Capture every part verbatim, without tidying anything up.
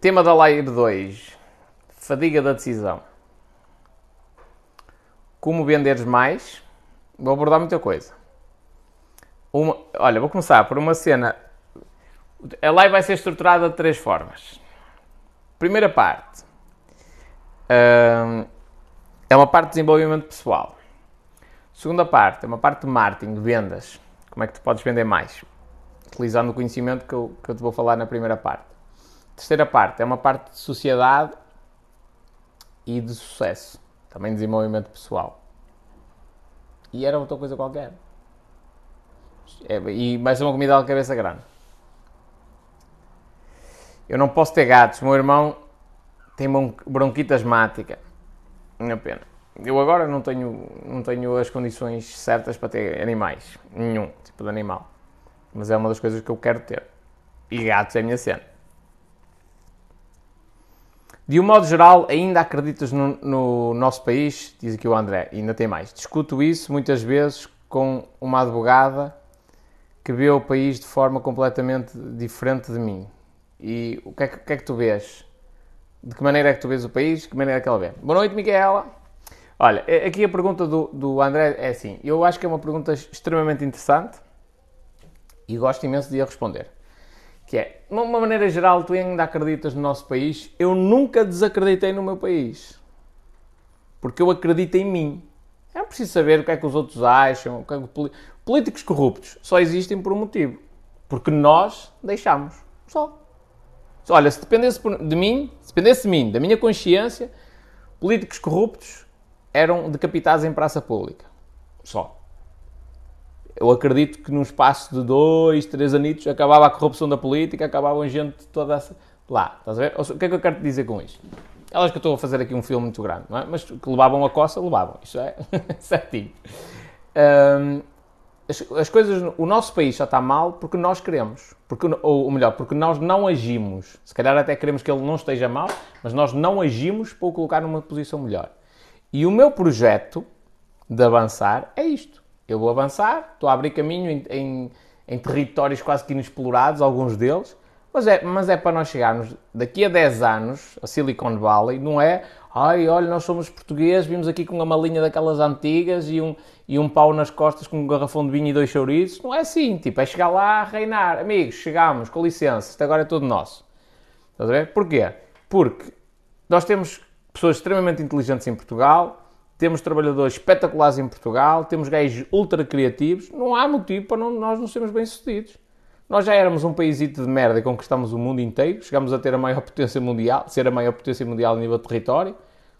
Tema da Live dois. Fadiga da decisão. Como venderes mais? Vou abordar muita coisa. Uma, olha, vou começar por uma cena. A live vai ser estruturada de três formas. Primeira parte. Hum, é uma parte de desenvolvimento pessoal. Segunda parte. É uma parte de marketing, de vendas. Como é que tu podes vender mais? Utilizando o conhecimento que eu, que eu te vou falar na primeira parte. Terceira parte. É uma parte de sociedade e de sucesso. Também de desenvolvimento pessoal. E era outra coisa qualquer. É, e vai ser uma comida de cabeça grande. Eu não posso ter gatos. O meu irmão tem bronquite asmática. Não é pena. Eu agora não tenho, não tenho as condições certas para ter animais. Nenhum tipo de animal. Mas é uma das coisas que eu quero ter. E gatos é a minha cena. De um modo geral, ainda acreditas no, no nosso país? Diz aqui o André. E ainda tem mais. Discuto isso muitas vezes com uma advogada que vê o país de forma completamente diferente de mim. E o que é que, que, é que tu vês? De que maneira é que tu vês o país? De que maneira é que ela vê? Boa noite, Micaela. Olha, aqui a pergunta do, do André é assim. Eu acho que é uma pergunta extremamente interessante e gosto imenso de a responder. Que é, de uma maneira geral, tu ainda acreditas no nosso país? Eu nunca desacreditei no meu país. Porque eu acredito em mim. É preciso saber o que é que os outros acham. O que é que... Políticos corruptos só existem por um motivo. Porque nós deixamos. Só. Olha, se dependesse de mim, se dependesse de mim, da minha consciência, políticos corruptos eram decapitados em praça pública. Só. Eu acredito que num espaço de dois, três anitos, acabava a corrupção da política, acabava a gente toda essa... lá. Estás a ver? O que é que eu quero te dizer com isto? É lógico que eu estou a fazer aqui um filme muito grande, não é? Mas que levavam a coça, levavam. Isso é certinho. Um, as, as coisas... O nosso país só está mal porque nós queremos. Porque, ou, ou melhor, porque nós não agimos. Se calhar até queremos que ele não esteja mal, mas nós não agimos para o colocar numa posição melhor. E o meu projeto de avançar é isto. Eu vou avançar, estou a abrir caminho em, em, em territórios quase que inexplorados, alguns deles, mas é, mas é para nós chegarmos daqui a dez anos, a Silicon Valley, não é, ai, olha, nós somos portugueses, vimos aqui com uma malinha daquelas antigas e um, e um pau nas costas com um garrafão de vinho e dois chouriços, não é assim, tipo, é chegar lá, reinar, amigos, chegámos, com licença, isto agora é tudo nosso. Estás a ver? Porquê? Porque nós temos pessoas extremamente inteligentes em Portugal, temos trabalhadores espetaculares em Portugal, temos gajos ultra criativos, não há motivo para não, nós não sermos bem-sucedidos. Nós já éramos um paísito de merda e conquistámos o mundo inteiro, chegámos a ter a maior potência mundial, ser a maior potência mundial a nível de território.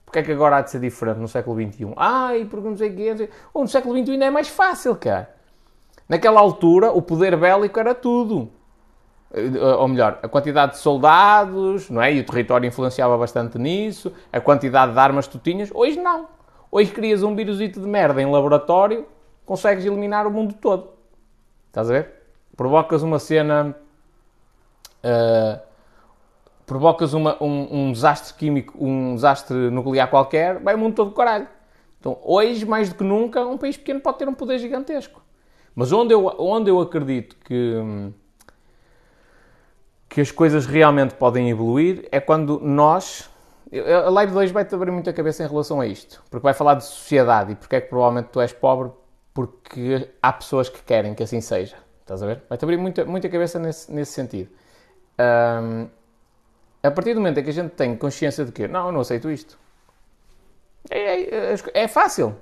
Porque é que agora há de ser diferente no século vinte e um? Ai, porque não sei o quê... Ou no século vinte e um ainda é mais fácil, cara. Naquela altura, o poder bélico era tudo. Ou melhor, a quantidade de soldados, não é? E o território influenciava bastante nisso, a quantidade de armas que tu tinhas. Hoje não. Hoje crias um vírusito de merda em laboratório, consegues eliminar o mundo todo. Estás a ver? Provocas uma cena... Uh, provocas uma, um, um desastre químico, um desastre nuclear qualquer, vai o mundo todo do caralho. Então, hoje, mais do que nunca, um país pequeno pode ter um poder gigantesco. Mas onde eu, onde eu acredito que... que as coisas realmente podem evoluir, é quando nós... A Live dois vai-te abrir muita cabeça em relação a isto, porque vai falar de sociedade e porque é que provavelmente tu és pobre, porque há pessoas que querem que assim seja. Estás a ver? Vai-te abrir muita, muita cabeça nesse, nesse sentido. Um, a partir do momento em que a gente tem consciência de que não, eu não aceito isto, é, é, é fácil.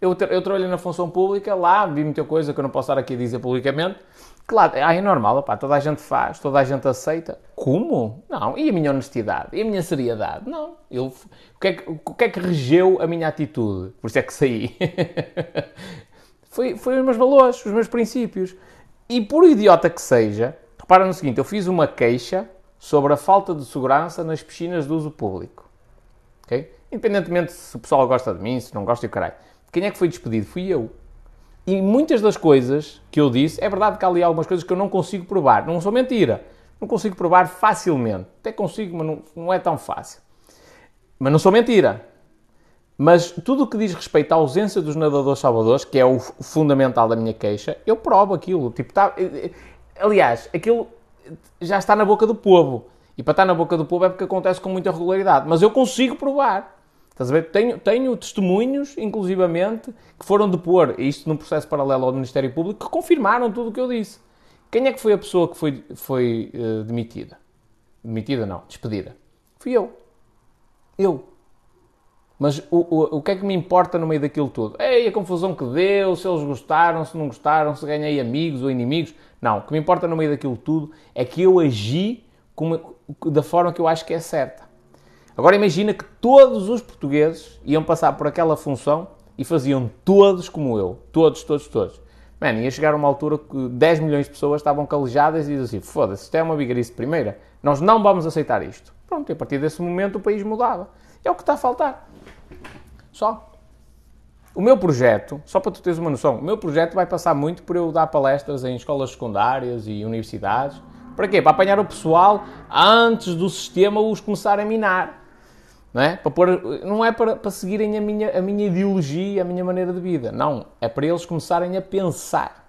Eu, eu trabalho na função pública, lá vi muita coisa que eu não posso estar aqui a dizer publicamente. Claro, ah, é normal, opá, toda a gente faz, toda a gente aceita. Como? Não. E a minha honestidade? E a minha seriedade? Não. Eu, o, que é que, o que é que regeu a minha atitude? Por isso é que saí. foi, foi os meus valores, os meus princípios. E por idiota que seja, repara no seguinte, eu fiz uma queixa sobre a falta de segurança nas piscinas de uso público. Okay? Independentemente se o pessoal gosta de mim, se não gosta, eu caralho. Quem é que foi despedido? Fui eu. E muitas das coisas que eu disse, é verdade que há ali algumas coisas que eu não consigo provar. Não sou mentira. Não consigo provar facilmente. Até consigo, mas não, não é tão fácil. Mas não sou mentira. Mas tudo o que diz respeito à ausência dos nadadores salvadores, que é o fundamental da minha queixa, eu provo aquilo. Tipo, tá, aliás, aquilo já está na boca do povo. E para estar na boca do povo é porque acontece com muita regularidade. Mas eu consigo provar. Estás a ver? Tenho, tenho testemunhos, inclusivamente, que foram depor, isto num processo paralelo ao Ministério Público, que confirmaram tudo o que eu disse. Quem é que foi a pessoa que foi, foi uh, demitida? Demitida não, despedida. Fui eu. Eu. Mas o, o, o que é que me importa no meio daquilo tudo? Ei, a confusão que deu, se eles gostaram, se não gostaram, se ganhei amigos ou inimigos. Não, o que me importa no meio daquilo tudo é que eu agi como, da forma que eu acho que é certa. Agora imagina que todos os portugueses iam passar por aquela função e faziam todos como eu. Todos, todos, todos. Mano, ia chegar a uma altura que dez milhões de pessoas estavam calejadas e diziam assim, foda-se, isto é uma vigarice primeira, nós não vamos aceitar isto. Pronto, e a partir desse momento o país mudava. É o que está a faltar. Só. O meu projeto, só para tu teres uma noção, o meu projeto vai passar muito por eu dar palestras em escolas secundárias e universidades. Para quê? Para apanhar o pessoal antes do sistema os começar a minar. Não é para, pôr, não é para, para seguirem a minha, a minha ideologia, a minha maneira de vida. Não. É para eles começarem a pensar.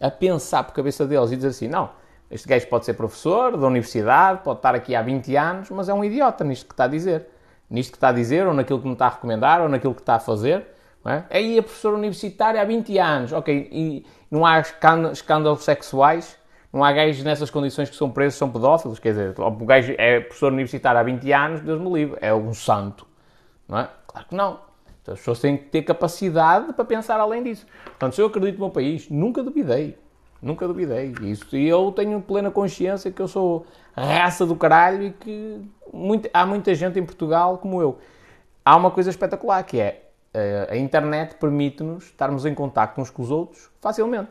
A pensar por cabeça deles e dizer assim, não, este gajo pode ser professor da universidade, pode estar aqui há vinte anos, mas é um idiota nisto que está a dizer. Nisto que está a dizer, ou naquilo que me está a recomendar, ou naquilo que está a fazer. Não é? Aí a professora universitária há vinte anos. Ok, e não há escândalos sexuais? Não há gajos nessas condições que são presos, são pedófilos? Quer dizer, o gajo é professor universitário há vinte anos, Deus me livre, é um santo, não é? Claro que não. Então, as pessoas têm que ter capacidade para pensar além disso. Portanto, se eu acredito no meu país, nunca duvidei, nunca duvidei. Isso, e eu tenho plena consciência que eu sou raça do caralho e que muito, há muita gente em Portugal como eu. Há uma coisa espetacular que é, a internet permite-nos estarmos em contacto uns com os outros facilmente.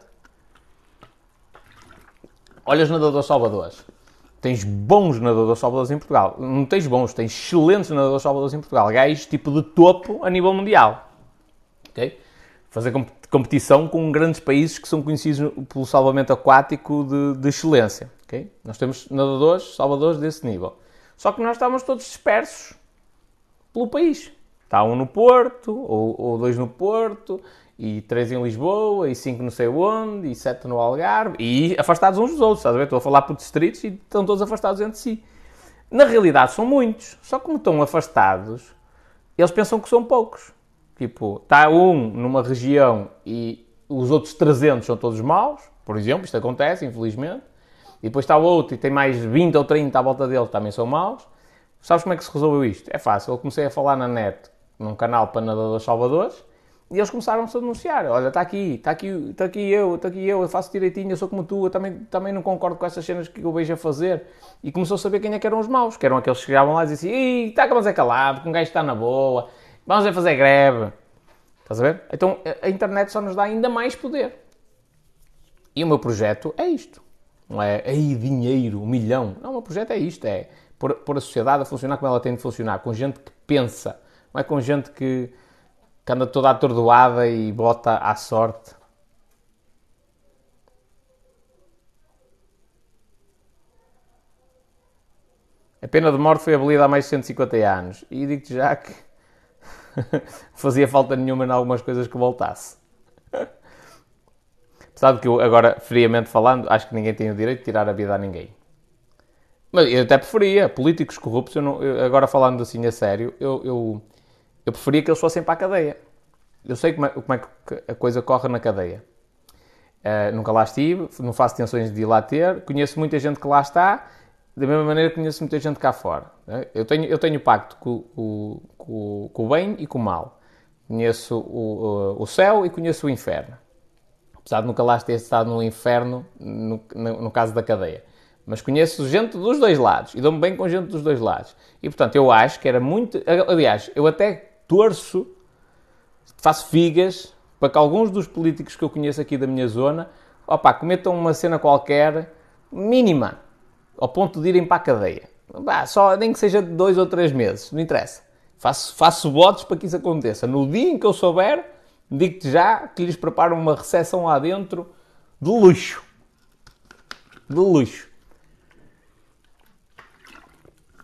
Olha os nadadores salvadores. Tens bons nadadores salvadores em Portugal. Não tens bons, tens excelentes nadadores salvadores em Portugal. Gajos tipo de topo a nível mundial. Okay? Fazer comp- competição com grandes países que são conhecidos pelo salvamento aquático de, de excelência. Okay? Nós temos nadadores salvadores desse nível. Só que nós estávamos todos dispersos pelo país. Está um no Porto, ou, ou dois no Porto, e três em Lisboa, e cinco não sei onde, e sete no Algarve, e afastados uns dos outros, estás a ver? Estou a falar por distritos e estão todos afastados entre si. Na realidade são muitos, só que como estão afastados, eles pensam que são poucos. Tipo, está um numa região e os outros trezentos são todos maus, por exemplo, isto acontece, infelizmente, e depois está outro e tem mais vinte ou trinta à volta dele que também são maus. Sabes como é que se resolveu isto? É fácil, eu comecei a falar na net, num canal para nadadores salvadores, e eles começaram-se a denunciar. Olha, está aqui, está aqui, está aqui eu, está aqui eu, eu faço direitinho, eu sou como tu, eu também, também não concordo com essas cenas que eu vejo a fazer. E começou a saber quem é que eram os maus, que eram aqueles que chegavam lá e diziam assim, está a fazer calado, que um gajo está na boa, vamos a fazer greve. Estás a ver? Então a internet só nos dá ainda mais poder. E o meu projeto é isto. Não é, ei, dinheiro, um milhão. Não, o meu projeto é isto, é pôr, pôr a sociedade a funcionar como ela tem de funcionar, com gente que pensa, não é com gente que... que anda toda atordoada e bota à sorte. A pena de morte foi abolida há mais de cento e cinquenta anos. E digo-te já que fazia falta nenhuma em algumas coisas que voltasse. Apesar de que eu agora, friamente falando, acho que ninguém tem o direito de tirar a vida a ninguém. Mas eu até preferia. Políticos corruptos, eu não, eu, agora falando assim a sério, eu... eu Eu preferia que eles fossem para a cadeia. Eu sei como é, como é que a coisa corre na cadeia. Uh, nunca lá estive, não faço tensões de ir lá ter. Conheço muita gente que lá está, da mesma maneira que conheço muita gente cá fora. Né? Eu tenho, eu tenho pacto com, com, com, com o bem e com o mal. Conheço o, o, o céu e conheço o inferno. Apesar de nunca lá ter estado no inferno, no, no, no caso da cadeia. Mas conheço gente dos dois lados e dou-me bem com gente dos dois lados. E, portanto, eu acho que era muito... Aliás, eu até... torço, faço figas para que alguns dos políticos que eu conheço aqui da minha zona, opa, cometam uma cena qualquer, mínima, ao ponto de irem para a cadeia. Bah, só, nem que seja de dois ou três meses, não interessa. Faço, faço votos para que isso aconteça. No dia em que eu souber, digo-te já que lhes preparo uma recepção lá dentro de luxo. De luxo.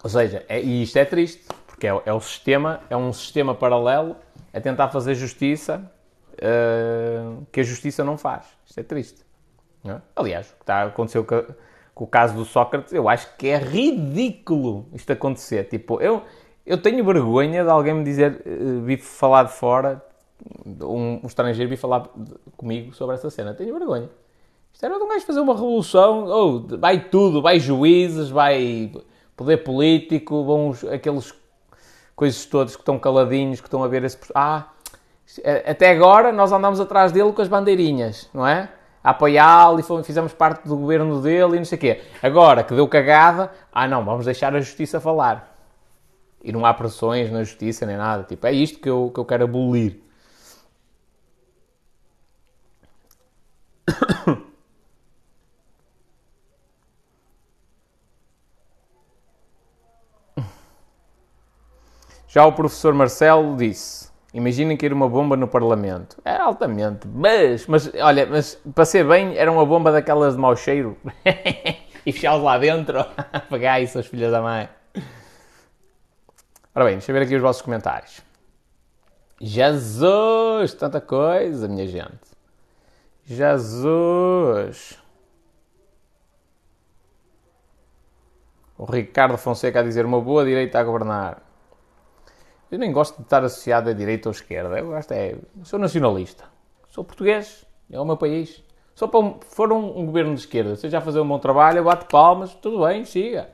Ou seja, é, e isto é triste. Que é, é o sistema, é um sistema paralelo a tentar fazer justiça uh, que a justiça não faz. Isto é triste. Não é? Aliás, o que está, aconteceu com a, com o caso do Sócrates, eu acho que é ridículo isto acontecer. Tipo, eu, eu tenho vergonha de alguém me dizer, uh, vi falar de fora, um, um estrangeiro vi falar de, comigo sobre essa cena. Tenho vergonha. Isto era de um gajo fazer uma revolução, oh, vai tudo, vai juízes, vai poder político, vão os, aqueles coisas todas que estão caladinhos, que estão a ver esse... Ah, até agora nós andámos atrás dele com as bandeirinhas, não é? A apoiá-lo e fizemos parte do governo dele e não sei o quê. Agora que deu cagada, ah não, vamos deixar a justiça falar. E não há pressões na justiça nem nada. Tipo, é isto que eu, que eu quero abolir. Já o professor Marcelo disse, imaginem que era uma bomba no Parlamento. É altamente, mas, mas, olha, mas para ser bem, era uma bomba daquelas de mau cheiro. E fechá-los lá dentro. Pegai, seus filhos da mãe. Ora bem, deixa eu ver aqui os vossos comentários. Jesus, tanta coisa, minha gente. Jesus. O Ricardo Fonseca a dizer, uma boa direita a governar. Eu nem gosto de estar associado à direita ou à esquerda. Eu gosto é... Sou nacionalista. Sou português. É o meu país. Só para for um, um governo de esquerda, se eu já fazer um bom trabalho, eu bato palmas, tudo bem, siga.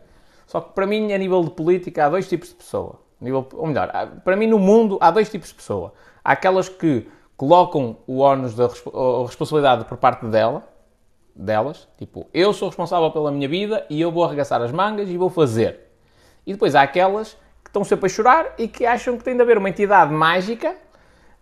Só que para mim, a nível de política, há dois tipos de pessoa. Nível, ou melhor, para mim no mundo há dois tipos de pessoa. Há aquelas que colocam o ónus da a responsabilidade por parte dela, delas. Tipo, eu sou responsável pela minha vida e eu vou arregaçar as mangas e vou fazer. E depois há aquelas... estão sempre a chorar e que acham que tem de haver uma entidade mágica,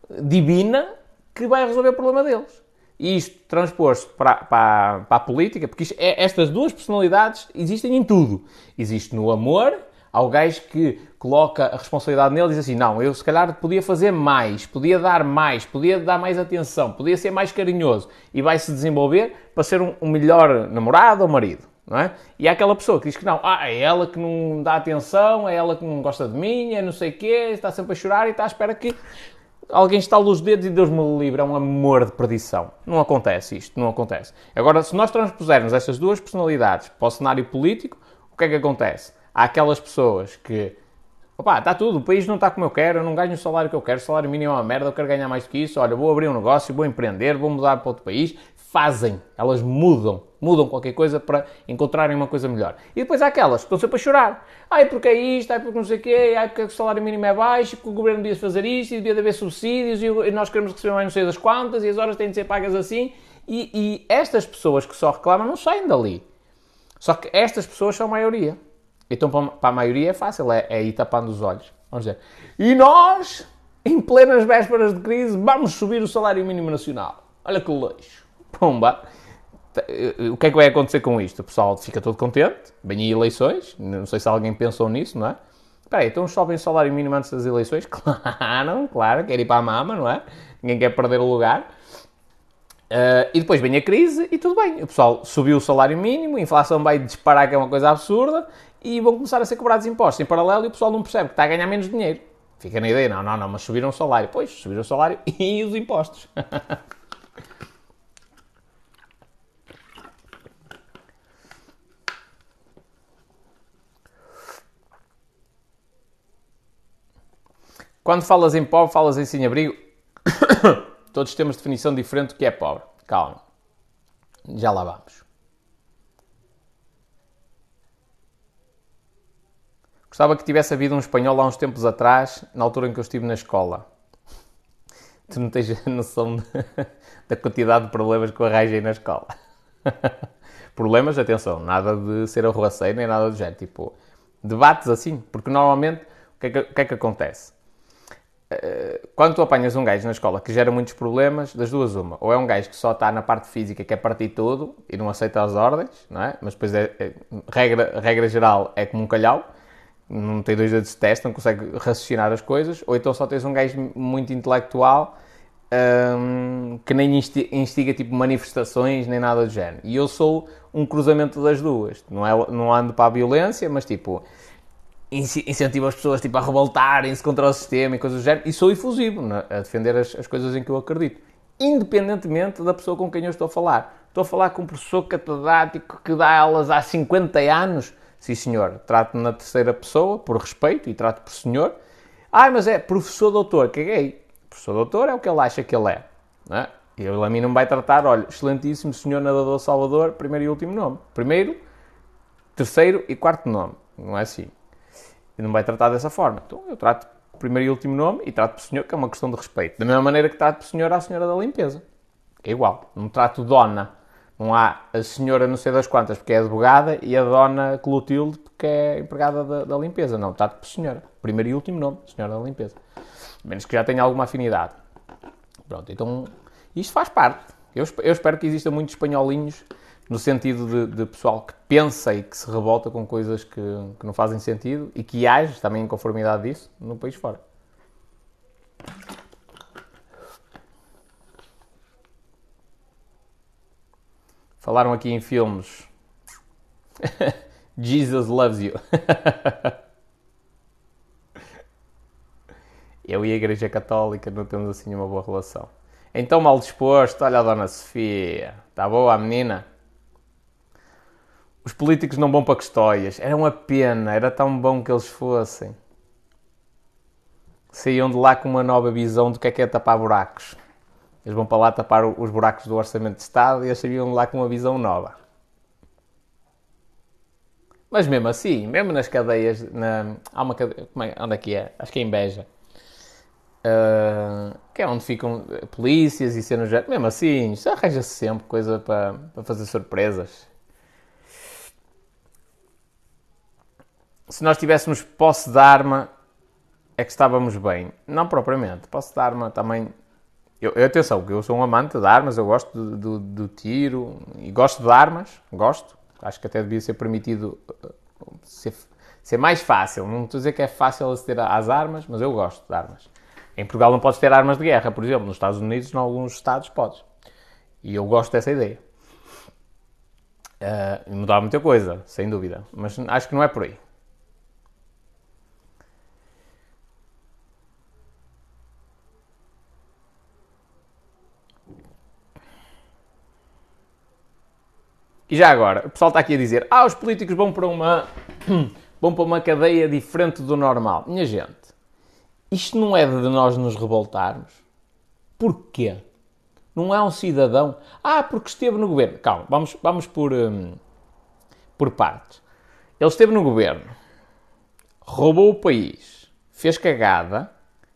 divina, que vai resolver o problema deles. E isto transpôs-se para, para, para a política, porque isto, é, estas duas personalidades existem em tudo. Existe no amor, há o gajo que coloca a responsabilidade nele e diz assim, não, eu se calhar podia fazer mais, podia dar mais, podia dar mais atenção, podia ser mais carinhoso, e vai-se desenvolver para ser um, um melhor namorado ou marido. Não é? E há aquela pessoa que diz que não, ah, é ela que não dá atenção, é ela que não gosta de mim, é não sei o quê, está sempre a chorar e está à espera que alguém estale os dedos e Deus me livre, é um amor de perdição. Não acontece isto, não acontece. Agora, se nós transpusermos estas duas personalidades para o cenário político, o que é que acontece? Há aquelas pessoas que, opá, está tudo, o país não está como eu quero, eu não ganho o salário que eu quero, o salário mínimo é uma merda, eu quero ganhar mais do que isso, olha, vou abrir um negócio, vou empreender, vou mudar para outro país, fazem, elas mudam. Mudam qualquer coisa para encontrarem uma coisa melhor. E depois há aquelas que estão sempre a chorar. Ai, porque é isto, ai, porque não sei o quê, ai, porque o salário mínimo é baixo, porque o governo devia fazer isto, e devia haver subsídios, e nós queremos receber mais não sei das quantas, e as horas têm de ser pagas assim. E, e estas pessoas que só reclamam não saem dali. Só que estas pessoas são a maioria. Então, para a maioria é fácil, é, é ir tapando os olhos. Vamos dizer, e nós, em plenas vésperas de crise, vamos subir o salário mínimo nacional. Olha que lixo. Pumba. O que é que vai acontecer com isto? O pessoal fica todo contente, vem aí eleições, não sei se alguém pensou nisso, não é? Espera aí, então sobem o salário mínimo antes das eleições? Claro, claro, quer ir para a mama, não é? Ninguém quer perder o lugar. Uh, e depois vem a crise e tudo bem, o pessoal subiu o salário mínimo, a inflação vai disparar, que é uma coisa absurda, e vão começar a ser cobrados impostos em paralelo e o pessoal não percebe que está a ganhar menos dinheiro. Fica na ideia, não, não, não, mas subiram o salário. Pois, subiram o salário e os impostos. Quando falas em pobre, falas em sem-abrigo. Todos temos definição diferente do que é pobre. Calma. Já lá vamos. Gostava que tivesse havido um espanhol há uns tempos atrás, na altura em que eu estive na escola. Tu não tens a noção de, da quantidade de problemas que eu arranjei na escola. Problemas, atenção, nada de ser arruaceiro nem nada do género. Tipo, debates assim, porque normalmente o que é que, o que, é que acontece? Quando tu apanhas um gajo na escola que gera muitos problemas, das duas uma. Ou é um gajo que só está na parte física, que é partir tudo e não aceita as ordens, não é? Mas depois, é, é, regra, regra geral, é como um calhau. Não tem dois dedos de teste, não consegue raciocinar as coisas. Ou então só tens um gajo muito intelectual, hum, que nem instiga, instiga tipo manifestações, nem nada do género. E eu sou um cruzamento das duas. Não, é, não ando para a violência, mas tipo... incentivo as pessoas tipo, a revoltarem-se contra o sistema e coisas do género, e sou efusivo, né? A defender as, as coisas em que eu acredito, independentemente da pessoa com quem eu estou a falar. Estou a falar com um professor catedrático que dá aulas há cinquenta anos. Sim, senhor. Trato-me na terceira pessoa, por respeito, e trato por senhor. Ah, mas é professor doutor. Caguei. Professor doutor é o que ele acha que ele é. Não é? Ele a mim não me vai tratar, olha, excelentíssimo senhor nadador Salvador, primeiro e último nome. Primeiro, terceiro e quarto nome. Não é assim. Ele não me vai tratar dessa forma. Então, eu trato primeiro e último nome e trato por senhor, que é uma questão de respeito. Da mesma maneira que trato por senhor à senhora da limpeza. É igual. Não trato dona. Não há a senhora não sei das quantas porque é advogada e a dona Clotilde porque é empregada da, da limpeza. Não, trato por senhora. Primeiro e último nome, senhora da limpeza. A menos que já tenha alguma afinidade. Pronto, então isto faz parte. Eu, eu espero que existam muitos espanholinhos no sentido de, de pessoal que pensa e que se revolta com coisas que, que não fazem sentido e que age também em conformidade disso no país fora. Falaram aqui em filmes. Jesus loves you. Eu e a Igreja Católica não temos assim uma boa relação. Então, mal disposto, olha a Dona Sofia. Está boa a menina? Os políticos não vão para Custóias. Era uma pena, era tão bom que eles fossem. Saíam de lá com uma nova visão do que é que é tapar buracos. Eles vão para lá tapar os buracos do Orçamento de Estado e eles saíam de lá com uma visão nova. Mas mesmo assim, mesmo nas cadeias... Na... Há uma cadeia... Como é? Onde é que é? Acho que é em Beja. Uh... Que é onde ficam polícias e cenas... Mesmo assim, isso arranja-se sempre coisa para, para fazer surpresas. Se nós tivéssemos posse de arma, é que estávamos bem. Não propriamente. Posse de arma também... Eu, atenção, eu sou um amante de armas, eu gosto do, do, do tiro e gosto de armas, gosto. Acho que até devia ser permitido ser, ser mais fácil. Não estou a dizer que é fácil aceder às armas, mas eu gosto de armas. Em Portugal não podes ter armas de guerra, por exemplo. Nos Estados Unidos, em alguns estados, podes. E eu gosto dessa ideia. Uh, mudava muita coisa, sem dúvida, mas acho que não é por aí. E já agora, o pessoal está aqui a dizer, ah, os políticos vão para uma, vão para uma cadeia diferente do normal. Minha gente, isto não é de nós nos revoltarmos? Porquê? Não há um cidadão? Ah, porque esteve no governo. Calma, vamos, vamos por, um, por partes. Ele esteve no governo, roubou o país, fez cagada,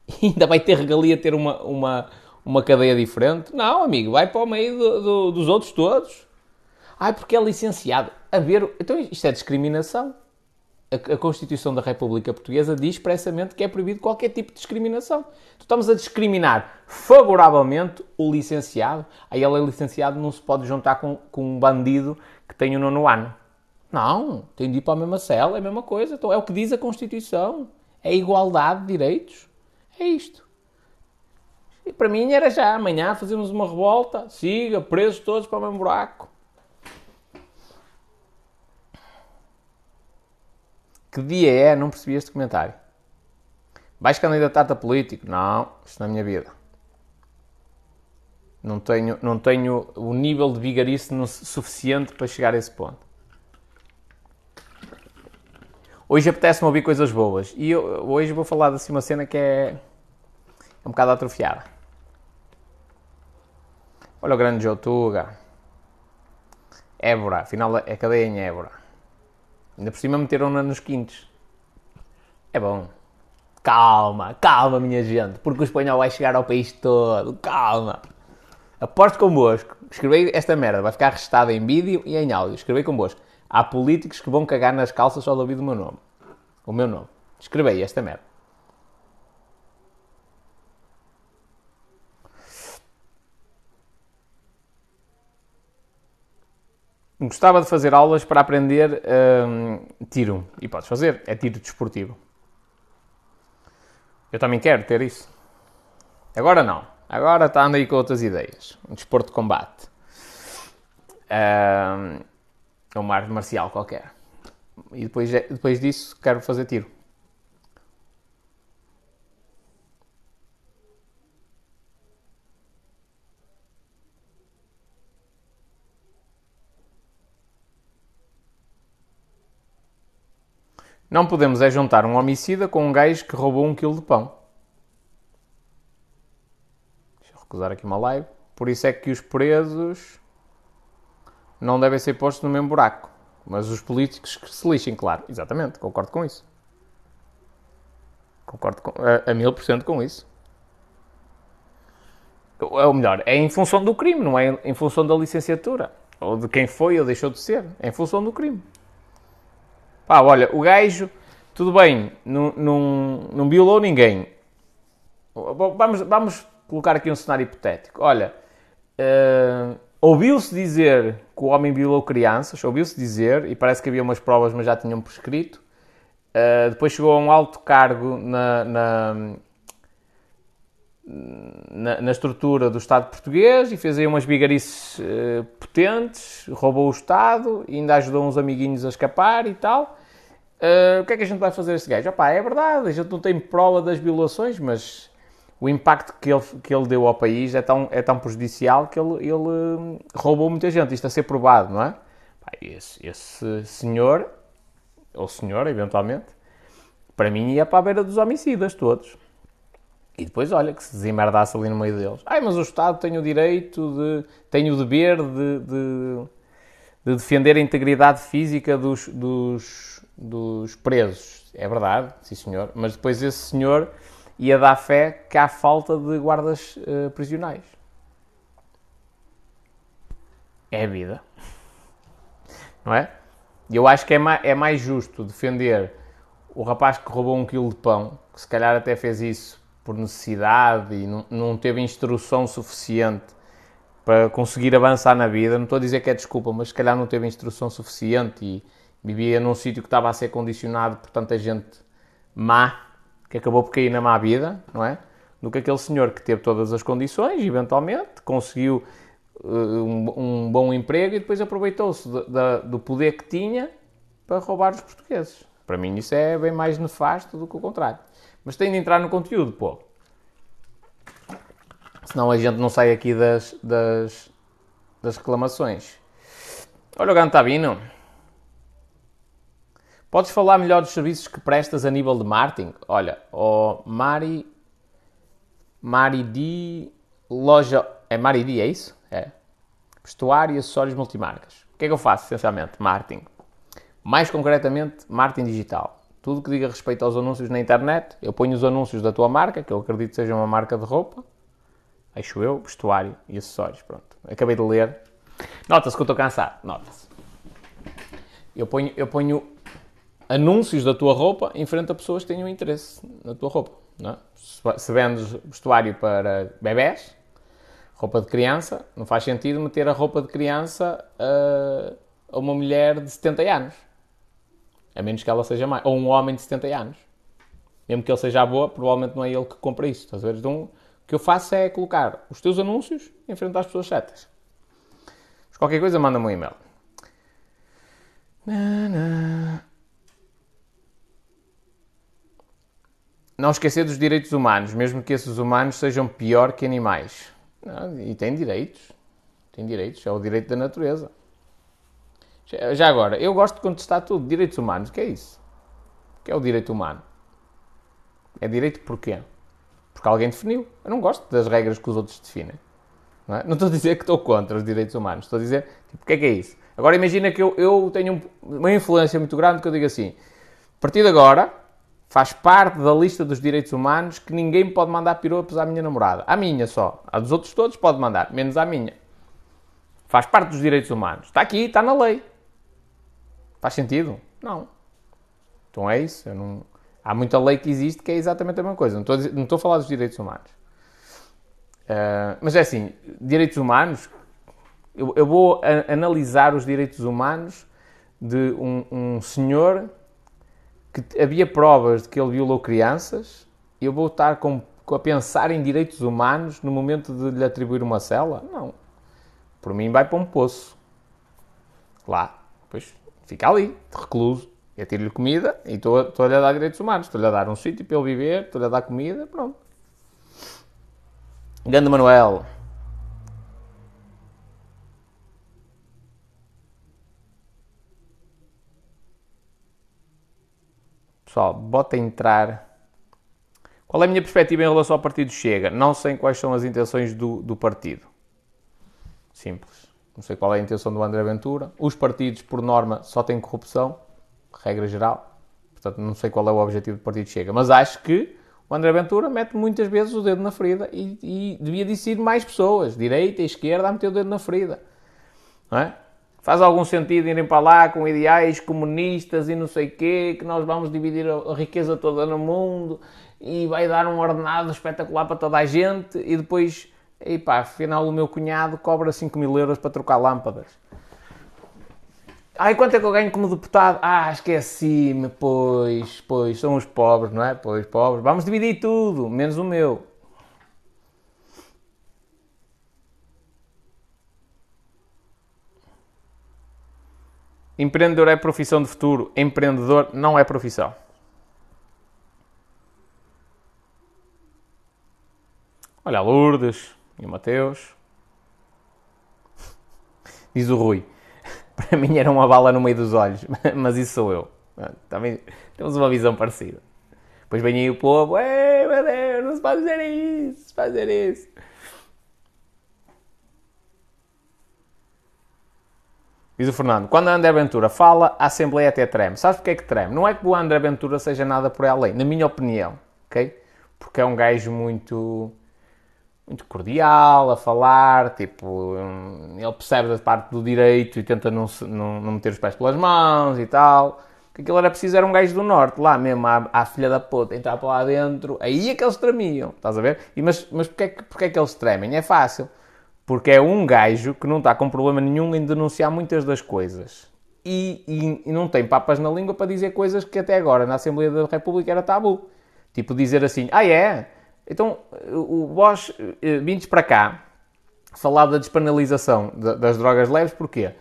e ainda vai ter regalia ter uma, uma, uma cadeia diferente? Não, amigo, vai para o meio do, do, dos outros todos. Ah, porque é licenciado. A ver, então isto é discriminação. A, a Constituição da República Portuguesa diz expressamente que é proibido qualquer tipo de discriminação. Então estamos a discriminar favoravelmente o licenciado. Aí ele é licenciado, não se pode juntar com, com um bandido que tem o nono ano. Não, tem de ir para a mesma cela, é a mesma coisa. Então é o que diz a Constituição. É igualdade de direitos. É isto. E para mim era já amanhã fazemos uma revolta. Siga, presos todos para o mesmo buraco. Que dia é? Não percebi este comentário. Vais candidatar-te a político? Não, isto na minha vida. Não tenho, não tenho o nível de vigarice suficiente para chegar a esse ponto. Hoje apetece-me ouvir coisas boas. E eu, hoje vou falar de assim, uma cena que é, é um bocado atrofiada. Olha o grande Joutuga. Évora, afinal a cadeia em Évora. Ainda por cima meteram-na nos quintos. É bom. Calma, calma, minha gente. Porque o espanhol vai chegar ao país todo. Calma. Aposto convosco. Escrevei esta merda. Vai ficar registada em vídeo e em áudio. Escrevei convosco. Há políticos que vão cagar nas calças só de ouvir o meu nome. O meu nome. Escrevei esta merda. Gostava de fazer aulas para aprender hum, tiro. E podes fazer. É tiro desportivo. Eu também quero ter isso. Agora não. Agora está andando aí com outras ideias. Um desporto de combate. Hum, uma arte marcial qualquer. E depois, depois disso quero fazer tiro. Não podemos é juntar um homicida com um gajo que roubou um quilo de pão. Deixa eu recusar aqui uma live. Por isso é que os presos não devem ser postos no mesmo buraco. Mas os políticos que se lixem, claro. Exatamente, concordo com isso. Concordo com, a, a mil por cento com isso. Ou melhor, é em função do crime, não é em função da licenciatura. Ou de quem foi ou deixou de ser. É em função do crime. Pá, olha, o gajo, tudo bem, não, não, não violou ninguém. Vamos, vamos colocar aqui um cenário hipotético. Olha, uh, ouviu-se dizer que o homem violou crianças, ouviu-se dizer, e parece que havia umas provas, mas já tinham prescrito. Uh, depois chegou a um alto cargo na, na, na, na estrutura do Estado português e fez aí umas bigarices uh, potentes, roubou o Estado, e ainda ajudou uns amiguinhos a escapar e tal. Uh, o que é que a gente vai fazer a este gajo? Opá, é verdade, a gente não tem prova das violações, mas o impacto que ele, que ele deu ao país é tão, é tão prejudicial que ele, ele roubou muita gente. Isto a ser provado, não é? Pá, esse, esse senhor, ou senhora, eventualmente, para mim ia para a beira dos homicidas todos. E depois, olha, que se desembardasse ali no meio deles. Ai, mas o Estado tem o direito, de, tem o dever de... de de defender a integridade física dos, dos, dos presos. É verdade, sim senhor. Mas depois esse senhor ia dar fé que há falta de guardas uh, prisionais. É a vida. Não é? Eu acho que é, ma- é mais justo defender o rapaz que roubou um quilo de pão, que se calhar até fez isso por necessidade e não, não teve instrução suficiente para conseguir avançar na vida. Não estou a dizer que é desculpa, mas se calhar não teve instrução suficiente e vivia num sítio que estava a ser condicionado por tanta gente má, que acabou por cair na má vida, não é? Do que aquele senhor que teve todas as condições, eventualmente, conseguiu uh, um, um bom emprego e depois aproveitou-se de, de, do poder que tinha para roubar os portugueses. Para mim isso é bem mais nefasto do que o contrário. Mas tem de entrar no conteúdo, pô. Senão a gente não sai aqui das, das, das reclamações. Olha o Gantabino. Podes falar melhor dos serviços que prestas a nível de marketing? Olha, o oh, Mari... Mari D... Loja... É Mari D, é isso? É. Vestuário e acessórios multimarcas. O que é que eu faço, essencialmente? Marketing. Mais concretamente, marketing digital. Tudo que diga respeito aos anúncios na internet, eu ponho os anúncios da tua marca, que eu acredito que seja uma marca de roupa. Acho eu, vestuário e acessórios, pronto. Acabei de ler. Nota-se que eu estou cansado, nota-se. Eu ponho, eu ponho anúncios da tua roupa em frente a pessoas que tenham interesse na tua roupa, não é? Se, se vendes vestuário para bebés, roupa de criança, não faz sentido meter a roupa de criança a, a uma mulher de setenta anos. A menos que ela seja mais. Ou um homem de setenta anos. Mesmo que ele seja boa, provavelmente não é ele que compra isso. Estás a ver? De um... O que eu faço é colocar os teus anúncios em frente às pessoas certas. Mas qualquer coisa, manda-me um e-mail. Na, na. Não esquecer dos direitos humanos, mesmo que esses humanos sejam pior que animais. Não, e tem direitos. Tem direitos. É o direito da natureza. Já, já agora, eu gosto de contestar tudo. Direitos humanos, o que é isso? O que é o direito humano? É direito porquê? Porque alguém definiu. Eu não gosto das regras que os outros definem. Não é? Não estou a dizer que estou contra os direitos humanos. Estou a dizer, tipo, o que é que é isso? Agora imagina que eu, eu tenho uma influência muito grande que eu digo assim, a partir de agora, faz parte da lista dos direitos humanos que ninguém me pode mandar piropos à minha namorada. À minha só. À dos outros todos pode mandar, menos à minha. Faz parte dos direitos humanos. Está aqui, está na lei. Faz sentido? Não. Então é isso. Eu não... Há muita lei que existe que é exatamente a mesma coisa. Não estou a, dizer, não estou a falar dos direitos humanos. Uh, mas é assim, direitos humanos... Eu, eu vou a, analisar os direitos humanos de um, um senhor que havia provas de que ele violou crianças e eu vou estar com, com a pensar em direitos humanos no momento de lhe atribuir uma cela? Não. Por mim vai para um poço. Lá. Depois fica ali, recluso. Eu tiro-lhe comida e estou-lhe a dar direitos humanos. Estou-lhe a dar um sítio para ele viver, estou-lhe a dar comida, pronto. Grande Manuel. pessoal, bota entrar. Qual é a minha perspectiva em relação ao partido Chega? Não sei quais são as intenções do, do partido. Simples. Não sei qual é a intenção do André Ventura. Os partidos, por norma, só têm corrupção, regra geral. Portanto, não sei qual é o objetivo do partido Chega. Mas acho que o André Ventura mete muitas vezes o dedo na ferida e, e devia decidir mais pessoas, direita e esquerda, a meter o dedo na ferida. Não é? Faz algum sentido irem para lá com ideais comunistas e não sei quê, que nós vamos dividir a riqueza toda no mundo e vai dar um ordenado espetacular para toda a gente e depois... E pá, afinal o meu cunhado cobra cinco mil euros para trocar lâmpadas. Ah, e quanto é que eu ganho como deputado? Ah, esqueci-me, pois, pois, são os pobres, não é? Pois, pobres. Vamos dividir tudo, menos o meu. Empreendedor é profissão de futuro, empreendedor não é profissão. Olha a Lourdes... E o Mateus. Diz o Rui. Para mim era uma bala no meio dos olhos. Mas isso sou eu. Também temos uma visão parecida. Depois vem aí o povo. Ei, meu Deus, não se pode dizer isso. Não se pode dizer isso. Diz o Fernando. Quando a André Ventura fala, a Assembleia até treme. Sabes porque é que treme? Não é que o André Ventura seja nada por além. Na minha opinião. Ok? Porque é um gajo muito... muito cordial, a falar, tipo, ele percebe a parte do direito e tenta não, não, não meter os pés pelas mãos e tal. Que aquilo era preciso, era um gajo do norte, lá mesmo, à, à filha da puta, entrar para lá dentro, aí é que eles tremiam, estás a ver? E, mas mas porquê, porquê é que eles tremem? É fácil, porque é um gajo que não está com problema nenhum em denunciar muitas das coisas. E, e, e não tem papas na língua para dizer coisas que até agora na Assembleia da República era tabu. Tipo, dizer assim, ah é... Então, o vós vintes para cá falar da despenalização das drogas leves, porquê?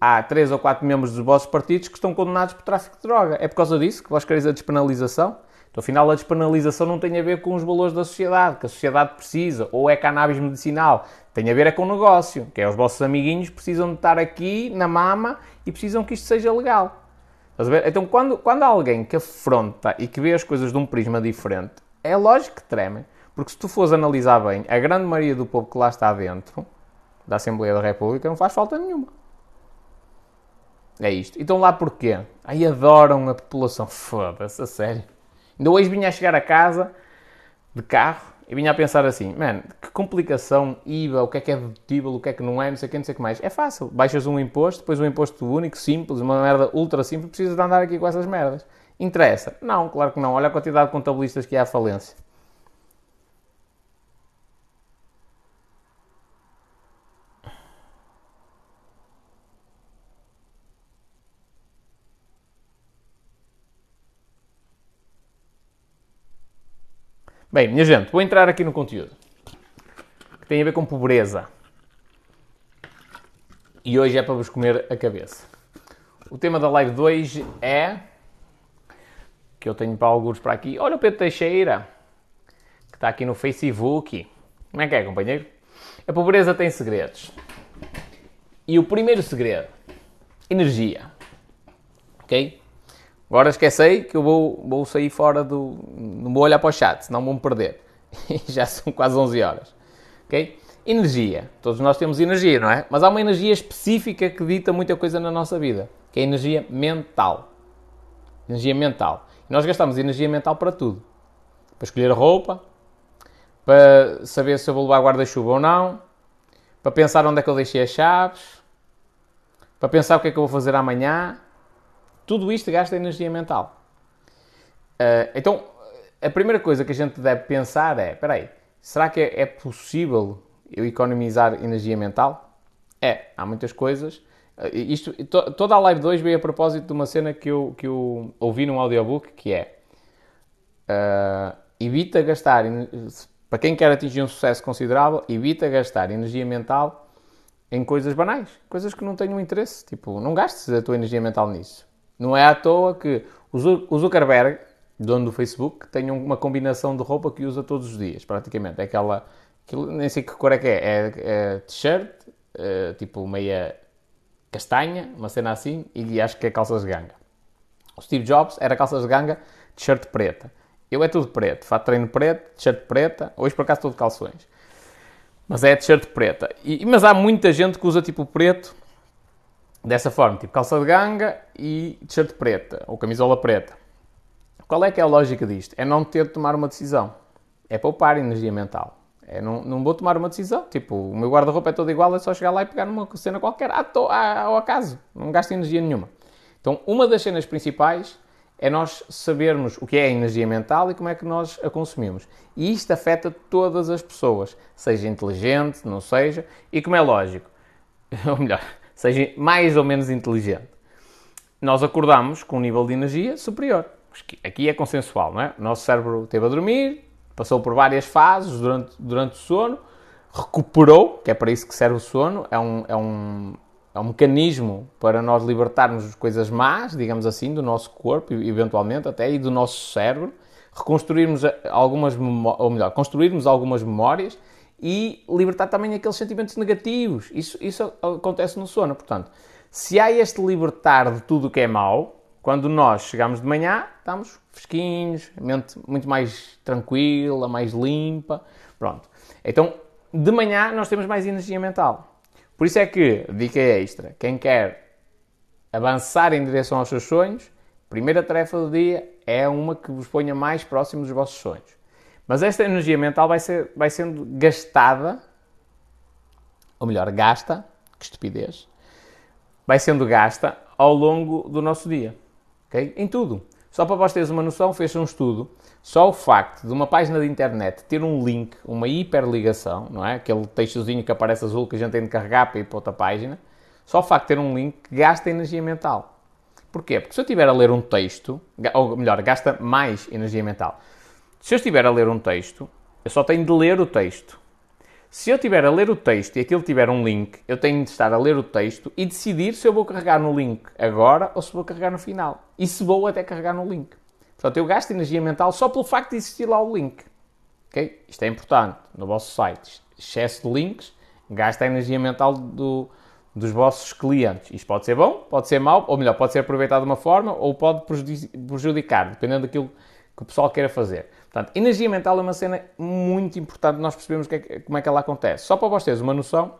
Há três ou quatro membros dos vossos partidos que estão condenados por tráfico de droga. É por causa disso que vós quereis a despenalização? Então, afinal, a despenalização não tem a ver com os valores da sociedade, que a sociedade precisa, ou é cannabis medicinal. Tem a ver é com o negócio, que é os vossos amiguinhos precisam de estar aqui na mama e precisam que isto seja legal. Estás a ver? Então, quando, quando há alguém que afronta e que vê as coisas de um prisma diferente, é lógico que tremem. Porque se tu fores analisar bem, a grande maioria do povo que lá está dentro, da Assembleia da República, não faz falta nenhuma. É isto. E estão lá porquê? Aí adoram a população. Foda-se, a sério. Ainda hoje vinha a chegar a casa, de carro, e vinha a pensar assim, mano, que complicação, I V A, o que é que é dedutível, o que é que não é, não sei o que, não sei o que mais. É fácil. Baixas um imposto, depois um imposto único, simples, uma merda ultra simples, precisas de andar aqui com essas merdas. Interessa? Não, claro que não. Olha a quantidade de contabilistas que há à falência. Bem, minha gente, vou entrar aqui no conteúdo, que tem a ver com pobreza. E hoje é para vos comer a cabeça. O tema da live de hoje é... que eu tenho para alguns para aqui. Olha o Pedro Teixeira, que está aqui no Facebook. Como é que é, companheiro? A pobreza tem segredos. E o primeiro segredo, energia. Ok? Agora esquecei que eu vou, vou sair fora do... Não vou olhar para o chat, senão vou-me perder. Já são quase onze horas. Ok? Energia. Todos nós temos energia, não é? Mas há uma energia específica que dita muita coisa na nossa vida. Que é a energia mental. Energia mental. E nós gastamos energia mental para tudo. Para escolher a roupa. Para saber se eu vou levar guarda-chuva ou não. Para pensar onde é que eu deixei as chaves. Para pensar o que é que eu vou fazer amanhã. Tudo isto gasta energia mental. Uh, então, a primeira coisa que a gente deve pensar é... Espera aí, será que é, é possível eu economizar energia mental? É, há muitas coisas. Uh, isto, to, toda a live de hoje veio a propósito de uma cena que eu, que eu ouvi num audiobook, que é... Uh, evita gastar... Para quem quer atingir um sucesso considerável, evita gastar energia mental em coisas banais. Coisas que não tenham interesse. Tipo, não gastes a tua energia mental nisso. Não é à toa que o Zuckerberg, dono do Facebook, tem uma combinação de roupa que usa todos os dias, praticamente. É aquela... Aquilo, nem sei que cor é que é. É, é t-shirt, é, tipo meia castanha, uma cena assim, e acho que é calças de ganga. O Steve Jobs era calças de ganga t-shirt preta. Eu é tudo preto, fato de treino preto, t-shirt preta, hoje por acaso estou de calções. Mas é t-shirt preta. E, mas há muita gente que usa tipo preto dessa forma, tipo calça de ganga e t-shirt preta, ou camisola preta. Qual é que é a lógica disto? É não ter de tomar uma decisão. É poupar energia mental. É não, não vou tomar uma decisão. Tipo, o meu guarda-roupa é todo igual, é só chegar lá e pegar numa cena qualquer ah, tô, ah, ao acaso. Não gasto energia nenhuma. Então, uma das cenas principais é nós sabermos o que é a energia mental e como é que nós a consumimos. E isto afeta todas as pessoas, seja inteligente, não seja, e como é lógico, ou melhor, seja mais ou menos inteligente. Nós acordamos com um nível de energia superior. Aqui é consensual, não é? O nosso cérebro esteve a dormir, passou por várias fases durante, durante o sono, recuperou, que é para isso que serve o sono, é um... É um É um mecanismo para nós libertarmos coisas más, digamos assim, do nosso corpo, eventualmente até, e do nosso cérebro, reconstruirmos algumas memórias, ou melhor, construirmos algumas memórias e libertar também aqueles sentimentos negativos. Isso, isso acontece no sono, portanto. Se há este libertar de tudo o que é mau, quando nós chegamos de manhã, estamos fresquinhos, mente muito mais tranquila, mais limpa, pronto. Então, de manhã nós temos mais energia mental. Por isso é que, dica extra, quem quer avançar em direção aos seus sonhos, primeira tarefa do dia é uma que vos ponha mais próximo dos vossos sonhos. Mas esta energia mental vai, ser, vai sendo gastada, ou melhor, gasta, que estupidez, vai sendo gasta ao longo do nosso dia, ok? Em tudo. Só para vós teres uma noção, fez um estudo, só o facto de uma página de internet ter um link, uma hiperligação, não é? Aquele textozinho que aparece azul que a gente tem de carregar para ir para outra página, só o facto de ter um link gasta energia mental. Porquê? Porque se eu estiver a ler um texto, ou melhor, gasta mais energia mental. Se eu estiver a ler um texto, eu só tenho de ler o texto. Se eu estiver a ler o texto e aquilo tiver um link, eu tenho de estar a ler o texto e decidir se eu vou carregar no link agora ou se vou carregar no final. E se vou até carregar no link. Portanto, eu gasto energia mental só pelo facto de existir lá o link. Okay? Isto é importante. No vosso site, excesso de links, gasta a energia mental do, dos vossos clientes. Isto pode ser bom, pode ser mau, ou melhor, pode ser aproveitado de uma forma ou pode prejudicar, dependendo daquilo que o pessoal queira fazer. Portanto, energia mental é uma cena muito importante, nós percebemos que é, como é que ela acontece. Só para vós teres uma noção,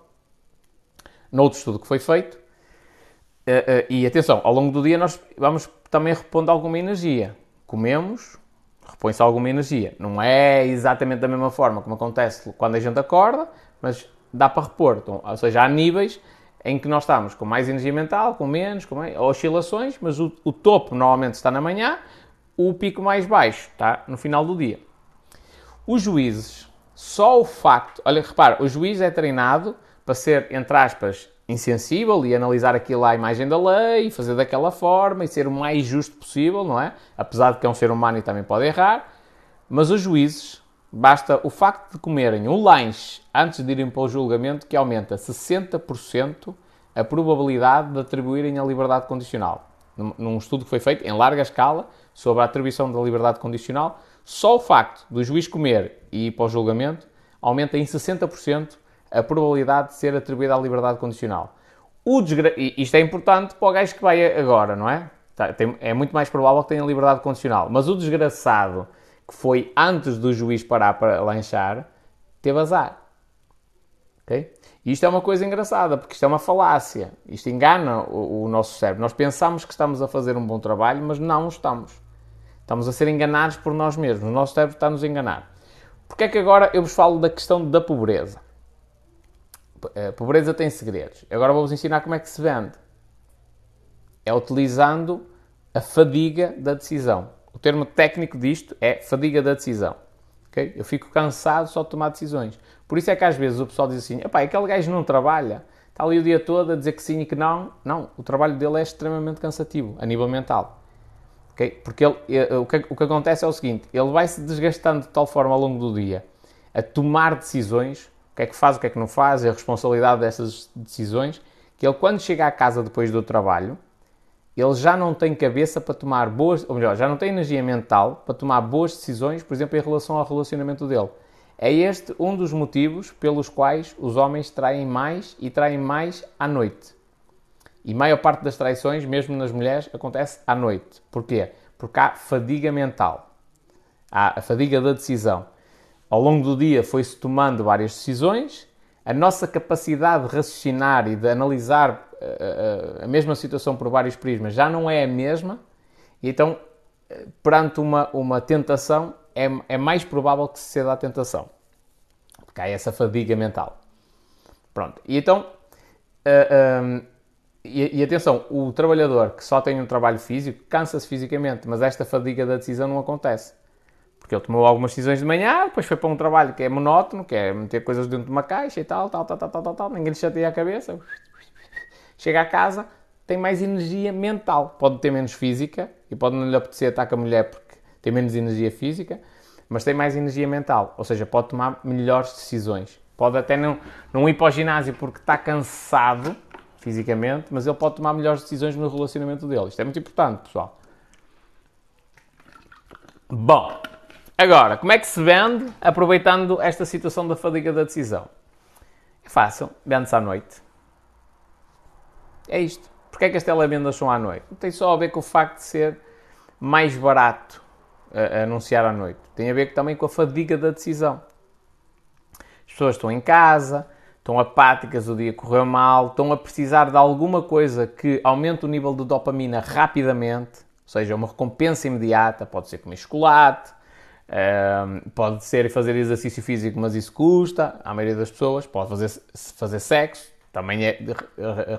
no outro estudo que foi feito, e atenção, ao longo do dia nós vamos também repondo alguma energia. Comemos, repõe-se alguma energia. Não é exatamente da mesma forma como acontece quando a gente acorda, mas dá para repor. Então, ou seja, há níveis em que nós estamos com mais energia mental, com menos, com mais, oscilações, mas o, o topo normalmente está na manhã, o pico mais baixo, tá? No final do dia. Os juízes, só o facto... Olha, repara, o juiz é treinado para ser, entre aspas, insensível e analisar aquilo à imagem da lei, fazer daquela forma e ser o mais justo possível, não é? Apesar de que é um ser humano e também pode errar. Mas os juízes, basta o facto de comerem um lanche antes de irem para o julgamento que aumenta sessenta por cento a probabilidade de atribuírem a liberdade condicional. Num estudo que foi feito em larga escala sobre a atribuição da liberdade condicional, só o facto do juiz comer e ir para o julgamento aumenta em sessenta por cento a probabilidade de ser atribuída à liberdade condicional. O desgra... Isto é importante para o gajo que vai agora, não é? É muito mais provável que tenha liberdade condicional. Mas o desgraçado que foi antes do juiz parar para lanchar teve azar. Ok? Isto é uma coisa engraçada, porque isto é uma falácia. Isto engana o, o nosso cérebro. Nós pensamos que estamos a fazer um bom trabalho, mas não estamos. Estamos a ser enganados por nós mesmos. O nosso cérebro está-nos a enganar. Porque é que agora eu vos falo da questão da pobreza? A pobreza tem segredos. Agora vou-vos ensinar como é que se vende. É utilizando a fadiga da decisão. O termo técnico disto é fadiga da decisão. Okay? Eu fico cansado só de tomar decisões. Por isso é que às vezes o pessoal diz assim, epá, aquele gajo não trabalha, está ali o dia todo a dizer que sim e que não. Não, o trabalho dele é extremamente cansativo, a nível mental. Okay? Porque ele, o, que, o que acontece é o seguinte, ele vai-se desgastando de tal forma ao longo do dia, a tomar decisões, o que é que faz, o que é que não faz, a responsabilidade dessas decisões, que ele quando chega à casa depois do trabalho, ele já não tem cabeça para tomar boas, ou melhor, já não tem energia mental para tomar boas decisões, por exemplo, em relação ao relacionamento dele. É este um dos motivos pelos quais os homens traem mais e traem mais à noite. E a maior parte das traições, mesmo nas mulheres, acontece à noite. Porquê? porque há fadiga mental. Há a fadiga da decisão. Ao longo do dia foi-se tomando várias decisões, a nossa capacidade de raciocinar e de analisar a, a, a mesma situação por vários prismas já não é a mesma, e então, perante uma, uma tentação, é, é mais provável que se ceda à tentação, porque há essa fadiga mental. Pronto, e então, uh, um, e, e atenção, o trabalhador que só tem um trabalho físico cansa-se fisicamente, mas esta fadiga da decisão não acontece. Porque ele tomou algumas decisões de manhã, depois foi para um trabalho que é monótono, que é meter coisas dentro de uma caixa e tal, tal, tal, tal, tal, tal, tal. Ninguém lhe chateia a cabeça. Chega a casa, tem mais energia mental. Pode ter menos física e pode não lhe apetecer estar com a mulher porque tem menos energia física, mas tem mais energia mental. Ou seja, pode tomar melhores decisões. Pode até não, não ir para o ginásio porque está cansado fisicamente, mas ele pode tomar melhores decisões no relacionamento dele. Isto é muito importante, pessoal. Bom... Agora, como é que se vende aproveitando esta situação da fadiga da decisão? É fácil, vende-se à noite. É isto. Porquê é que as televendas são à noite? Não tem só a ver com o facto de ser mais barato uh, anunciar à noite. Tem a ver também com a fadiga da decisão. As pessoas estão em casa, estão apáticas, o dia correu mal, estão a precisar de alguma coisa que aumente o nível de dopamina rapidamente, ou seja, uma recompensa imediata, pode ser comer chocolate, Uh, pode ser fazer exercício físico, mas isso custa, à maioria das pessoas. Pode fazer, fazer sexo, também é,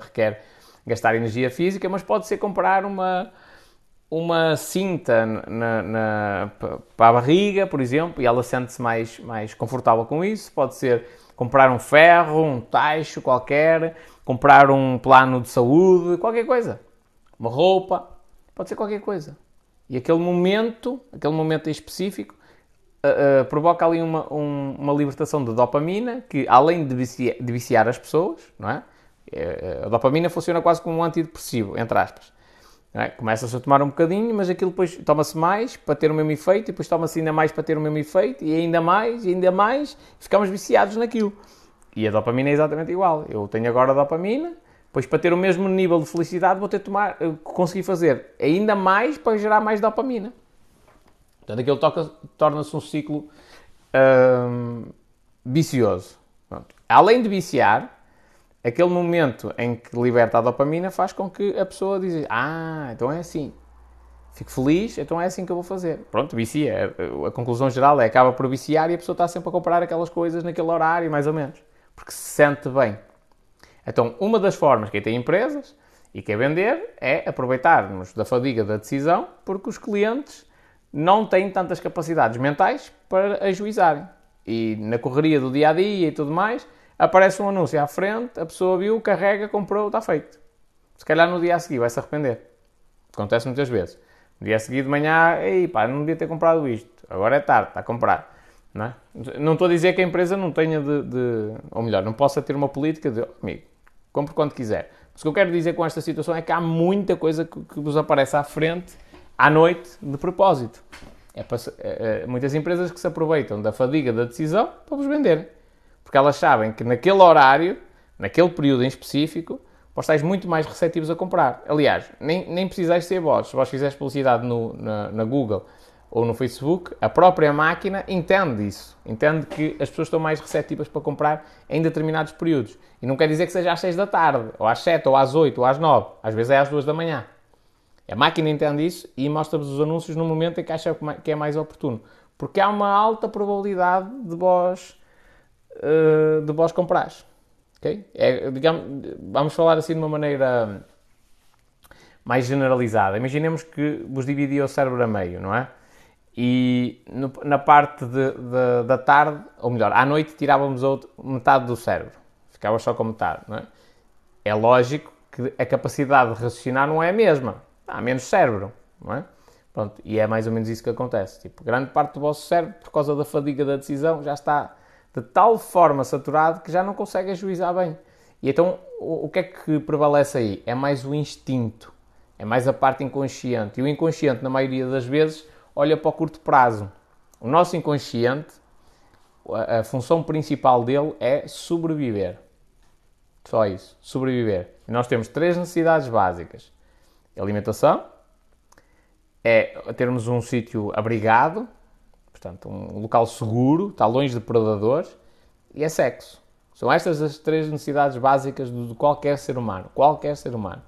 requer gastar energia física, mas pode ser comprar uma, uma cinta na, na, para a barriga, por exemplo, e ela sente-se mais, mais confortável com isso. Pode ser comprar um ferro, um tacho qualquer, comprar um plano de saúde, qualquer coisa, uma roupa, pode ser qualquer coisa. E aquele momento, aquele momento em específico, Uh, uh, provoca ali uma, um, uma libertação de dopamina, que além de viciar, de viciar as pessoas, não é? Uh, a dopamina funciona quase como um antidepressivo, entre aspas. Não é? Começa-se a tomar um bocadinho, mas aquilo depois toma-se mais para ter o mesmo efeito, e depois toma-se ainda mais para ter o mesmo efeito, e ainda mais, e ainda mais, e ficamos viciados naquilo. E a dopamina é exatamente igual. Eu tenho agora a dopamina, depois para ter o mesmo nível de felicidade vou ter de tomar, conseguir fazer ainda mais para gerar mais dopamina. Portanto, aquilo toca, torna-se um ciclo hum, vicioso. Pronto. Além de viciar, aquele momento em que liberta a dopamina faz com que a pessoa diz: ah, então é assim. Fico feliz, então é assim que eu vou fazer. Pronto, vicia. A conclusão geral é acaba por viciar e a pessoa está sempre a comprar aquelas coisas naquele horário, mais ou menos. Porque se sente bem. Então, uma das formas que tem empresas e quer vender é aproveitarmos da fadiga da decisão, porque os clientes não têm tantas capacidades mentais para ajuizarem. E na correria do dia-a-dia e tudo mais, aparece um anúncio à frente, a pessoa viu, carrega, comprou, está feito. Se calhar no dia a seguir vai-se arrepender. Acontece muitas vezes. No dia a seguir de manhã, ei pá, não devia ter comprado isto. Agora é tarde, está a comprar. Não é? Não estou a dizer que a empresa não tenha de, de... Ou melhor, não possa ter uma política de... Amigo, compre quando quiser. Mas o que eu quero dizer com esta situação é que há muita coisa que, que vos aparece à frente à noite, de propósito. É para, é, é, muitas empresas que se aproveitam da fadiga da decisão para vos vender. Porque elas sabem que naquele horário, naquele período em específico, vós estáis muito mais receptivos a comprar. Aliás, nem, nem precisais ser vós. Se vós fizeres publicidade no, na, na Google ou no Facebook, a própria máquina entende isso. Entende que as pessoas estão mais receptivas para comprar em determinados períodos. E não quer dizer que seja às seis da tarde, ou às sete, ou às oito, ou às nove. Às vezes é às duas da manhã. A máquina entende isso e mostra-vos os anúncios no momento em que acha que é mais oportuno. Porque há uma alta probabilidade de vós, de vós comprares. Okay? É, digamos, vamos falar assim de uma maneira mais generalizada. Imaginemos que vos dividia o cérebro a meio, não é? E no, na parte de, de, da tarde, ou melhor, à noite tirávamos outro, metade do cérebro. Ficava só com metade, não é? É lógico que a capacidade de raciocinar não é a mesma. Há menos cérebro, não é? Pronto, e é mais ou menos isso que acontece. Tipo, grande parte do vosso cérebro, por causa da fadiga da decisão, já está de tal forma saturado que já não consegue ajuizar bem. E então, o, o que é que prevalece aí? É mais o instinto, é mais a parte inconsciente. E o inconsciente, na maioria das vezes, olha para o curto prazo. O nosso inconsciente, a, a função principal dele é sobreviver. Só isso, sobreviver. E nós temos três necessidades básicas. Alimentação, é termos um sítio abrigado, portanto, um local seguro, está longe de predadores, e é sexo. São estas as três necessidades básicas de qualquer ser humano, qualquer ser humano.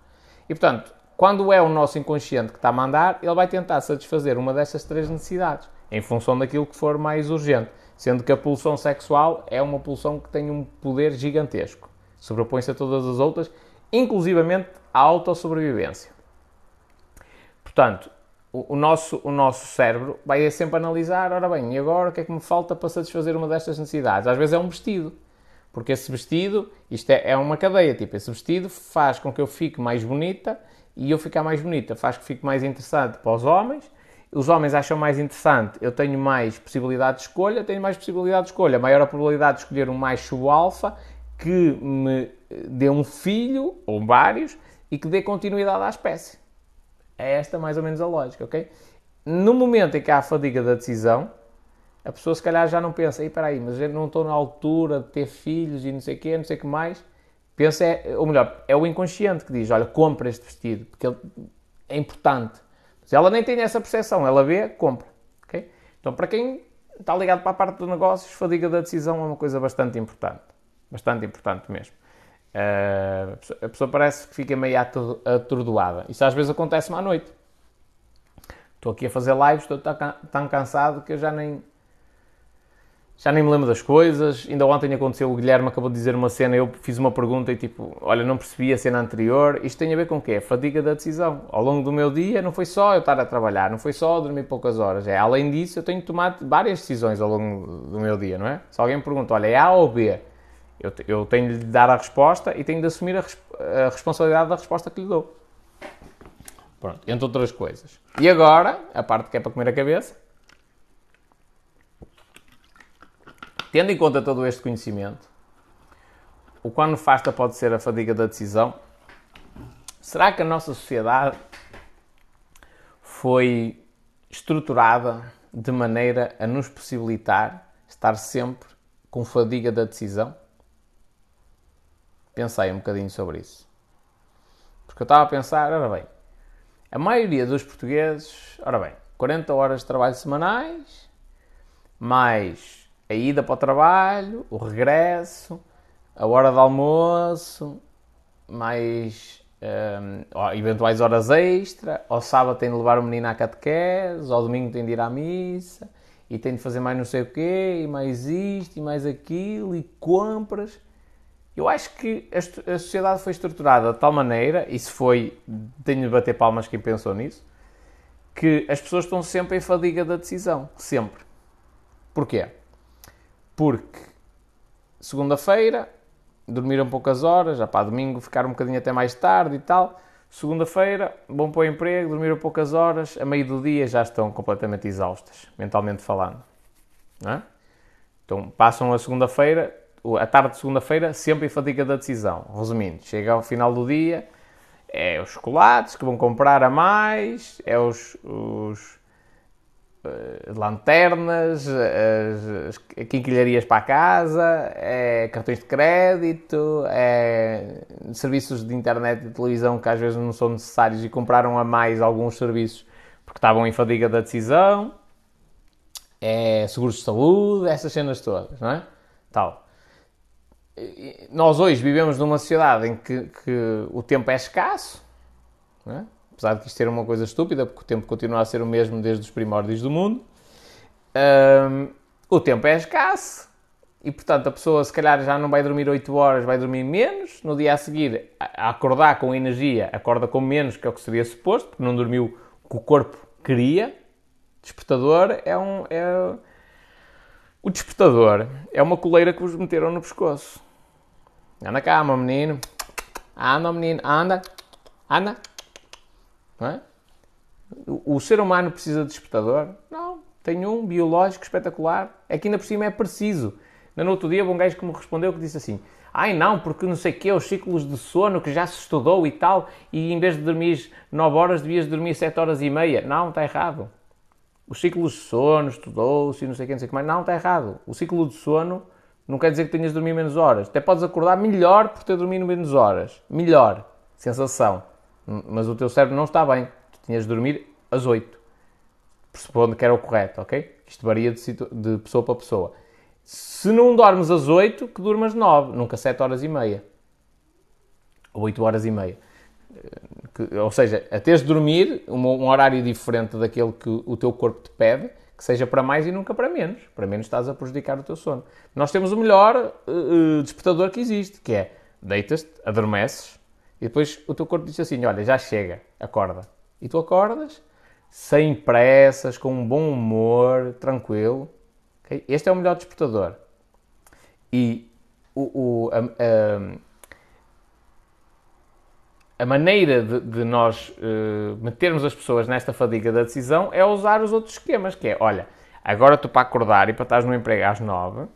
E, portanto, quando é o nosso inconsciente que está a mandar, ele vai tentar satisfazer uma destas três necessidades, em função daquilo que for mais urgente, sendo que a pulsão sexual é uma pulsão que tem um poder gigantesco. Sobrepõe-se a todas as outras, inclusivamente à autossobrevivência. Portanto, o nosso, o nosso cérebro vai sempre analisar, ora bem, e agora o que é que me falta para satisfazer uma destas necessidades? Às vezes é um vestido, porque esse vestido, isto é, é uma cadeia, tipo, esse vestido faz com que eu fique mais bonita, e eu ficar mais bonita faz que fique mais interessante para os homens, os homens acham mais interessante, eu tenho mais possibilidade de escolha, tenho mais possibilidade de escolha, maior a probabilidade de escolher um macho alfa, que me dê um filho, ou vários, e que dê continuidade à espécie. É esta mais ou menos a lógica, ok? No momento em que há a fadiga da decisão, a pessoa se calhar já não pensa, espera aí, mas eu não estou na altura de ter filhos e não sei o quê, não sei o que mais. Pensa, é, ou melhor, é o inconsciente que diz, olha, compra este vestido, porque ele é importante. Mas ela nem tem essa percepção, ela vê, compra, ok? Então, para quem está ligado para a parte dos negócios, fadiga da decisão é uma coisa bastante importante. Bastante importante mesmo. Uh, a, pessoa, a pessoa parece que fica meio atordoada. Isso às vezes acontece-me à noite. Estou aqui a fazer lives, estou tão, tão cansado que eu já nem, já nem me lembro das coisas. Ainda ontem aconteceu, o Guilherme acabou de dizer uma cena, eu fiz uma pergunta e tipo, olha, não percebi a cena anterior. Isto tem a ver com o quê? A fadiga da decisão. Ao longo do meu dia não foi só eu estar a trabalhar, não foi só dormir poucas horas. É, além disso, eu tenho tomado várias decisões ao longo do meu dia, não é? Se alguém me pergunta, olha, é A ou B? Eu, eu tenho de lhe dar a resposta e tenho de assumir a, a responsabilidade da resposta que lhe dou. Pronto, entre outras coisas. E agora, a parte que é para comer a cabeça. Tendo em conta todo este conhecimento, o quão nefasta pode ser a fadiga da decisão, será que a nossa sociedade foi estruturada de maneira a nos possibilitar estar sempre com fadiga da decisão? Pensei um bocadinho sobre isso. Porque eu estava a pensar, ora bem, a maioria dos portugueses, ora bem, quarenta horas de trabalho semanais, mais a ida para o trabalho, o regresso, a hora de almoço, mais hum, eventuais horas extra, ao sábado tem de levar o menino à catequese, ao domingo tem de ir à missa, e tem de fazer mais não sei o quê, e mais isto, e mais aquilo, e compras. Eu acho que a, a sociedade foi estruturada de tal maneira, e se foi, tenho de bater palmas quem pensou nisso, que as pessoas estão sempre em fadiga da decisão. Sempre. Porquê? Porque segunda-feira, dormiram poucas horas, já pá, domingo ficaram um bocadinho até mais tarde e tal. Segunda-feira, bom para o emprego, dormiram poucas horas, a meio do dia já estão completamente exaustas, mentalmente falando. Não é? Então, passam a segunda-feira, a tarde de segunda-feira, sempre em fadiga da decisão. Resumindo, chega ao final do dia, é os chocolates que vão comprar a mais, é os, os uh, lanternas, as, as quinquilharias para a casa, é cartões de crédito, é serviços de internet e de televisão que às vezes não são necessários e compraram a mais alguns serviços porque estavam em fadiga da decisão, é seguros de saúde, essas cenas todas, não é? Tal. Nós hoje vivemos numa sociedade em que, que o tempo é escasso, não é? Apesar de que isto ser uma coisa estúpida, porque o tempo continua a ser o mesmo desde os primórdios do mundo, um, o tempo é escasso e, portanto, a pessoa se calhar já não vai dormir oito horas, vai dormir menos, no dia a seguir, a acordar com energia, acorda com menos que é o que seria suposto, porque não dormiu o que o corpo queria. Despertador é um... É... O despertador é uma coleira que vos meteram no pescoço. Anda cá, meu menino. Anda, menino. Anda. Anda. Não é? O, o ser humano precisa de despertador? Não. Tem um biológico espetacular. É que ainda por cima é preciso. No outro dia, um gajo que me respondeu que disse assim, ai não, porque não sei o quê, os ciclos de sono que já se estudou e tal, e em vez de dormir nove horas, devias dormir sete horas e meia. Não, está errado. Os ciclos de sono, estudou-se, não sei o quê, não sei o que mais. Não, está errado. O ciclo de sono não quer dizer que tenhas de dormir menos horas. Até podes acordar melhor por ter dormido menos horas. Melhor. Sensação. Mas o teu cérebro não está bem. Tu tinhas de dormir às oito. pressupondo que era o correto, ok? Isto varia de, situ... de pessoa para pessoa. Se não dormes às oito, que durmas nove, nunca sete horas e meia. Ou oito horas e meia. Que, ou seja, até de dormir um, um horário diferente daquele que o teu corpo te pede, que seja para mais e nunca para menos. Para menos estás a prejudicar o teu sono. Nós temos o melhor uh, despertador que existe, que é deitas-te, adormeces, e depois o teu corpo diz assim, olha, já chega, acorda. E tu acordas sem pressas, com um bom humor, tranquilo. Okay? Este é o melhor despertador. E o... o a, a, A maneira de, de nós uh, metermos as pessoas nesta fadiga da decisão é usar os outros esquemas, que é, olha, agora tu para acordar e para estares no emprego às nove,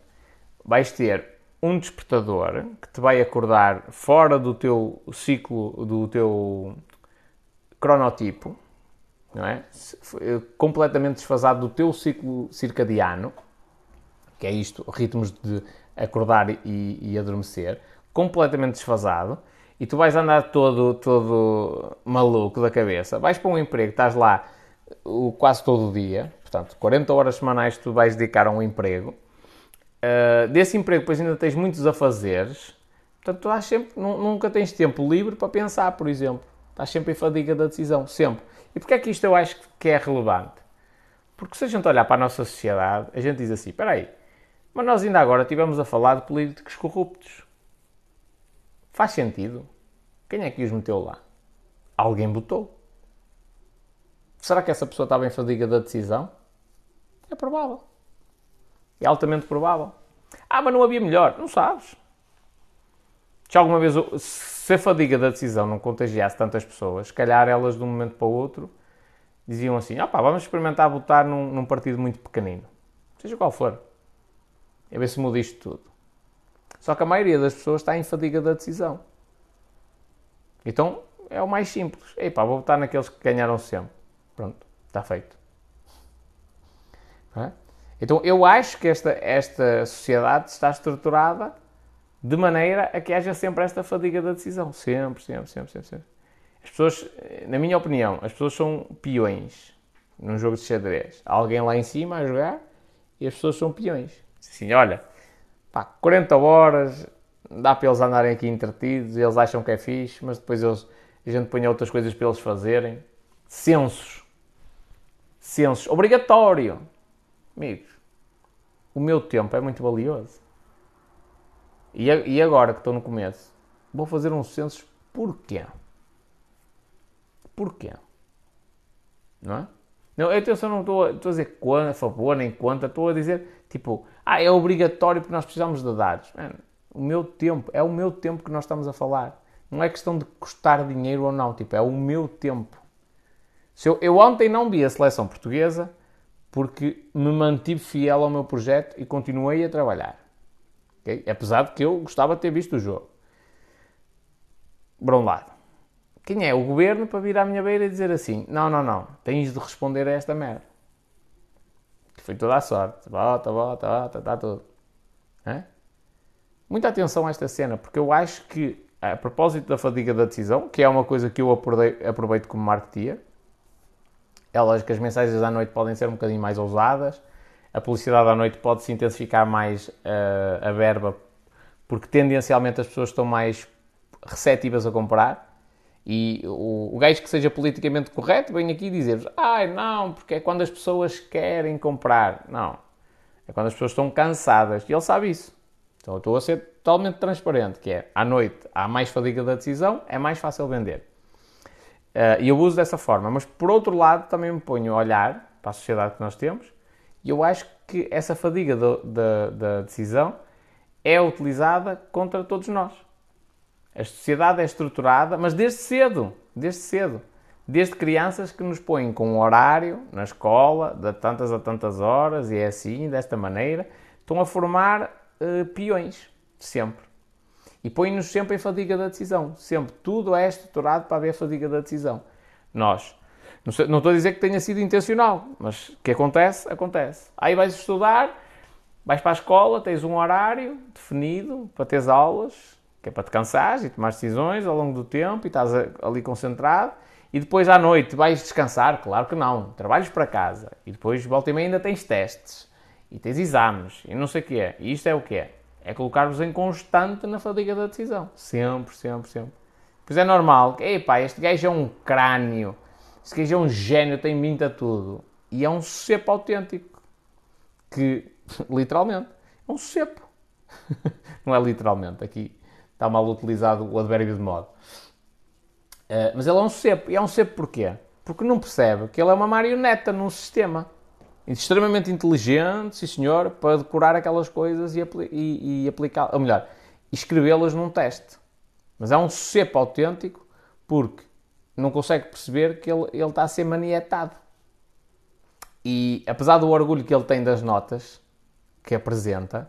vais ter um despertador que te vai acordar fora do teu ciclo, do teu cronotipo, não é? Completamente desfasado do teu ciclo circadiano, que é isto, ritmos de acordar e, e adormecer, completamente desfasado. E tu vais andar todo, todo maluco da cabeça. Vais para um emprego, estás lá o, quase todo o dia. Portanto, quarenta horas semanais tu vais dedicar a um emprego. Uh, desse emprego, depois ainda tens muitos afazeres. Portanto, tu estás sempre, nu, nunca tens tempo livre para pensar, por exemplo. Estás sempre em fadiga da decisão, sempre. E porquê é que isto eu acho que é relevante? Porque se a gente olhar para a nossa sociedade, a gente diz assim, espera aí, mas nós ainda agora estivemos a falar de políticos corruptos. Faz sentido? Quem é que os meteu lá? Alguém botou. Será que essa pessoa estava em fadiga da decisão? É provável. É altamente provável. Ah, mas não havia melhor. Não sabes. Se alguma vez se a fadiga da decisão não contagiasse tantas pessoas, se calhar elas de um momento para o outro diziam assim, opá, vamos experimentar votar num, num partido muito pequenino. Seja qual for. A ver se muda isto tudo. Só que a maioria das pessoas está em fadiga da decisão. Então, é o mais simples. Ei pá, vou votar naqueles que ganharam sempre. Pronto, está feito. Não é? Então, eu acho que esta, esta sociedade está estruturada de maneira a que haja sempre esta fadiga da decisão. Sempre, sempre, sempre, sempre, sempre. As pessoas, na minha opinião, as pessoas são peões num jogo de xadrez. Há alguém lá em cima a jogar e as pessoas são peões. Assim, olha... Pá, quarenta horas, dá para eles andarem aqui entretidos, eles acham que é fixe, mas depois eles, a gente põe outras coisas para eles fazerem. Censos. Censos. Obrigatório. Amigos, o meu tempo é muito valioso. E, e agora que estou no começo, vou fazer uns censos porquê? Porquê? Não é? Não, atenção, não estou a, estou a dizer quando, a favor, nem contra, estou a dizer, tipo, ah, é obrigatório porque nós precisamos de dados. Mano, o meu tempo, é o meu tempo que nós estamos a falar. Não é questão de custar dinheiro ou não, tipo, é o meu tempo. Se eu, eu ontem não vi a seleção portuguesa porque me mantive fiel ao meu projeto e continuei a trabalhar. Okay? Apesar de que eu gostava de ter visto o jogo. Por um lado. Quem é o governo para vir à minha beira e dizer assim, não, não, não, tens de responder a esta merda. Que foi toda a sorte. Bota, bota, bota, está tudo. É? Muita atenção a esta cena, porque eu acho que, a propósito da fadiga da decisão, que é uma coisa que eu aproveito como marketeer, é lógico que as mensagens à noite podem ser um bocadinho mais ousadas, a publicidade à noite pode se intensificar mais uh, a verba, porque tendencialmente as pessoas estão mais receptivas a comprar. E o, o gajo que seja politicamente correto vem aqui dizer-vos, ai não, porque é quando as pessoas querem comprar. Não, é quando as pessoas estão cansadas, e ele sabe isso. Então eu estou a ser totalmente transparente, que é, à noite há mais fadiga da decisão, é mais fácil vender. Uh, e eu uso dessa forma, mas por outro lado também me ponho a olhar para a sociedade que nós temos, e eu acho que essa fadiga do, da, da decisão é utilizada contra todos nós. A sociedade é estruturada, mas desde cedo, desde cedo. Desde crianças que nos põem com um horário na escola, de tantas a tantas horas, e é assim, desta maneira, estão a formar uh, peões, sempre. E põem-nos sempre em fadiga da decisão, sempre. Tudo é estruturado para haver fadiga da decisão. Nós, não, sei, não estou a dizer que tenha sido intencional, mas o que acontece, acontece. Aí vais estudar, vais para a escola, tens um horário definido para teres aulas, que é para te cansares e tomar decisões ao longo do tempo e estás ali concentrado e depois à noite vais descansar? Claro que não. Trabalhas para casa e depois volta e meia ainda tens testes e tens exames e não sei o que é. E isto é o que é. É colocar-vos em constante na fadiga da decisão. Sempre, sempre, sempre. Pois é normal. Epá, este gajo é um crânio. Este gajo é um gênio, tem minta tudo. E é um cepo autêntico. Que, literalmente, é um cepo. Não é literalmente. Aqui está mal utilizado o advérbio de modo. Uh, mas ele é um cepo. E é um cepo porquê? Porque não percebe que ele é uma marioneta num sistema. Extremamente inteligente, sim senhor, para decorar aquelas coisas e, apli e, e aplicá-las. Ou melhor, escrevê-las num teste. Mas é um cepo autêntico porque não consegue perceber que ele, ele está a ser manietado. E apesar do orgulho que ele tem das notas que apresenta,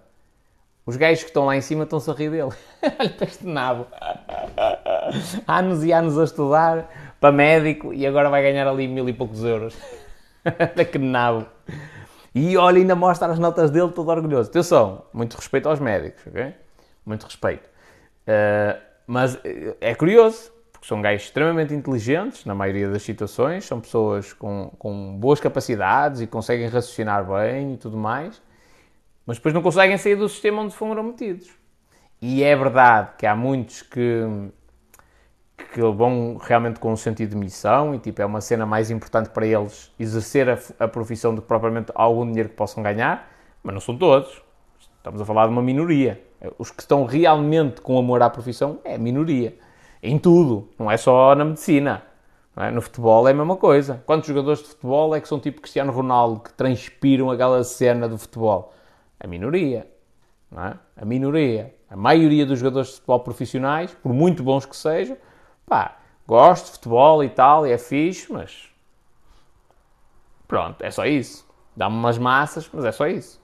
os gajos que estão lá em cima estão-se a rir dele. Olha para este nabo. Há anos e anos a estudar para médico e agora vai ganhar ali mil e poucos euros. Olha que nabo. E olha, ainda mostra as notas dele todo orgulhoso. Atenção, muito respeito aos médicos, ok? Muito respeito. Uh, mas é curioso, porque são gajos extremamente inteligentes, na maioria das situações, são pessoas com, com boas capacidades e conseguem raciocinar bem e tudo mais, mas depois não conseguem sair do sistema onde foram metidos. E é verdade que há muitos que... que vão realmente com um sentido de missão e, tipo, é uma cena mais importante para eles exercer a, a profissão do que propriamente algum dinheiro que possam ganhar, mas não são todos. Estamos a falar de uma minoria. Os que estão realmente com amor à profissão é minoria. Em tudo. Não é só na medicina. Não é? No futebol é a mesma coisa. Quantos jogadores de futebol é que são tipo Cristiano Ronaldo, que transpiram aquela cena do futebol? A minoria. Não é? A minoria. A maioria dos jogadores de futebol profissionais, por muito bons que sejam, pá, gosto de futebol e tal, e é fixe, mas pronto, é só isso. Dá-me umas massas, mas é só isso.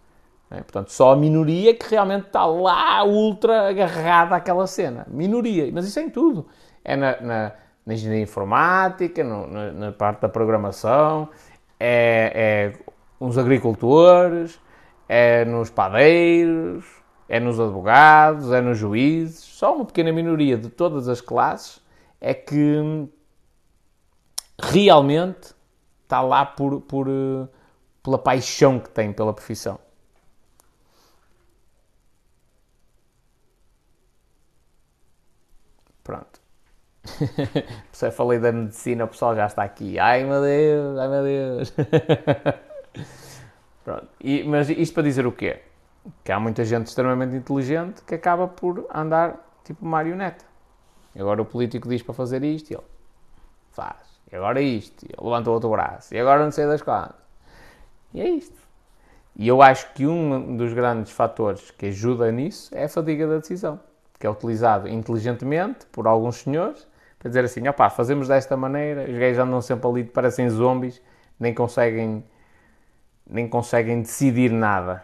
É? Portanto, só a minoria que realmente está lá ultra agarrada àquela cena. Minoria, mas isso é em tudo. É na, na, na engenharia informática, no, na, na parte da programação, é, é nos agricultores, é nos padeiros, é nos advogados, é nos juízes. Só uma pequena minoria de todas as classes é que realmente está lá por, por, pela paixão que tem pela profissão. Pronto. Eu falei da medicina, o pessoal já está aqui. Ai meu Deus, ai meu Deus. Pronto. E, mas isto para dizer o quê? Que há muita gente extremamente inteligente que acaba por andar tipo marioneta. E agora o político diz para fazer isto e ele faz. E agora isto. E ele levanta o outro braço. E agora não sei das quantas. E é isto. E eu acho que um dos grandes fatores que ajuda nisso é a fadiga da decisão. Que é utilizado inteligentemente por alguns senhores para dizer assim, opá, fazemos desta maneira. Os gays andam sempre ali, parecem zombies. Nem conseguem, nem conseguem decidir nada.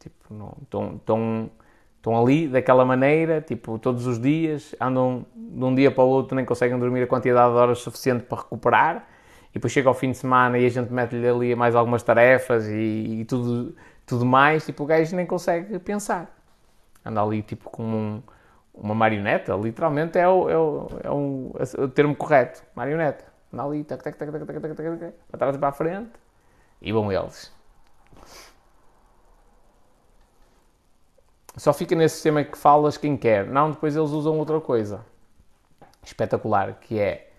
Tipo, não, tão... tão estão ali, daquela maneira, tipo, todos os dias, andam de um dia para o outro, nem conseguem dormir a quantidade de horas suficiente para recuperar, e depois chega ao fim de semana e a gente mete-lhe ali mais algumas tarefas e, e tudo, tudo mais, tipo, o gajo nem consegue pensar. Anda ali, tipo, como um, uma marioneta, literalmente é o, é o, é o, é o termo correto, marioneta. Anda ali, tac, tac, tac, tac, tac, tac, tac, tac, para trás e para a frente, e vão eles. Só fica nesse sistema que falas quem quer. Não, depois eles usam outra coisa espetacular, que é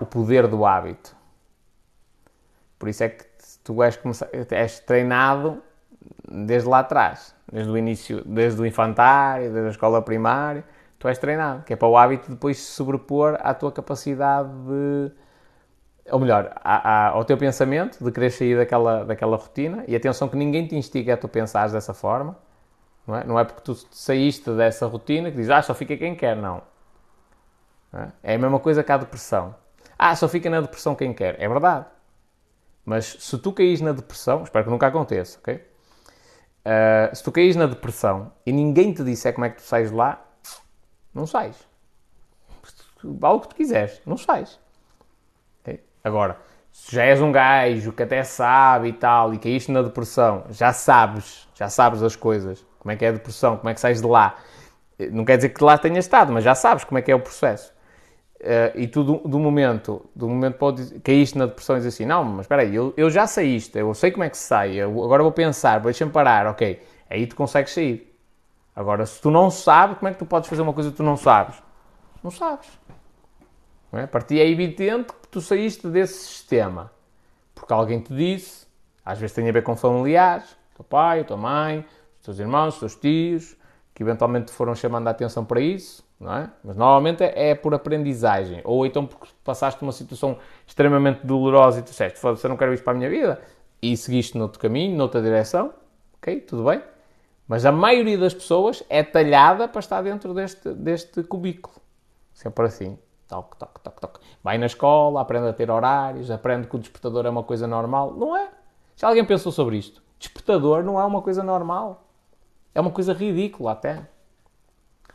o poder do hábito. Por isso é que tu és, és treinado desde lá atrás. Desde o início, desde o infantário, desde a escola primária, tu és treinado. Que é para o hábito depois se sobrepor à tua capacidade de... Ou melhor, à, à, ao teu pensamento de querer sair daquela, daquela rotina. E atenção que ninguém te instiga a tu pensares dessa forma. Não é? Não é porque tu saíste dessa rotina que dizes, ah, só fica quem quer, não. Não é? É a mesma coisa que a depressão. Ah, só fica na depressão quem quer. É verdade. Mas se tu caís na depressão, espero que nunca aconteça, ok? Uh, se tu caís na depressão e ninguém te disser como é que tu sais de lá, não sais. Vá o que tu quiseres, não sais. Okay? Agora, se já és um gajo que até sabe e tal, e caíste na depressão, já sabes, já sabes as coisas. Como é que é a depressão, como é que sais de lá. Não quer dizer que de lá tenhas estado, mas já sabes como é que é o processo. Uh, e tu, do, do momento, do momento pode, caíste na depressão e dizes assim, não, mas espera aí, eu, eu já sei isto, eu sei como é que se sai, eu, agora vou pensar, deixa-me parar, ok, aí tu consegues sair. Agora, se tu não sabes, como é que tu podes fazer uma coisa que tu não sabes? Não sabes. Não é? A partir é evidente que tu saíste desse sistema, porque alguém te disse, às vezes tem a ver com familiares, o teu pai, a tua mãe, os teus irmãos, os teus tios, que eventualmente te foram chamando a atenção para isso. Não é? Mas normalmente é por aprendizagem, ou então porque passaste uma situação extremamente dolorosa e tu disseste, foda-se, eu não quero isto para a minha vida, e seguiste noutro caminho, noutra direção, ok, tudo bem, mas a maioria das pessoas é talhada para estar dentro deste, deste cubículo, sempre assim, toque, toque, toque, toque, vai na escola, aprende a ter horários, aprende que o despertador é uma coisa normal, não é? Já alguém pensou sobre isto? Despertador não é uma coisa normal, é uma coisa ridícula até.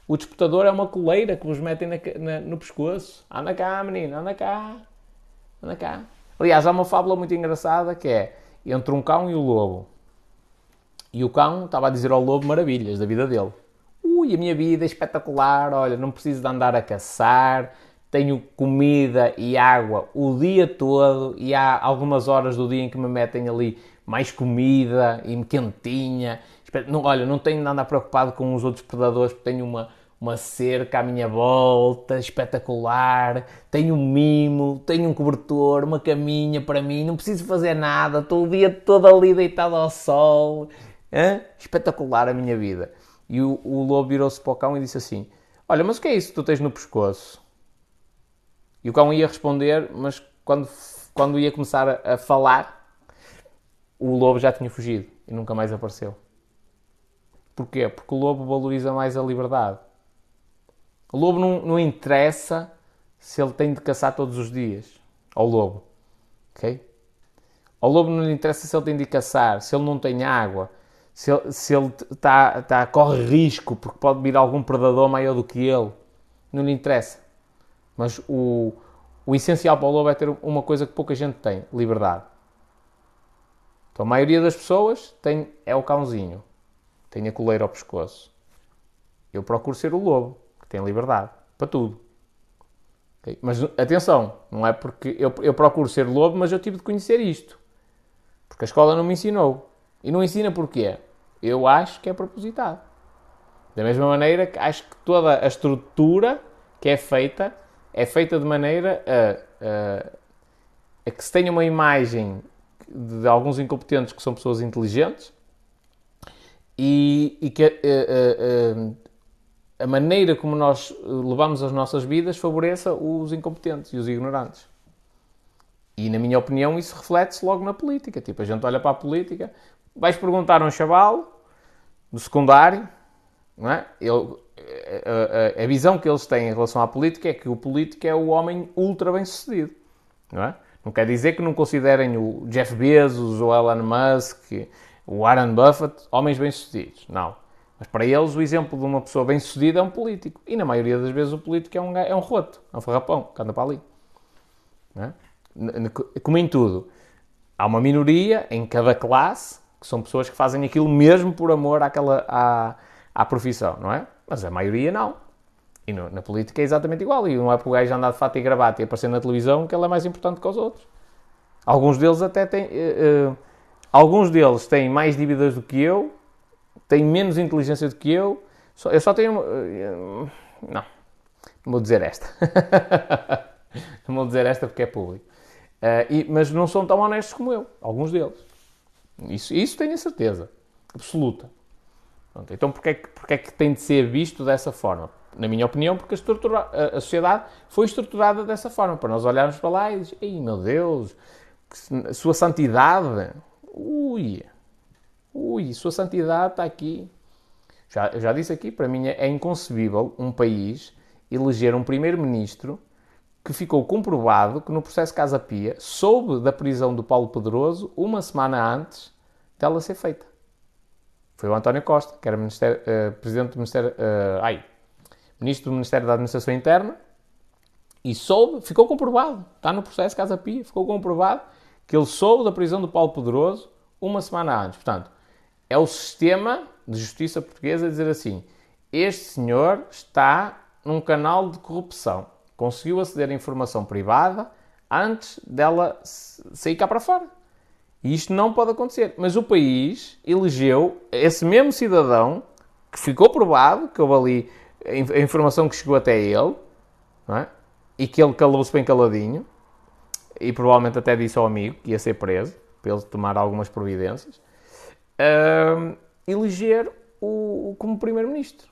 O despertador é uma coleira que vos metem na, na, no pescoço. Anda cá, menino, anda cá. Anda cá. Aliás, há uma fábula muito engraçada que é entre um cão e o lobo. E o cão estava a dizer ao lobo maravilhas da vida dele. Ui, a minha vida é espetacular, olha, não preciso de andar a caçar, tenho comida e água o dia todo e há algumas horas do dia em que me metem ali mais comida e quentinha. Não, olha, não tenho de andar preocupado com os outros predadores, porque tenho uma, uma cerca à minha volta, espetacular, tenho um mimo, tenho um cobertor, uma caminha para mim, não preciso fazer nada, estou o dia todo ali deitado ao sol, hã? Espetacular a minha vida. E o, o lobo virou-se para o cão e disse assim, olha, mas o que é isso que tu tens no pescoço? E o cão ia responder, mas quando, quando ia começar a, a falar, o lobo já tinha fugido e nunca mais apareceu. Porquê? Porque o lobo valoriza mais a liberdade. O lobo não, não interessa se ele tem de caçar todos os dias. Ao lobo. Ok? Ao lobo não lhe interessa se ele tem de caçar, se ele não tem água, se ele, se ele tá, tá, corre risco porque pode vir algum predador maior do que ele. Não lhe interessa. Mas o, o essencial para o lobo é ter uma coisa que pouca gente tem. Liberdade. Então a maioria das pessoas tem, é o cãozinho. Tenho a coleira ao pescoço. Eu procuro ser o lobo, que tem liberdade, para tudo. Okay? Mas atenção, não é porque eu, eu procuro ser lobo, mas eu tive de conhecer isto. Porque a escola não me ensinou. E não ensina porquê? Eu acho que é propositado. Da mesma maneira que acho que toda a estrutura que é feita, é feita de maneira a, a, a que se tenha uma imagem de alguns incompetentes que são pessoas inteligentes, E, e que uh, uh, uh, a maneira como nós levamos as nossas vidas favoreça os incompetentes e os ignorantes. E, na minha opinião, isso reflete-se logo na política. Tipo, a gente olha para a política, vais perguntar a um chaval do secundário, não é? Ele, a, a, a visão que eles têm em relação à política é que o político é o homem ultra bem-sucedido, não é? Não quer dizer que não considerem o Jeff Bezos, o Elon Musk, o Warren Buffett, homens bem-sucedidos. Não. Mas para eles o exemplo de uma pessoa bem-sucedida é um político. E na maioria das vezes o político é um, é um roto, é um farrapão, que anda para ali. Não é? Como em tudo, há uma minoria em cada classe que são pessoas que fazem aquilo mesmo por amor àquela, à, à profissão, não é? Mas a maioria não. E no, na política é exatamente igual. E não é para o gajo andar de fato e gravata e aparecer na televisão que ele é mais importante que os outros. Alguns deles até têm... Uh, uh, Alguns deles têm mais dívidas do que eu, têm menos inteligência do que eu. Só, eu só tenho... Não, não vou dizer esta. Não vou dizer esta porque é público. Uh, e, mas não são tão honestos como eu, alguns deles. Isso, isso tenho a certeza absoluta. Pronto, então, porque é, que, porque é que tem de ser visto dessa forma? Na minha opinião, porque a, estrutura, a, a sociedade foi estruturada dessa forma. Para nós olharmos para lá e dizer, ei, meu Deus, que, sua santidade... Ui, ui, sua santidade está aqui. Já, já disse aqui, para mim é inconcebível um país eleger um primeiro-ministro que ficou comprovado que no processo Casa Pia soube da prisão do Paulo Pedroso uma semana antes dela ser feita. Foi o António Costa, que era ministério, uh, presidente do Ministério, uh, ai, ministro do Ministério da Administração Interna, e soube, ficou comprovado, está no processo Casa Pia, ficou comprovado que ele soube da prisão do Paulo Pedroso uma semana antes. Portanto, é o sistema de justiça portuguesa dizer assim, este senhor está num canal de corrupção. conseguiu aceder à informação privada antes dela sair cá para fora. E isto não pode acontecer. Mas o país elegeu esse mesmo cidadão, que ficou provado, que houve ali a informação que chegou até ele, não é? E que ele calou-se bem caladinho, e provavelmente até disse ao amigo que ia ser preso, para ele tomar algumas providências, um, eleger o, como primeiro-ministro.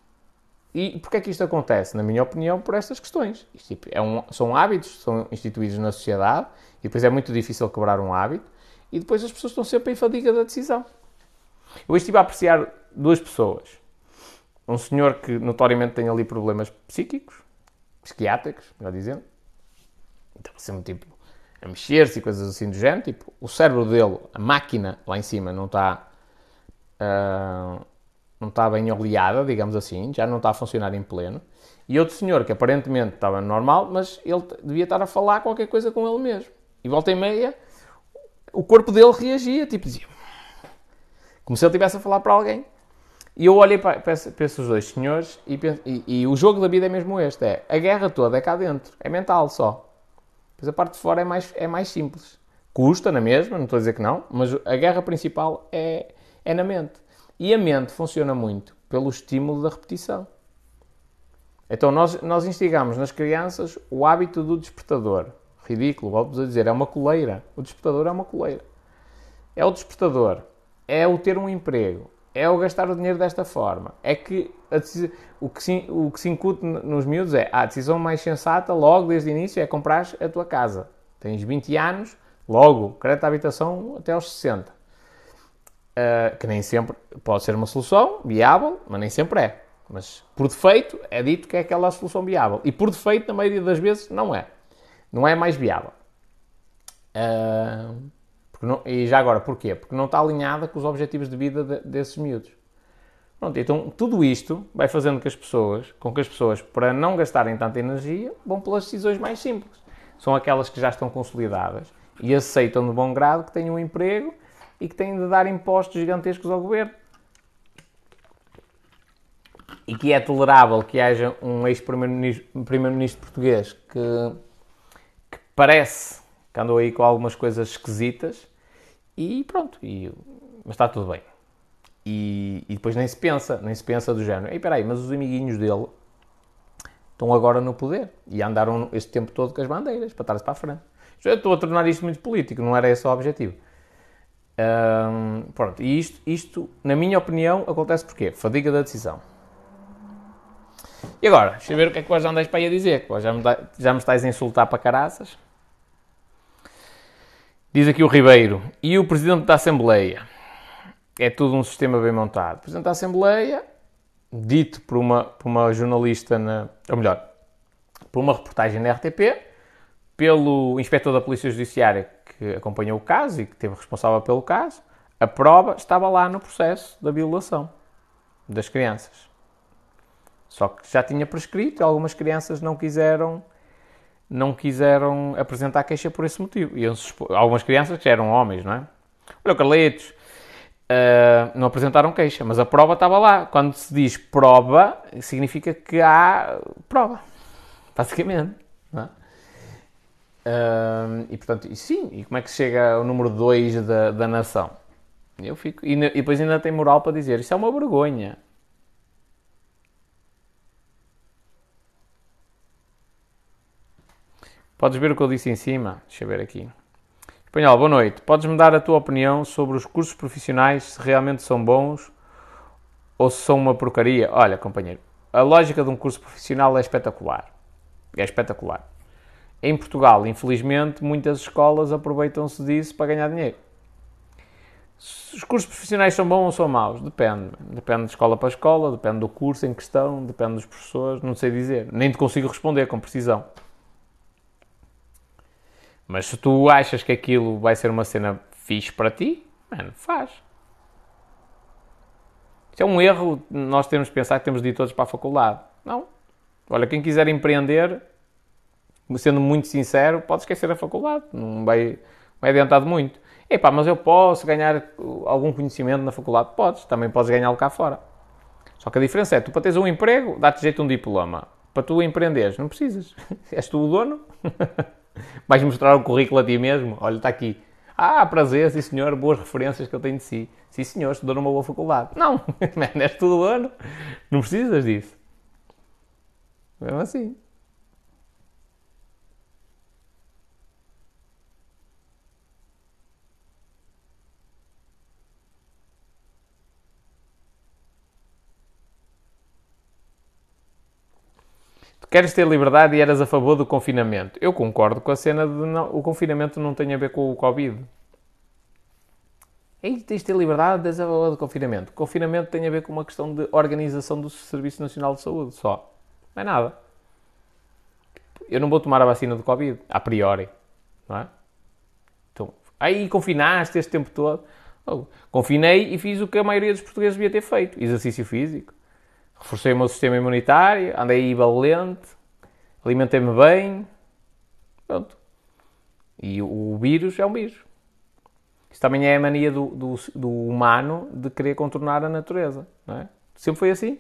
E porquê é que isto acontece? Na minha opinião, por estas questões. Isto é um, são hábitos, são instituídos na sociedade, e depois é muito difícil quebrar um hábito, e depois as pessoas estão sempre em fadiga da decisão. Eu estive a apreciar duas pessoas. Um senhor que notoriamente tem ali problemas psíquicos, psiquiátricos, melhor dizendo. Então, sempre tipo a mexer-se e coisas assim do género. Tipo, o cérebro dele, a máquina lá em cima, não está uh, não está bem oleada, digamos assim. Já não está a funcionar em pleno. E outro senhor que aparentemente estava normal, mas ele devia estar a falar qualquer coisa com ele mesmo. E volta e meia, o corpo dele reagia, tipo, dizia, como se ele estivesse a falar para alguém. E eu olhei para, para esses dois senhores e, penso, e, e o jogo da vida é mesmo este, é a guerra toda é cá dentro, é mental só. Pois a parte de fora é mais, é mais simples. Custa na mesma, não estou a dizer que não, mas a guerra principal é, é na mente. E a mente funciona muito pelo estímulo da repetição. Então nós, nós instigamos nas crianças o hábito do despertador. Ridículo, volto-vos a dizer, é uma coleira. O despertador é uma coleira. É o despertador, é o ter um emprego, é o gastar o dinheiro desta forma. É que, a decisão, o, que se, o que se incute nos miúdos é a decisão mais sensata, logo desde o início, é comprar a tua casa. Tens vinte anos, logo, crédito à habitação até aos sessenta. Uh, que nem sempre pode ser uma solução viável, mas nem sempre é. Mas, por defeito, é dito que é aquela solução viável. E, por defeito, na maioria das vezes, não é. Não é mais viável. Uh, não, e já agora, porquê? Porque não está alinhada com os objetivos de vida de, desses miúdos. Pronto, então, tudo isto vai fazendo com que as pessoas, com que as pessoas, para não gastarem tanta energia, vão pelas decisões mais simples. São aquelas que já estão consolidadas e aceitam de bom grado que têm um emprego e que têm de dar impostos gigantescos ao governo. E que é tolerável que haja um ex-primeiro-ministro primeiro-ministro português que... parece que andou aí com algumas coisas esquisitas e pronto, e, mas está tudo bem. E, e depois nem se pensa, nem se pensa do género. Ei, espera aí, mas os amiguinhos dele estão agora no poder e andaram este tempo todo com as bandeiras para estar-se para a frente. Eu estou a tornar isto muito político, não era esse o objetivo. Hum, pronto, e isto, isto, na minha opinião, acontece porquê? Fadiga da decisão. E agora, deixa eu ver o que é que vós andais para aí a dizer, que já me, já me estáis a insultar para caraças. Diz aqui o Ribeiro, e o Presidente da Assembleia? É tudo um sistema bem montado. O Presidente da Assembleia, dito por uma, por uma jornalista, na, ou melhor, por uma reportagem na R T P, pelo Inspetor da Polícia Judiciária que acompanhou o caso e que esteve responsável pelo caso, a prova estava lá no processo da violação das crianças. Só que já tinha prescrito e algumas crianças não quiseram... não quiseram apresentar queixa por esse motivo. E algumas crianças que já eram homens, não é? Olha, Carletos, uh, não apresentaram queixa, mas a prova estava lá. Quando se diz prova, significa que há prova, basicamente, não é? Uh, e, portanto, e sim, e como é que chega ao número dois da, da nação? Eu fico... E, e depois ainda tem moral para dizer, isso é uma vergonha. Podes ver o que eu disse em cima? Deixa eu ver aqui. Espanhol, boa noite. Podes-me dar a tua opinião sobre os cursos profissionais, se realmente são bons ou se são uma porcaria? Olha, companheiro, a lógica de um curso profissional é espetacular. É espetacular. Em Portugal, infelizmente, muitas escolas aproveitam-se disso para ganhar dinheiro. Os cursos profissionais são bons ou são maus? Depende. Depende de escola para escola, depende do curso em questão, depende dos professores, não sei dizer. Nem te consigo responder com precisão. Mas se tu achas que aquilo vai ser uma cena fixe para ti, mano, faz. Isso é um erro, nós temos de pensar que temos de ir todos para a faculdade. Não. Olha, quem quiser empreender, sendo muito sincero, pode esquecer a faculdade. Não vai, vai adiantar muito. Epá, mas eu posso ganhar algum conhecimento na faculdade? Podes. Também podes ganhá-lo cá fora. Só que a diferença é, tu para teres um emprego, dá-te jeito um diploma. para tu empreenderes, não precisas. És tu o dono. Vais mostrar o currículo a ti mesmo. Olha, está aqui. Ah, prazer, sim senhor, boas referências que eu tenho de si. Sim senhor, estudou numa boa faculdade. Não, és tu o dono. Não precisas disso. Mesmo assim. Queres ter liberdade e eras a favor do confinamento. Eu concordo com a cena de não, o confinamento não tem a ver com o Covid. Aí tens de ter liberdade e eras a favor do confinamento. O confinamento tem a ver com uma questão de organização do Serviço Nacional de Saúde, só. Não é nada. Eu não vou tomar a vacina do Covid, a priori. Não é? Então, aí confinaste este tempo todo. Oh, confinei e fiz o que a maioria dos portugueses devia ter feito. Exercício físico. Reforcei o meu sistema imunitário, andei valente, alimentei-me bem, pronto. E o vírus é um vírus. Isso também é a mania do, do, do humano de querer contornar a natureza, não é? Sempre foi assim.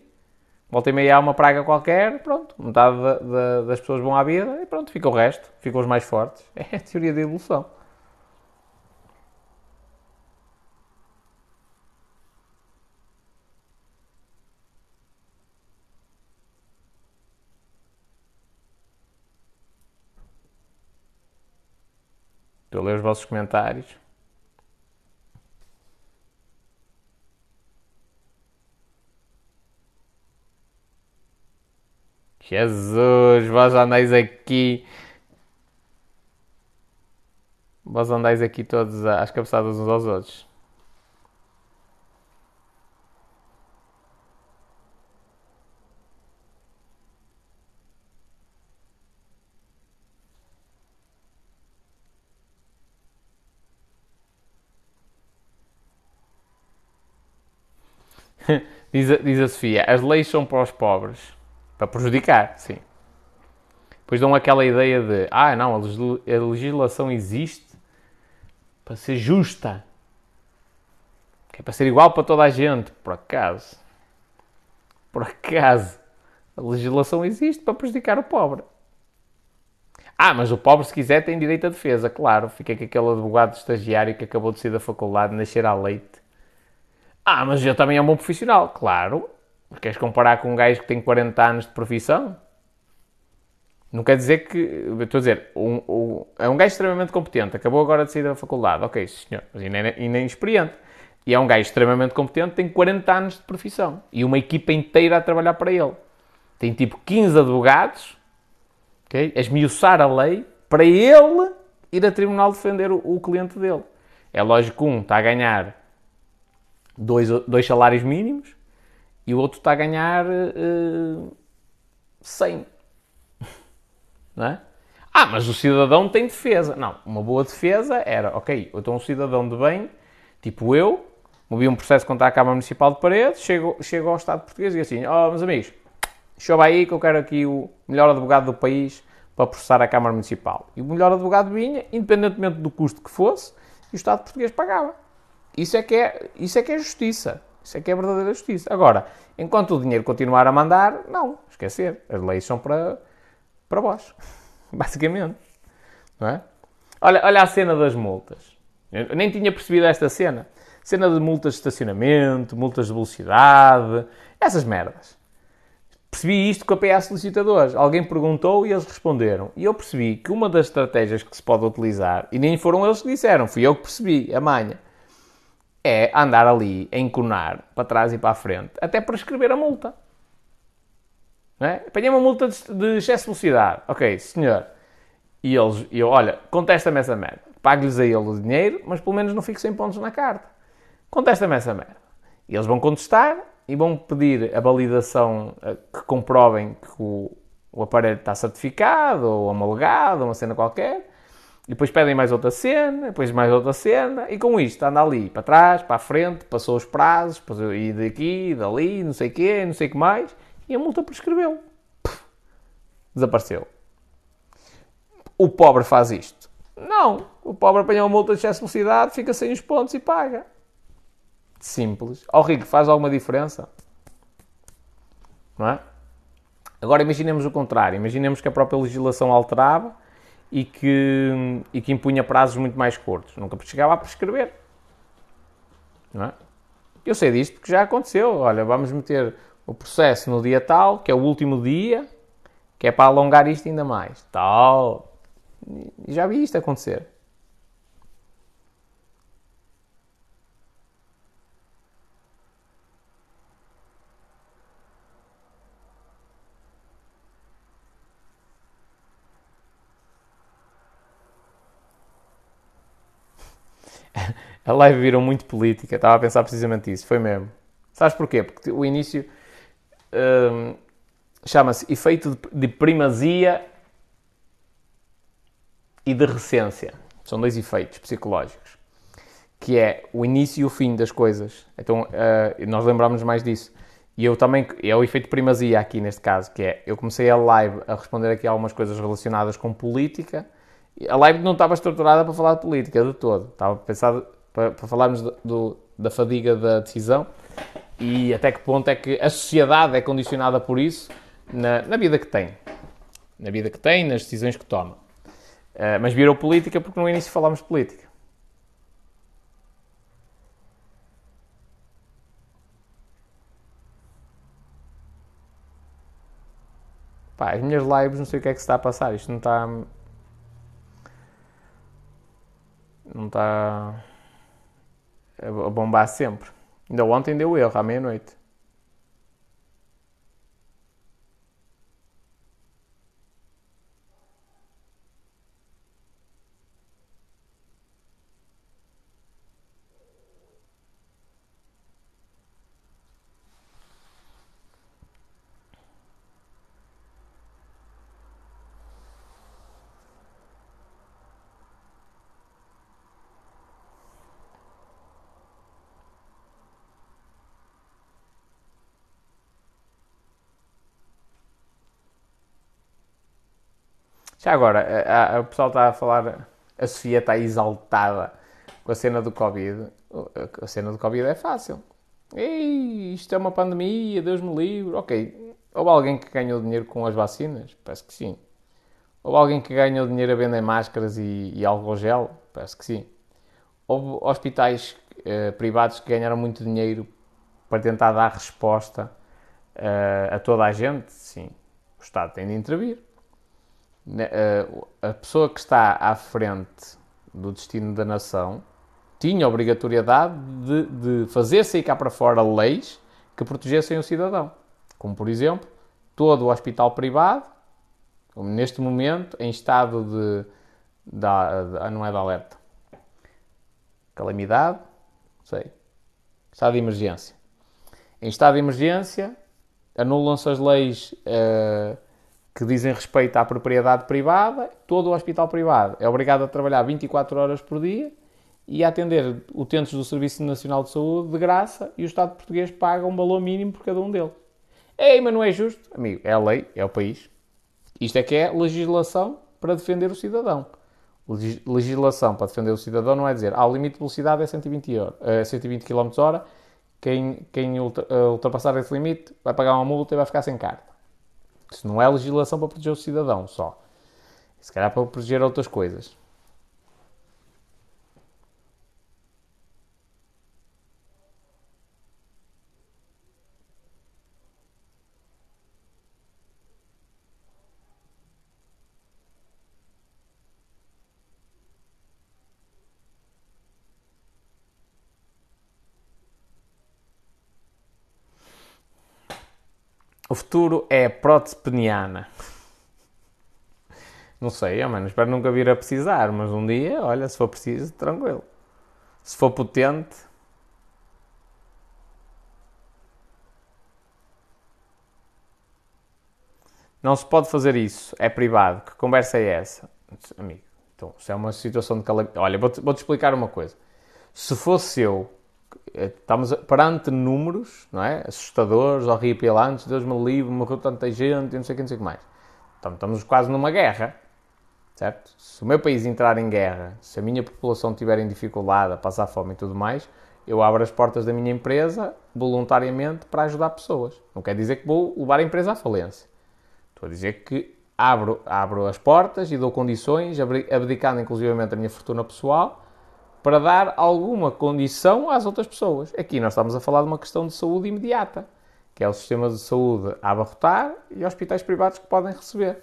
Volta e meia há uma praga qualquer, pronto, metade da, da, das pessoas vão à vida e pronto, fica o resto, ficam os mais fortes. É a teoria da evolução. Estou a ler os vossos comentários. Jesus, vós andais aqui. Vós andais aqui todos às cabeçadas uns aos outros. Diz a, diz a Sofia, as leis são para os pobres, para prejudicar, sim. Depois dão aquela ideia de, ah não, a legislação existe para ser justa, que é para ser igual para toda a gente. Por acaso, por acaso, a legislação existe para prejudicar o pobre. Ah, mas o pobre se quiser tem direito à defesa, claro, fica com aquele advogado estagiário que acabou de sair da faculdade, nascer à leite. Ah, mas eu também é um bom profissional. Claro. Queres comparar com um gajo que tem quarenta anos de profissão? Não quer dizer que... Estou a dizer, um, um, é um gajo extremamente competente. Acabou agora de sair da faculdade. Ok, senhor. Mas ainda é inexperiente. E é um gajo extremamente competente, tem quarenta anos de profissão. E uma equipa inteira a trabalhar para ele. Tem tipo quinze advogados. Ok? A esmiuçar a lei para ele ir a tribunal defender o, o cliente dele. É lógico que um está a ganhar... Dois, dois salários mínimos e o outro está a ganhar uh, cem. Não é? Ah, mas o cidadão tem defesa. Não, uma boa defesa era, ok, eu estou um cidadão de bem, tipo eu, movi um processo contra a Câmara Municipal de Paredes, chego, chego ao Estado português e assim, ó, oh, meus amigos, chova aí que eu quero aqui o melhor advogado do país para processar a Câmara Municipal. E o melhor advogado vinha, independentemente do custo que fosse, e o Estado português pagava. Isso é, que é, isso é que é justiça. Isso é que é verdadeira justiça. Agora, enquanto o dinheiro continuar a mandar, não, esquecer. As leis são para, para vós, basicamente. Não é? Olha, olha a cena das multas. Eu nem tinha percebido esta cena. Cena de multas de estacionamento, multas de velocidade, essas merdas. Percebi isto com a P A Solicitadores. Alguém perguntou e eles responderam. E eu percebi que uma das estratégias que se pode utilizar, e nem foram eles que disseram, fui eu que percebi, a manha. É andar ali a enconar para trás e para a frente, até para escrever a multa. Não é? Apanhei uma multa de, de excesso de velocidade. Ok, senhor. E eles, eu, olha, contesta-me essa merda. Pago-lhes a ele o dinheiro, mas pelo menos não fico sem pontos na carta. Contesta-me essa merda. E eles vão contestar e vão pedir a validação que comprovem que o, o aparelho está certificado ou homologado, uma cena qualquer. E depois pedem mais outra cena, depois mais outra cena, e com isto anda ali, para trás, para a frente, passou os prazos, passou, e daqui, e dali, não sei o quê, não sei o que mais, e a multa prescreveu. Puff, desapareceu. O pobre faz isto? Não. O pobre apanha uma multa de excesso de velocidade, fica sem os pontos e paga. Simples. Ao rico faz alguma diferença? Não é? Agora imaginemos o contrário, imaginemos que a própria legislação alterava e que, e que impunha prazos muito mais curtos. Nunca chegava a prescrever. Não é? Eu sei disto porque já aconteceu. Olha, vamos meter o processo no dia tal, que é o último dia, que é para alongar isto ainda mais. Tal. E já vi isto acontecer. A live virou muito política, estava a pensar precisamente isso, foi mesmo. Sabes porquê? Porque o início hum, chama-se efeito de primazia e de recência. São dois efeitos psicológicos, que é o início e o fim das coisas. Então, uh, nós lembramos mais disso. E eu também, é o efeito de primazia aqui neste caso, que é, eu comecei a live a responder aqui algumas coisas relacionadas com política. A live não estava estruturada para falar de política, de todo. Estava pensado para, para falarmos do, do, da fadiga da decisão e até que ponto é que a sociedade é condicionada por isso na, na vida que tem. Na vida que tem, nas decisões que toma. Uh, mas virou política porque no início falámos de política. Pá, as minhas lives, não sei o que é que se está a passar. Isto não está... Não está... a bombar sempre. Ainda ontem deu erro, à meia-noite. Já agora, a, a, o pessoal está a falar, a Sofia está exaltada com a cena do Covid. A cena do Covid é fácil. Ei, isto é uma pandemia, Deus me livre. Ok, houve alguém que ganhou dinheiro com as vacinas? Parece que sim. Houve alguém que ganhou dinheiro a vender máscaras e, e álcool gel? Parece que sim. Houve hospitais eh, privados que ganharam muito dinheiro para tentar dar resposta eh, a toda a gente? Sim. O Estado tem de intervir. A pessoa que está à frente do destino da nação tinha a obrigatoriedade de, de fazer sair cá para fora leis que protegessem o cidadão. Como, por exemplo, todo o hospital privado, neste momento, em estado de... de, de não é de alerta. Calamidade? Não sei. Estado de emergência. Em estado de emergência, anulam-se as leis... Uh, que dizem respeito à propriedade privada, todo o hospital privado é obrigado a trabalhar vinte e quatro horas por dia e a atender utentes do Serviço Nacional de Saúde de graça e o Estado português paga um valor mínimo por cada um deles. Ei, mas não é justo? Amigo, é a lei, é o país. Isto é que é legislação para defender o cidadão. Legislação para defender o cidadão não é dizer, ah, o limite de velocidade é cento e vinte quilómetros por hora, quem, quem ultrapassar esse limite vai pagar uma multa e vai ficar sem carta. Isso não é legislação para proteger o cidadão só. Se calhar para proteger outras coisas. O futuro é a prótese peniana. Não sei, eu, mano, espero nunca vir a precisar, mas um dia, olha, se for preciso, tranquilo. Se for potente... Não se pode fazer isso, é privado. Que conversa é essa? Amigo, então, se é uma situação de calamidade... Olha, vou-te, vou-te explicar uma coisa. Se fosse eu... Estamos perante números, não é? Assustadores, horripilantes, Deus me livre, morreu tanta gente, não sei o que, não sei o que mais. Então, estamos quase numa guerra, certo? Se o meu país entrar em guerra, se a minha população estiver em dificuldade, a passar fome e tudo mais, eu abro as portas da minha empresa voluntariamente para ajudar pessoas. Não quer dizer que vou levar a empresa à falência. Estou a dizer que abro, abro as portas e dou condições, abdicando inclusivamente a minha fortuna pessoal, para dar alguma condição às outras pessoas. Aqui nós estamos a falar de uma questão de saúde imediata, que é o sistema de saúde a abarrotar e hospitais privados que podem receber.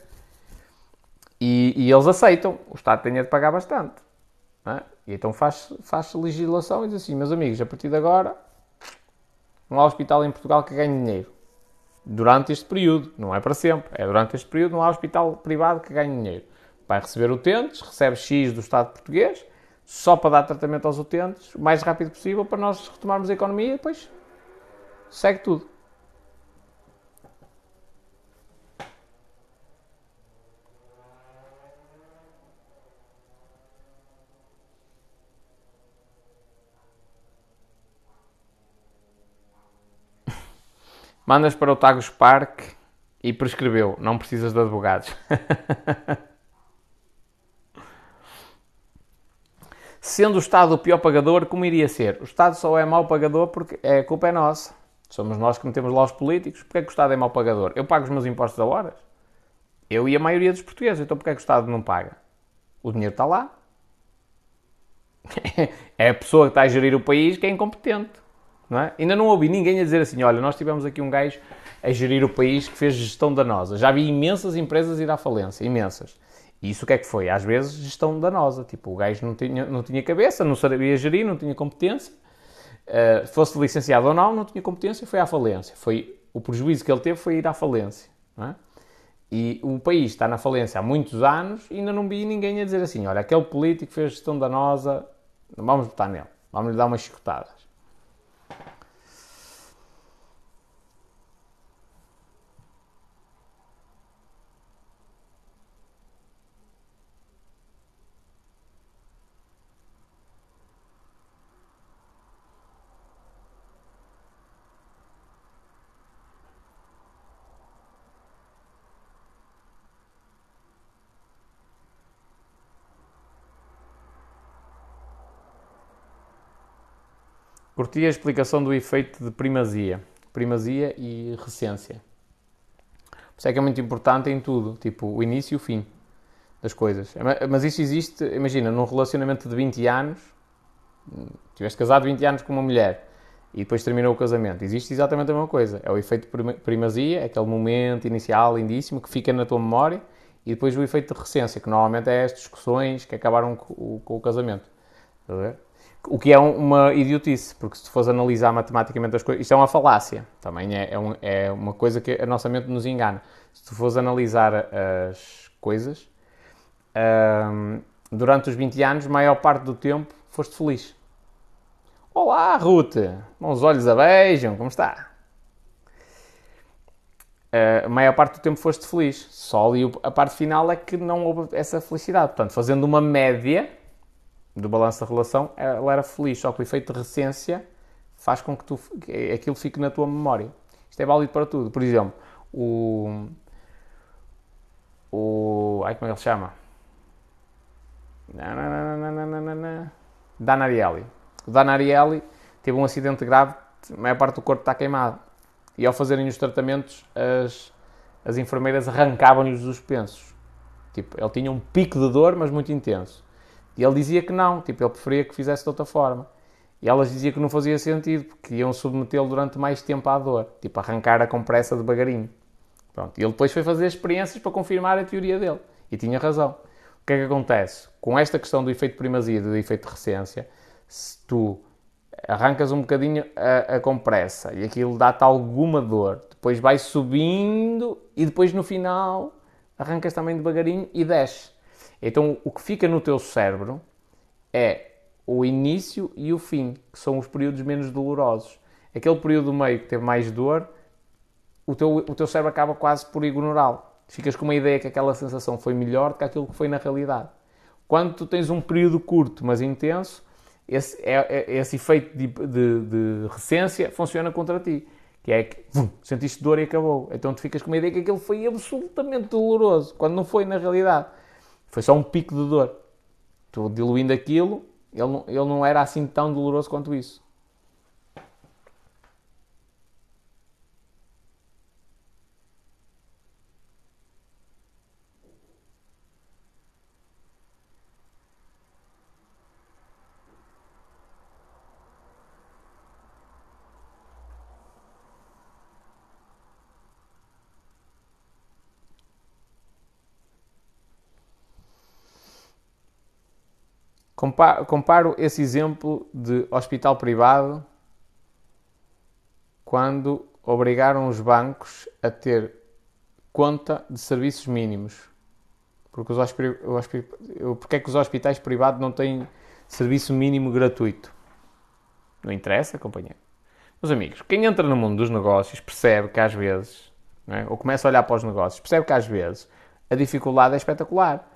E, e eles aceitam. O Estado tem de pagar bastante. Não é? E então faz-se faz legislação e diz assim, meus amigos, a partir de agora, não há hospital em Portugal que ganhe dinheiro. Durante este período. Não é para sempre. É durante este período, não há hospital privado que ganhe dinheiro. Vai receber utentes, recebe X do Estado português, só para dar tratamento aos utentes, o mais rápido possível, para nós retomarmos a economia e depois segue tudo. Mandas para o Tagus Park e prescreveu. Não precisas de advogados. Sendo o Estado o pior pagador, como iria ser? O Estado só é mau pagador porque a culpa é nossa. Somos nós que metemos lá os políticos. Porquê é que o Estado é mau pagador? Eu pago os meus impostos a horas. Eu e a maioria dos portugueses. Então porquê é que o Estado não paga? O dinheiro está lá. É a pessoa que está a gerir o país que é incompetente. Não é? Ainda não ouvi ninguém a dizer assim, olha, nós tivemos aqui um gajo a gerir o país que fez gestão danosa. Já vi imensas empresas ir à falência, imensas. E isso o que é que foi? Às vezes gestão danosa, tipo, o gajo não tinha, não tinha cabeça, não sabia gerir, não tinha competência, uh, fosse licenciado ou não, não tinha competência e foi à falência. Foi, o prejuízo que ele teve foi ir à falência. Não é? E o país está na falência há muitos anos e ainda não vi ninguém a dizer assim, olha, aquele político fez gestão danosa, não vamos botar nele, vamos lhe dar umas chicotadas. Curti a explicação do efeito de primazia. Primazia e recência. Por isso é que é muito importante em tudo. Tipo, o início e o fim das coisas. Mas isso existe, imagina, num relacionamento de vinte anos. Tiveste casado vinte anos com uma mulher e depois terminou o casamento. Existe exatamente a mesma coisa. É o efeito de primazia, é aquele momento inicial lindíssimo que fica na tua memória. E depois o efeito de recência, que normalmente é as discussões que acabaram com o, com o casamento. Está a ver? O que é uma idiotice, porque se tu fores analisar matematicamente as coisas... Isto é uma falácia, também é, é, um, é uma coisa que a nossa mente nos engana. Se tu fores analisar as coisas, um, durante os vinte anos, a maior parte do tempo, foste feliz. Olá, Ruth! Bons olhos a beijam, como está? A maior parte do tempo foste feliz. Só ali a parte final é que não houve essa felicidade. Portanto, fazendo uma média... do balanço da relação, ela era feliz, só que o efeito de recência faz com que, tu, que aquilo fique na tua memória. Isto é válido para tudo. Por exemplo, o... o ai, como é que ele se chama? Dan Ariely. O Dan Ariely teve um acidente grave, a maior parte do corpo está queimado. E ao fazerem os tratamentos, as, as enfermeiras arrancavam-lhe os suspensos. Tipo, ele tinha um pico de dor, mas muito intenso. E ele dizia que não, tipo, ele preferia que fizesse de outra forma. E elas diziam que não fazia sentido, porque iam submetê-lo durante mais tempo à dor. Tipo, arrancar a compressa devagarinho. Pronto. E ele depois foi fazer experiências para confirmar a teoria dele. E tinha razão. O que é que acontece? Com esta questão do efeito de primazia e do efeito de recência, se tu arrancas um bocadinho a, a compressa e aquilo dá-te alguma dor, depois vai subindo e depois no final arrancas também devagarinho e desce. Então, o que fica no teu cérebro é o início e o fim, que são os períodos menos dolorosos. Aquele período do meio que teve mais dor, o teu, o teu cérebro acaba quase por ignorá-lo. Ficas com uma ideia que aquela sensação foi melhor do que aquilo que foi na realidade. Quando tu tens um período curto, mas intenso, esse, é, é, esse efeito de, de, de recência funciona contra ti. Que é que vum, sentiste dor e acabou. Então, tu ficas com uma ideia que aquilo foi absolutamente doloroso, quando não foi na realidade. Foi só um pico de dor. Tu diluindo aquilo, ele não, ele não era assim tão doloroso quanto isso. Comparo esse exemplo de hospital privado quando obrigaram os bancos a ter conta de serviços mínimos. Porque, os hospi... Porque é que os hospitais privados não têm serviço mínimo gratuito? Não interessa, companheiro. Meus amigos, quem entra no mundo dos negócios percebe que às vezes, não é? Ou começa a olhar para os negócios, percebe que às vezes a dificuldade é espetacular.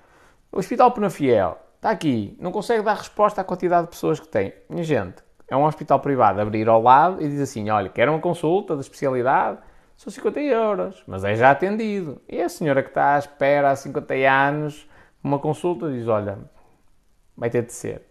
O Hospital Penafiel está aqui, não consegue dar resposta à quantidade de pessoas que tem. Minha gente, é um hospital privado abrir ao lado e diz assim, olha, quero uma consulta de especialidade, são cinquenta euros, mas é já atendido. E a senhora que está à espera há cinquenta anos, uma consulta, diz, olha, vai ter de ser.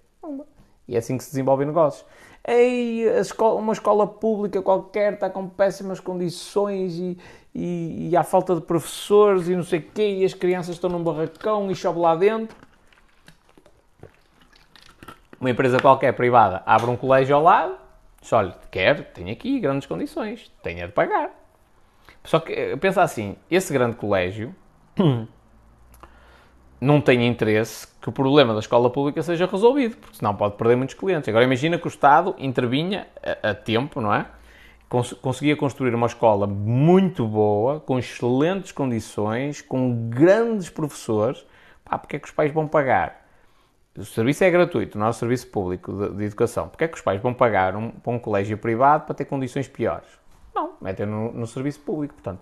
E é assim que se desenvolvem negócios. Ei, a escola, uma escola pública qualquer está com péssimas condições e, e, e há falta de professores e não sei o quê, e as crianças estão num barracão e chove lá dentro. Uma empresa qualquer privada abre um colégio ao lado, diz, olha, quer, tem aqui grandes condições, tenha de pagar. Só que, pensa assim, esse grande colégio não tem interesse que o problema da escola pública seja resolvido, porque senão pode perder muitos clientes. Agora imagina que o Estado intervinha a, a tempo, não é? Cons- conseguia construir uma escola muito boa, com excelentes condições, com grandes professores. Pá, porque é que os pais vão pagar? O serviço é gratuito, não é o serviço público de, de educação. Porque é que os pais vão pagar um, para um colégio privado para ter condições piores? Não, metem no, no serviço público, portanto.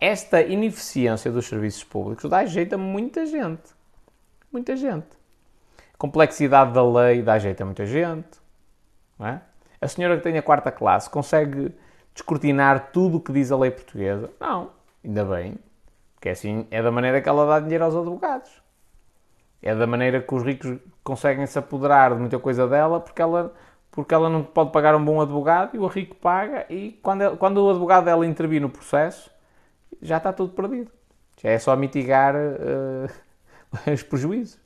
Esta ineficiência dos serviços públicos dá jeito a muita gente. Muita gente. A complexidade da lei dá jeito a muita gente. Não é? A senhora que tem a quarta classe consegue descortinar tudo o que diz a lei portuguesa? Não. Ainda bem. Porque assim é da maneira que ela dá dinheiro aos advogados. É da maneira que os ricos conseguem se apoderar de muita coisa dela porque ela... porque ela não pode pagar um bom advogado e o rico paga e quando, ele, quando o advogado dela intervir no processo, já está tudo perdido. Já é só mitigar uh, os prejuízos.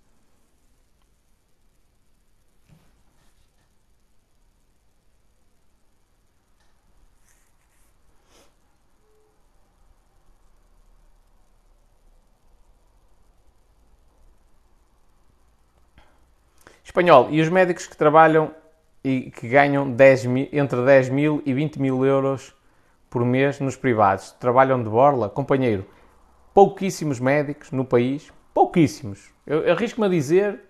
Espanhol, e os médicos que trabalham e que ganham dez mil, entre dez mil e vinte mil euros por mês nos privados, trabalham de borla, companheiro, pouquíssimos médicos no país, pouquíssimos. Eu arrisco-me a dizer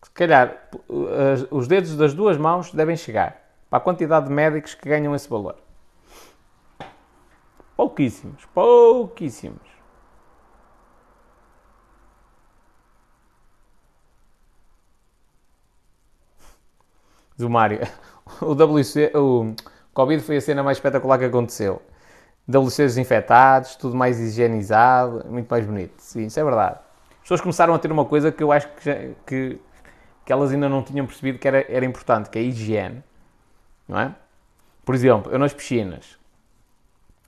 que, se calhar, os dedos das duas mãos devem chegar para a quantidade de médicos que ganham esse valor. Pouquíssimos, pouquíssimos. Do Mário. O W C... O Covid foi a cena mais espetacular que aconteceu. W C desinfetados, tudo mais higienizado, muito mais bonito. Sim, isso é verdade. As pessoas começaram a ter uma coisa que eu acho que, já, que, que elas ainda não tinham percebido que era, era importante, que é a higiene. Não é? Por exemplo, eu nas piscinas.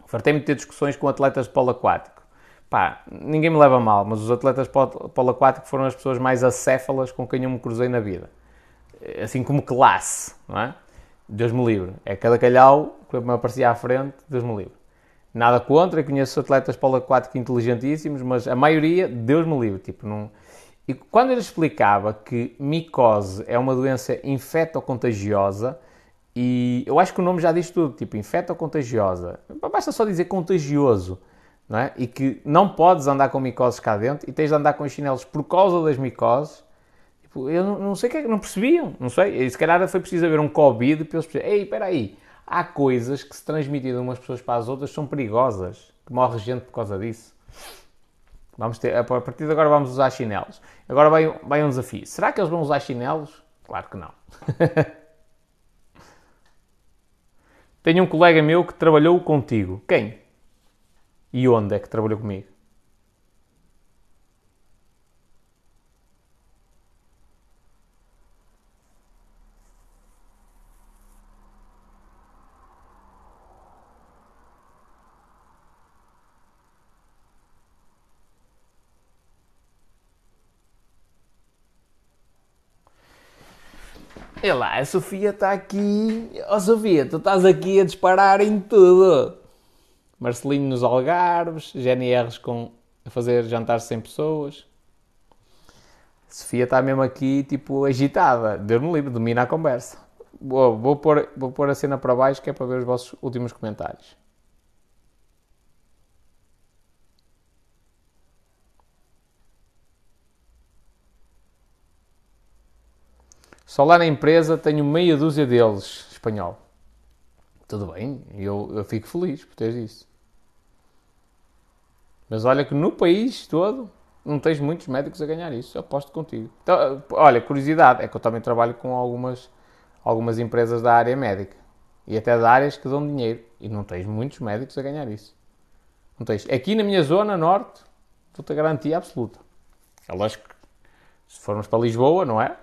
Fartei-me de ter discussões com atletas de polo aquático. Pá, ninguém me leva mal, mas os atletas de polo aquático foram as pessoas mais acéfalas com quem eu me cruzei na vida. Assim como classe, não é? Deus me livre. É cada calhau que me aparecia à frente, Deus me livre. Nada contra, eu conheço atletas polo-aquático inteligentíssimos, mas a maioria, Deus me livre. Tipo, não... E quando ele explicava que micose é uma doença infecto-contagiosa, e eu acho que o nome já diz tudo, tipo, infecto-contagiosa. Basta só dizer contagioso, não é? E que não podes andar com micoses cá dentro e tens de andar com os chinelos por causa das micoses. Eu não, não sei o que é que não percebiam, não sei. E se calhar foi preciso haver um Covid para eles perceberem. Ei, espera aí, há coisas que se transmitem de umas pessoas para as outras são perigosas, que morre gente por causa disso. Vamos ter, a partir de agora vamos usar chinelos. Agora vai, vai um desafio. Será que eles vão usar chinelos? Claro que não. Tenho um colega meu que trabalhou contigo. Quem? E onde é que trabalhou comigo? Olha lá, a Sofia está aqui... Ó oh, Sofia, tu estás aqui a disparar em tudo! Marcelinho nos Algarves, G N Rs com... a fazer jantar cem pessoas... Sofia está mesmo aqui, tipo, agitada. Deu-me livre, domina a conversa. Boa, vou pôr, vou pôr a cena para baixo, que é para ver os vossos últimos comentários. Só lá na empresa tenho meia dúzia deles, espanhol. Tudo bem, eu, eu fico feliz por teres isso. Mas olha que no país todo... não tens muitos médicos a ganhar isso, eu aposto contigo. Então, olha, curiosidade, é que eu também trabalho com algumas, algumas empresas da área médica. E até de áreas que dão dinheiro. E não tens muitos médicos a ganhar isso. Não tens. Aqui na minha zona norte, vou-te a garantia absoluta. É lógico que se formos para Lisboa, não é?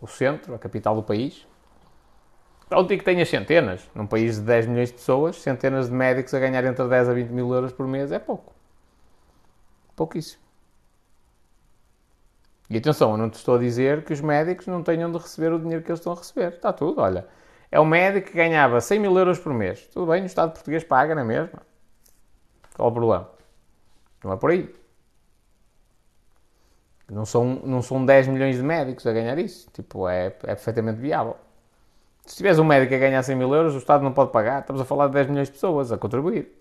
O centro, a capital do país. Não digo que tenhas centenas. Num país de dez milhões de pessoas, centenas de médicos a ganhar entre dez a vinte mil euros por mês é pouco. Pouquíssimo. E atenção, eu não te estou a dizer que os médicos não tenham de receber o dinheiro que eles estão a receber. Está tudo, olha. É um médico que ganhava cem mil euros por mês. Tudo bem, o Estado português paga, não é mesmo? Qual o problema? Não é por aí. Não são, não são dez milhões de médicos a ganhar isso. Tipo, é, é perfeitamente viável. Se tiveres um médico a ganhar cem mil euros, o Estado não pode pagar. Estamos a falar de dez milhões de pessoas a contribuir.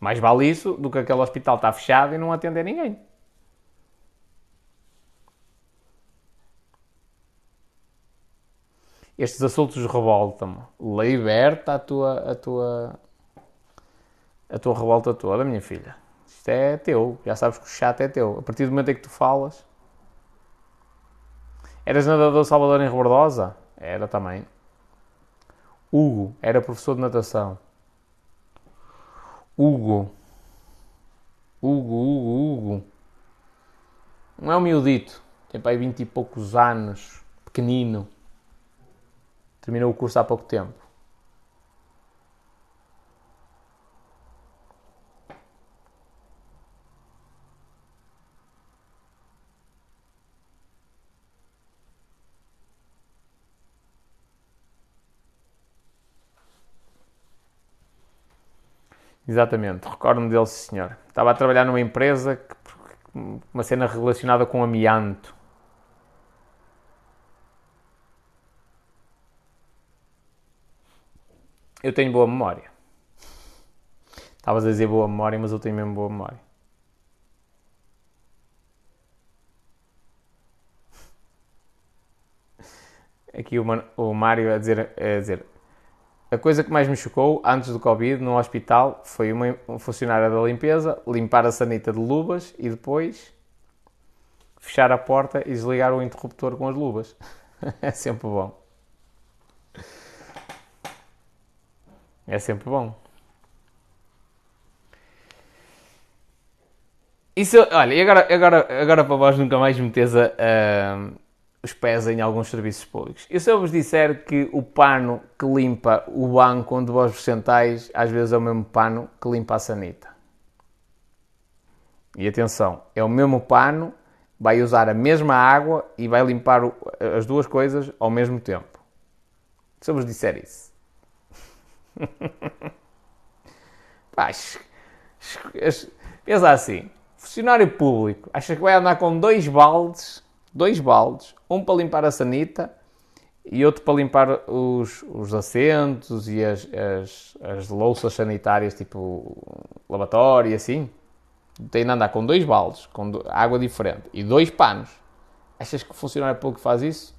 Mais vale isso do que aquele hospital estar fechado e não atender ninguém. Estes assuntos revoltam-me. Liberta a tua, a tua, a tua revolta toda, minha filha. Isto é teu. Já sabes que o chat é teu. A partir do momento em que tu falas... Eras nadador salvador em Ribordosa? Era também. Hugo. Era professor de natação. Hugo. Hugo, Hugo, Hugo. Não é um miudito. Tem para aí vinte e poucos anos. Pequenino. Terminou o curso há pouco tempo. Exatamente, recordo-me dele, senhor. Estava a trabalhar numa empresa, que, uma cena relacionada com amianto. Eu tenho boa memória. Estavas a dizer boa memória, mas eu tenho mesmo boa memória. Aqui o, Man- o Mário a dizer, a dizer... A coisa que mais me chocou, antes do Covid, no hospital, foi uma funcionária da limpeza limpar a sanita de luvas e depois fechar a porta e desligar o interruptor com as luvas. É sempre bom. É sempre bom. Isso, olha, e agora, agora, agora para vós nunca mais meteres a, a, os pés em alguns serviços públicos. E se eu vos disser que o pano que limpa o banco onde vós vos sentais, às vezes é o mesmo pano que limpa a sanita. E atenção, é o mesmo pano, vai usar a mesma água e vai limpar o, as duas coisas ao mesmo tempo. Se eu vos disser isso. Pá, pensa assim, funcionário público, acha que vai andar com dois baldes, dois baldes, um para limpar a sanita e outro para limpar os, os assentos e as, as, as louças sanitárias, tipo lavatório e assim? Tem de andar com dois baldes, com do, água diferente e dois panos. Achas que o funcionário público faz isso?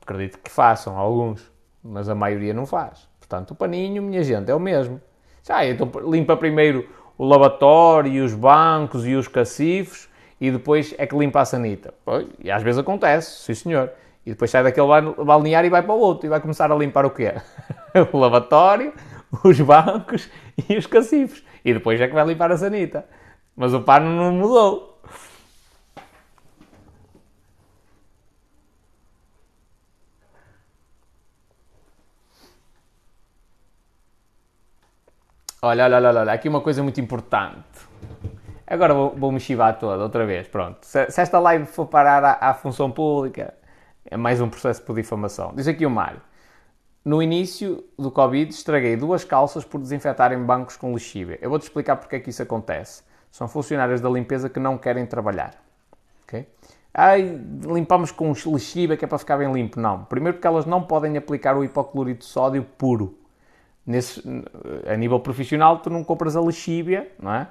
Acredito que façam, alguns, mas a maioria não faz. Portanto, o paninho, minha gente, é o mesmo. Já, então limpa primeiro o lavatório e os bancos e os cacifos e depois é que limpa a sanita. Pois, e às vezes acontece, sim senhor. E depois sai daquele balneário e vai para o outro e vai começar a limpar o quê? O lavatório, os bancos e os cacifos. E depois é que vai limpar a sanita. Mas o pano não mudou. Olha, olha, olha, olha, aqui uma coisa muito importante. Agora vou, vou me chivar toda, outra vez, pronto. Se, se esta live for parar à, à função pública, é mais um processo por difamação. Diz aqui o Mário. No início do Covid, estraguei duas calças por desinfetarem bancos com lixívia. Eu vou-te explicar porque é que isso acontece. São funcionários da limpeza que não querem trabalhar. ok? Ai, limpamos com lexíbia que é para ficar bem limpo. Não. Primeiro porque elas não podem aplicar o hipoclorito de sódio puro. Nesse, a nível profissional, tu não compras a lexíbia, não é?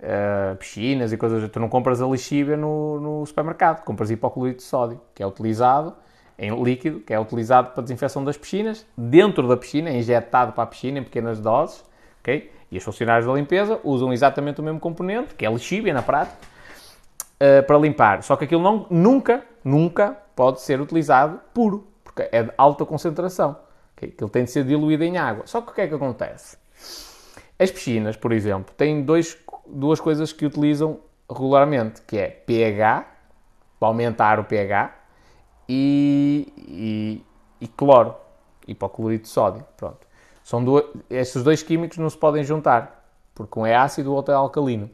Uh, piscinas e coisas, tu não compras a lexíbia no, no supermercado, compras hipoclorito de sódio, que é utilizado em líquido, que é utilizado para a desinfecção das piscinas, dentro da piscina, é injetado para a piscina em pequenas doses, ok? E os funcionários da limpeza usam exatamente o mesmo componente, que é a lexíbia na prática, Uh, para limpar, só que aquilo não, nunca, nunca pode ser utilizado puro, porque é de alta concentração, okay? Aquilo tem de ser diluído em água. Só que o que é que acontece? As piscinas, por exemplo, têm dois, duas coisas que utilizam regularmente, que é pH, para aumentar o pH, e, e, e cloro, hipoclorito de sódio, pronto. São dois, estes dois químicos não se podem juntar, porque um é ácido e o outro é alcalino.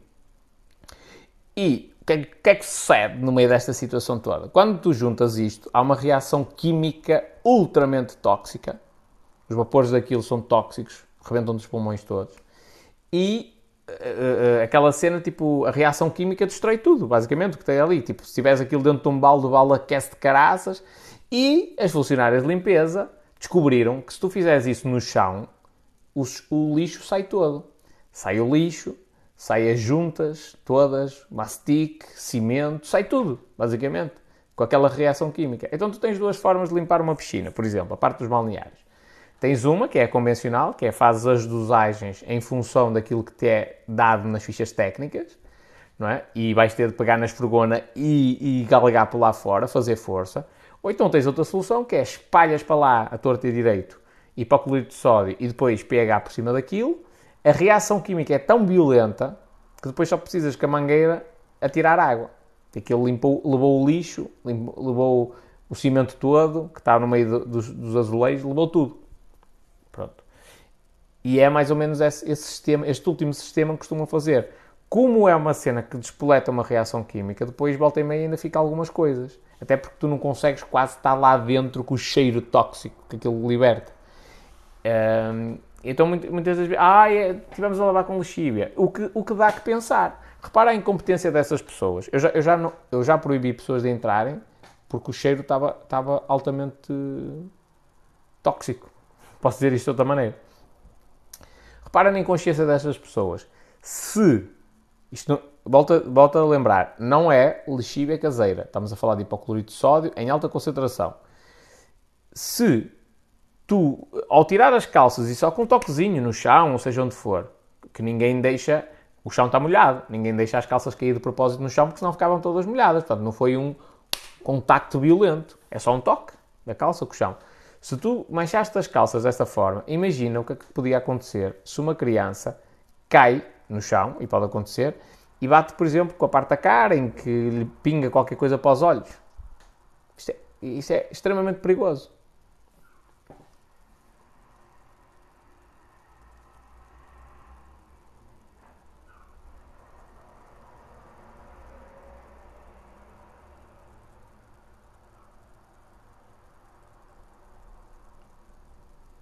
E o que, que é que sucede no meio desta situação toda? Quando tu juntas isto, há uma reação química ultramente tóxica. Os vapores daquilo são tóxicos, rebentam dos pulmões todos. E uh, uh, aquela cena, tipo, a reação química destrói tudo, basicamente, o que tem ali. Tipo, se tiveres aquilo dentro de um balde, o balde aquece de caraças. E as funcionárias de limpeza descobriram que se tu fizeres isso no chão, os, o lixo sai todo. Sai o lixo. Sai as juntas, todas, mastic, cimento, sai tudo, basicamente, com aquela reação química. Então tu tens duas formas de limpar uma piscina, por exemplo, a parte dos balneários. Tens uma, que é a convencional, que é fazes as dosagens em função daquilo que te é dado nas fichas técnicas, não é? E vais ter de pegar na esfregona e, e galgar por lá fora, fazer força. Ou então tens outra solução, que é espalhas para lá a torta e direito, hipoclorito de sódio e depois pH por cima daquilo. A reação química é tão violenta que depois só precisas com a mangueira atirar água. Aquilo limpou, levou o lixo, limpou, levou o cimento todo, que está no meio do, dos, dos azulejos, levou tudo. Pronto. E é mais ou menos esse, esse sistema, este último sistema que costumam fazer. Como é uma cena que despoleta uma reação química, depois volta e meia ainda fica algumas coisas. Até porque tu não consegues quase estar lá dentro com o cheiro tóxico que aquilo liberta. Um, Então, muitas vezes, ah, é, tivemos a lavar com lexívia. O que, o que dá que pensar? Repara a incompetência dessas pessoas. Eu já, eu já, não, eu já proibi pessoas de entrarem porque o cheiro estava, estava altamente tóxico. Posso dizer isto de outra maneira. Repara na inconsciência dessas pessoas. Se, isto não, volta, volta a lembrar, não é lexívia caseira. Estamos a falar de hipoclorito de sódio em alta concentração. Se tu, ao tirar as calças e só com um toquezinho no chão, ou seja, onde for, que ninguém deixa, o chão está molhado, ninguém deixa as calças cair de propósito no chão porque senão ficavam todas molhadas, portanto não foi um contacto violento, é só um toque da calça com o chão. Se tu manchaste as calças desta forma, imagina o que é que podia acontecer se uma criança cai no chão, e pode acontecer, e bate, por exemplo, com a parte da cara em que lhe pinga qualquer coisa para os olhos. Isto é, isto é extremamente perigoso.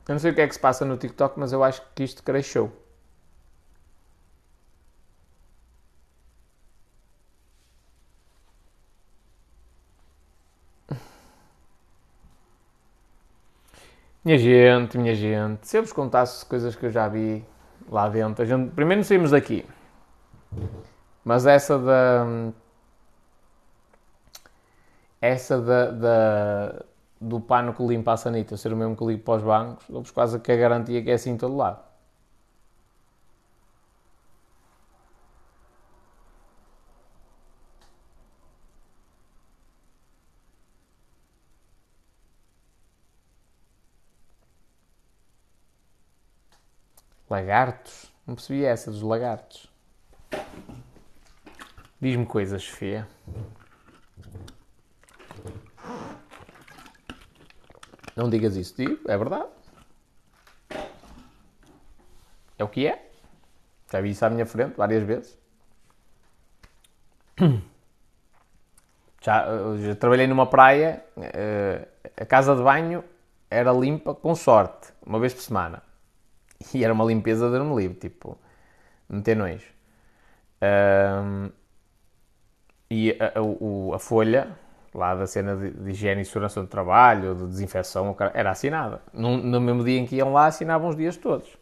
Eu não sei o que é que se passa no TikTok, mas eu acho que isto cresceu. Minha gente, minha gente, se eu vos contasse coisas que eu já vi lá dentro, a gente, primeiro não saímos daqui, mas essa da... Essa da... da... do pano que limpa a sanita ser o mesmo que limpa para os bancos, dou-vos quase que a garantia que é assim em todo lado. Lagartos? Não percebi essa dos lagartos. Diz-me coisas feias. Não digas isso, digo, é verdade. É o que é. Já vi isso à minha frente várias vezes. Já, já trabalhei numa praia, a casa de banho era limpa, com sorte, uma vez por semana. E era uma limpeza de um livro, tipo, não ter nojo. Um, E a, a, a folha, lá da cena de, de higiene e segurança do trabalho, de desinfecção, era assinada. No, no mesmo dia em que iam lá, assinavam os dias todos.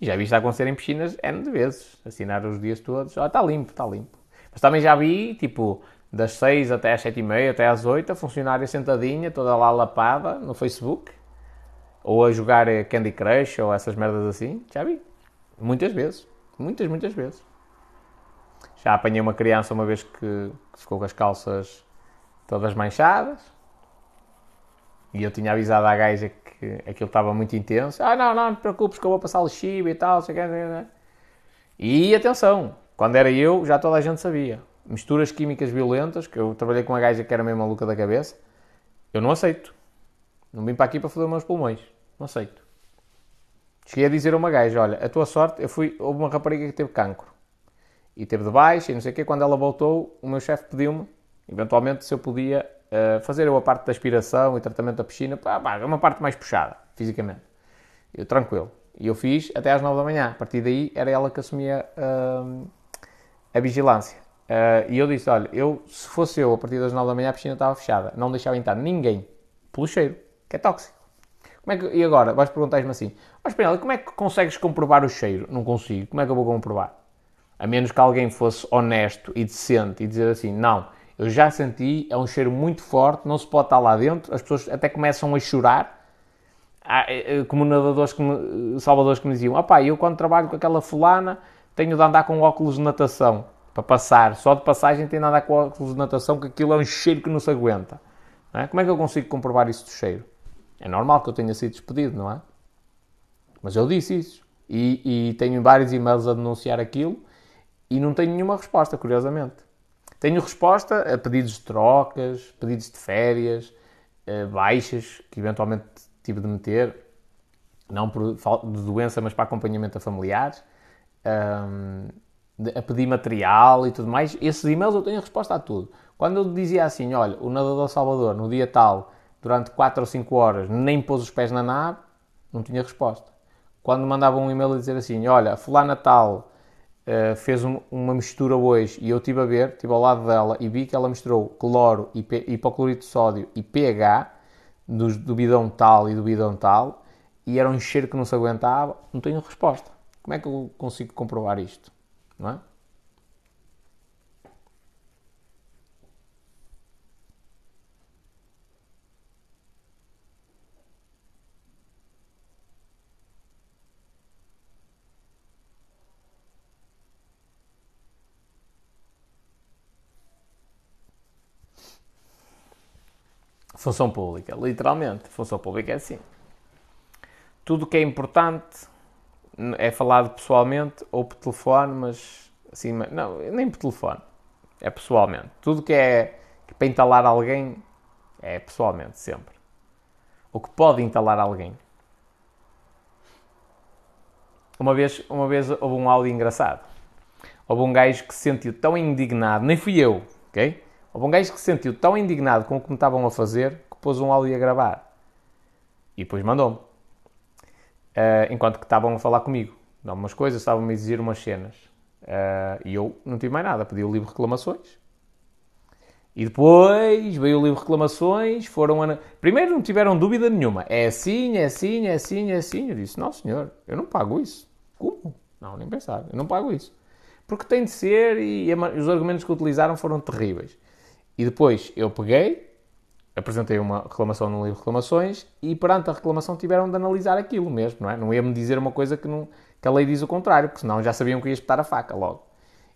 E já vi isto acontecer em piscinas N de vezes. Assinar os dias todos. Ah, está limpo, está limpo. Mas também já vi, tipo, das seis até às sete e meia, até às oito, a funcionária sentadinha, toda lá lapada, no Facebook. Ou a jogar Candy Crush, ou essas merdas assim. Já vi. Muitas vezes. Muitas, muitas vezes. Já apanhei uma criança uma vez que ficou com as calças todas manchadas. E eu tinha avisado à gaja que aquilo estava muito intenso. Ah, não, não, não te preocupes que eu vou passar lixiva e tal. Sei que... E atenção, quando era eu, já toda a gente sabia. Misturas químicas violentas, que eu trabalhei com uma gaja que era meio maluca da cabeça. Eu não aceito. Não vim para aqui para foder meus pulmões. Não aceito. Cheguei a dizer a uma gaja, olha, a tua sorte, eu fui, houve uma rapariga que teve cancro. E teve de baixo e não sei o quê. Quando ela voltou, o meu chefe pediu-me, eventualmente, se eu podia uh, fazer eu a parte da aspiração e tratamento da piscina. Pá, pá, é uma parte mais puxada, fisicamente. Eu, tranquilo. E eu fiz até às nove da manhã. A partir daí, era ela que assumia uh, a vigilância. Uh, e eu disse, olha, eu, se fosse eu, a partir das nove da manhã, a piscina estava fechada. Não deixava entrar ninguém, pelo cheiro, que é tóxico. Como é que, e agora, vais perguntar-me assim, mas, Penela, como é que consegues comprovar o cheiro? Não consigo. Como é que eu vou comprovar? A menos que alguém fosse honesto e decente e dizer assim, não, eu já senti, é um cheiro muito forte, não se pode estar lá dentro, as pessoas até começam a chorar, como nadadores, como salvadores que me diziam, ah pá, eu quando trabalho com aquela fulana, tenho de andar com óculos de natação, para passar, só de passagem tenho de andar com óculos de natação, que aquilo é um cheiro que não se aguenta. Não é? Como é que eu consigo comprovar isso do cheiro? É normal que eu tenha sido despedido, não é? Mas eu disse isso, e, e tenho vários e-mails a denunciar aquilo, e não tenho nenhuma resposta, curiosamente. Tenho resposta a pedidos de trocas, pedidos de férias, baixas, que eventualmente tive de meter, não por falta de doença, mas para acompanhamento a familiares, a pedir material e tudo mais. Esses e-mails eu tenho resposta a tudo. Quando eu dizia assim, olha, o nadador Salvador, no dia tal, durante quatro ou cinco horas, nem pôs os pés na nave, não tinha resposta. Quando mandava um e-mail a dizer assim, olha, fulana tal... Uh, fez um, uma mistura hoje e eu estive a ver, estive ao lado dela e vi que ela misturou cloro, hip, hipoclorito de sódio e pH do, do bidão tal e do bidão tal e era um cheiro que não se aguentava. Não tenho resposta. Como é que eu consigo comprovar isto? Não é? Função pública, literalmente. Função pública é assim. Tudo o que é importante é falado pessoalmente ou por telefone, mas assim, não, nem por telefone. É pessoalmente. Tudo que é que para entalar alguém é pessoalmente, sempre. Ou que pode entalar alguém. Uma vez, uma vez houve um áudio engraçado. Houve um gajo que se sentiu tão indignado, nem fui eu, ok? Houve um gajo que se sentiu tão indignado com o que me estavam a fazer que pôs um áudio a gravar. E depois mandou-me. Uh, enquanto que estavam a falar comigo. Dão-me umas coisas, estavam-me a exigir umas cenas. Uh, e eu não tive mais nada. Pedi o livro de reclamações. E depois veio o livro de reclamações. Foram a... Primeiro não tiveram dúvida nenhuma. É assim, é assim, é assim, é assim. Eu disse, não senhor, eu não pago isso. Como? Não, nem pensava. Eu não pago isso. Porque tem de ser e os argumentos que utilizaram foram terríveis. E depois eu peguei, apresentei uma reclamação no livro de reclamações e perante a reclamação tiveram de analisar aquilo mesmo, não é? Não ia-me dizer uma coisa que, não, que a lei diz o contrário, porque senão já sabiam que ia espetar a faca logo.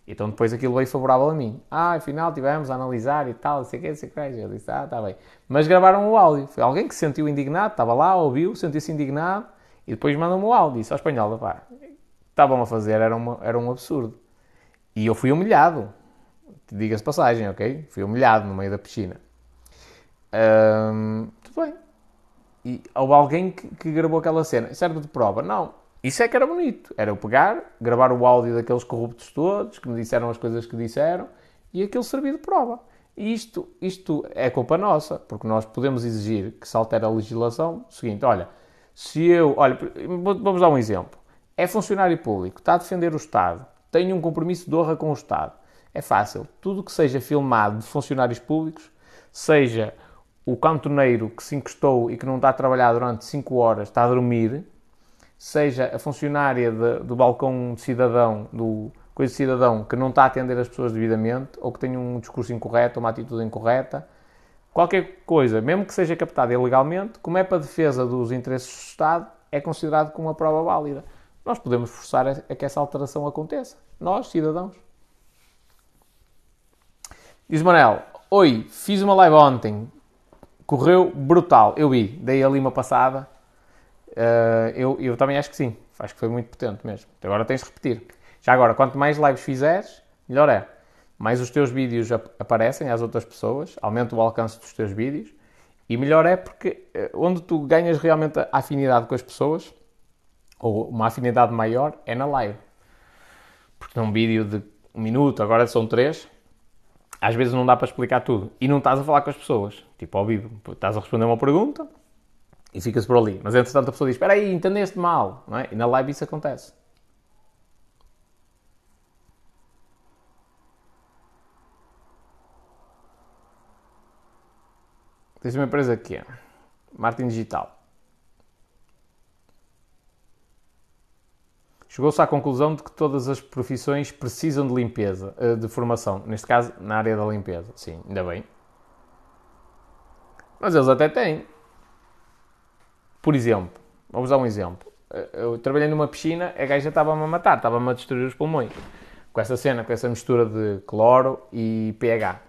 Então depois aquilo veio favorável a mim. Ah, afinal tivemos a analisar e tal, não sei o que, não sei o que. Eu disse, ah, está bem. Mas gravaram o áudio. Foi alguém que se sentiu indignado, estava lá, ouviu, sentiu-se indignado e depois mandou-me o áudio. Disse ao espanhol, pá, estavam a fazer, era, uma, era um absurdo. E eu fui humilhado. Diga-se passagem, ok? Fui humilhado no meio da piscina. Hum, tudo bem. E houve alguém que, que gravou aquela cena. Serve de prova? Não. Isso é que era bonito. Era eu pegar, gravar o áudio daqueles corruptos todos, que me disseram as coisas que disseram, e aquilo servia de prova. E isto, isto é culpa nossa, porque nós podemos exigir que se altere a legislação. Seguinte, olha, se eu... Olha, vamos dar um exemplo. É funcionário público, está a defender o Estado, tem um compromisso de honra com o Estado. É fácil. Tudo que seja filmado de funcionários públicos, seja o cantoneiro que se encostou e que não está a trabalhar durante cinco horas, está a dormir, seja a funcionária de, do balcão de cidadão, do coisa de cidadão, que não está a atender as pessoas devidamente, ou que tem um discurso incorreto, uma atitude incorreta, qualquer coisa, mesmo que seja captada ilegalmente, como é para a defesa dos interesses do Estado, é considerado como uma prova válida. Nós podemos forçar a que essa alteração aconteça. Nós, cidadãos. Diz Manel, oi, fiz uma live ontem. Correu brutal. Eu vi. Dei ali uma passada. Uh, eu, eu também acho que sim. Acho que foi muito potente mesmo. Agora tens de repetir. Já agora, quanto mais lives fizeres, melhor é. Mais os teus vídeos ap- aparecem às outras pessoas. Aumenta o alcance dos teus vídeos. E melhor é porque uh, onde tu ganhas realmente a afinidade com as pessoas, ou uma afinidade maior, é na live. Porque num vídeo de um minuto, agora são três, às vezes não dá para explicar tudo. E não estás a falar com as pessoas, tipo ao vivo. Estás a responder uma pergunta e fica-se por ali. Mas entretanto a pessoa diz, espera aí, entendeste mal. Não é? E na live isso acontece. Tens uma empresa aqui, marketing digital. Chegou-se à conclusão de que todas as profissões precisam de limpeza, de formação. Neste caso, na área da limpeza. Sim, ainda bem. Mas eles até têm. Por exemplo, vamos dar um exemplo. Eu trabalhei numa piscina, a gaja estava-me a matar, estava-me a destruir os pulmões. Com essa cena, com essa mistura de cloro e pH.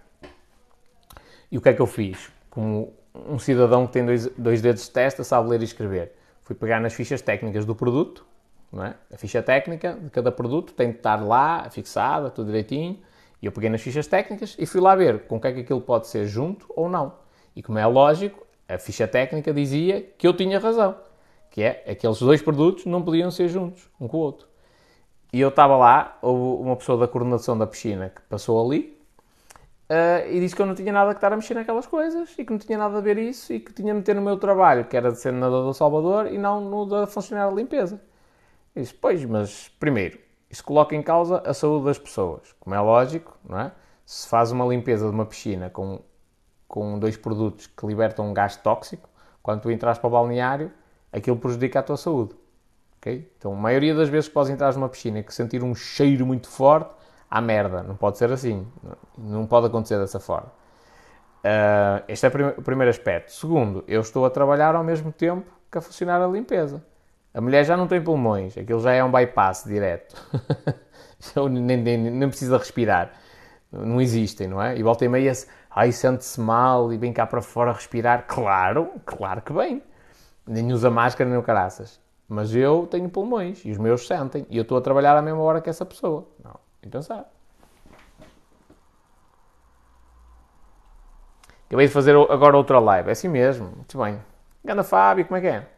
E o que é que eu fiz? Como um cidadão que tem dois, dois dedos de testa, sabe ler e escrever. Fui pegar nas fichas técnicas do produto. Não é? A ficha técnica de cada produto tem de estar lá, fixada, tudo direitinho. E eu peguei nas fichas técnicas e fui lá ver com o que é que aquilo pode ser junto ou não. E como é lógico, a ficha técnica dizia que eu tinha razão. Que é, aqueles dois produtos não podiam ser juntos, um com o outro. E eu estava lá, houve uma pessoa da coordenação da piscina que passou ali uh, e disse que eu não tinha nada que estar a mexer naquelas coisas e que não tinha nada a ver isso e que tinha de meter no meu trabalho, que era de ser nadador do Salvador e não no da funcionária de limpeza. Disse, pois, mas primeiro, isso coloca em causa a saúde das pessoas. Como é lógico, não é? Se faz uma limpeza de uma piscina com, com dois produtos que libertam um gás tóxico, quando tu entras para o balneário, aquilo prejudica a tua saúde. Okay? Então, a maioria das vezes que podes entrar numa piscina e que sentir um cheiro muito forte, há merda. Não pode ser assim. Não pode acontecer dessa forma. Uh, este é o prim- primeiro aspecto. Segundo, eu estou a trabalhar ao mesmo tempo que a funcionar a limpeza. A mulher já não tem pulmões, aquilo já é um bypass direto. nem, nem, nem precisa respirar. Não existem, não é? E volta e meia, ai, sente-se mal e vem cá para fora respirar. Claro, claro que bem. Nem usa máscara, nem o caraças. Mas eu tenho pulmões e os meus sentem. E eu estou a trabalhar à mesma hora que essa pessoa. Não, então sabe. Acabei de fazer agora outra live. É assim mesmo, muito bem. Ganda Fábio, como é que é?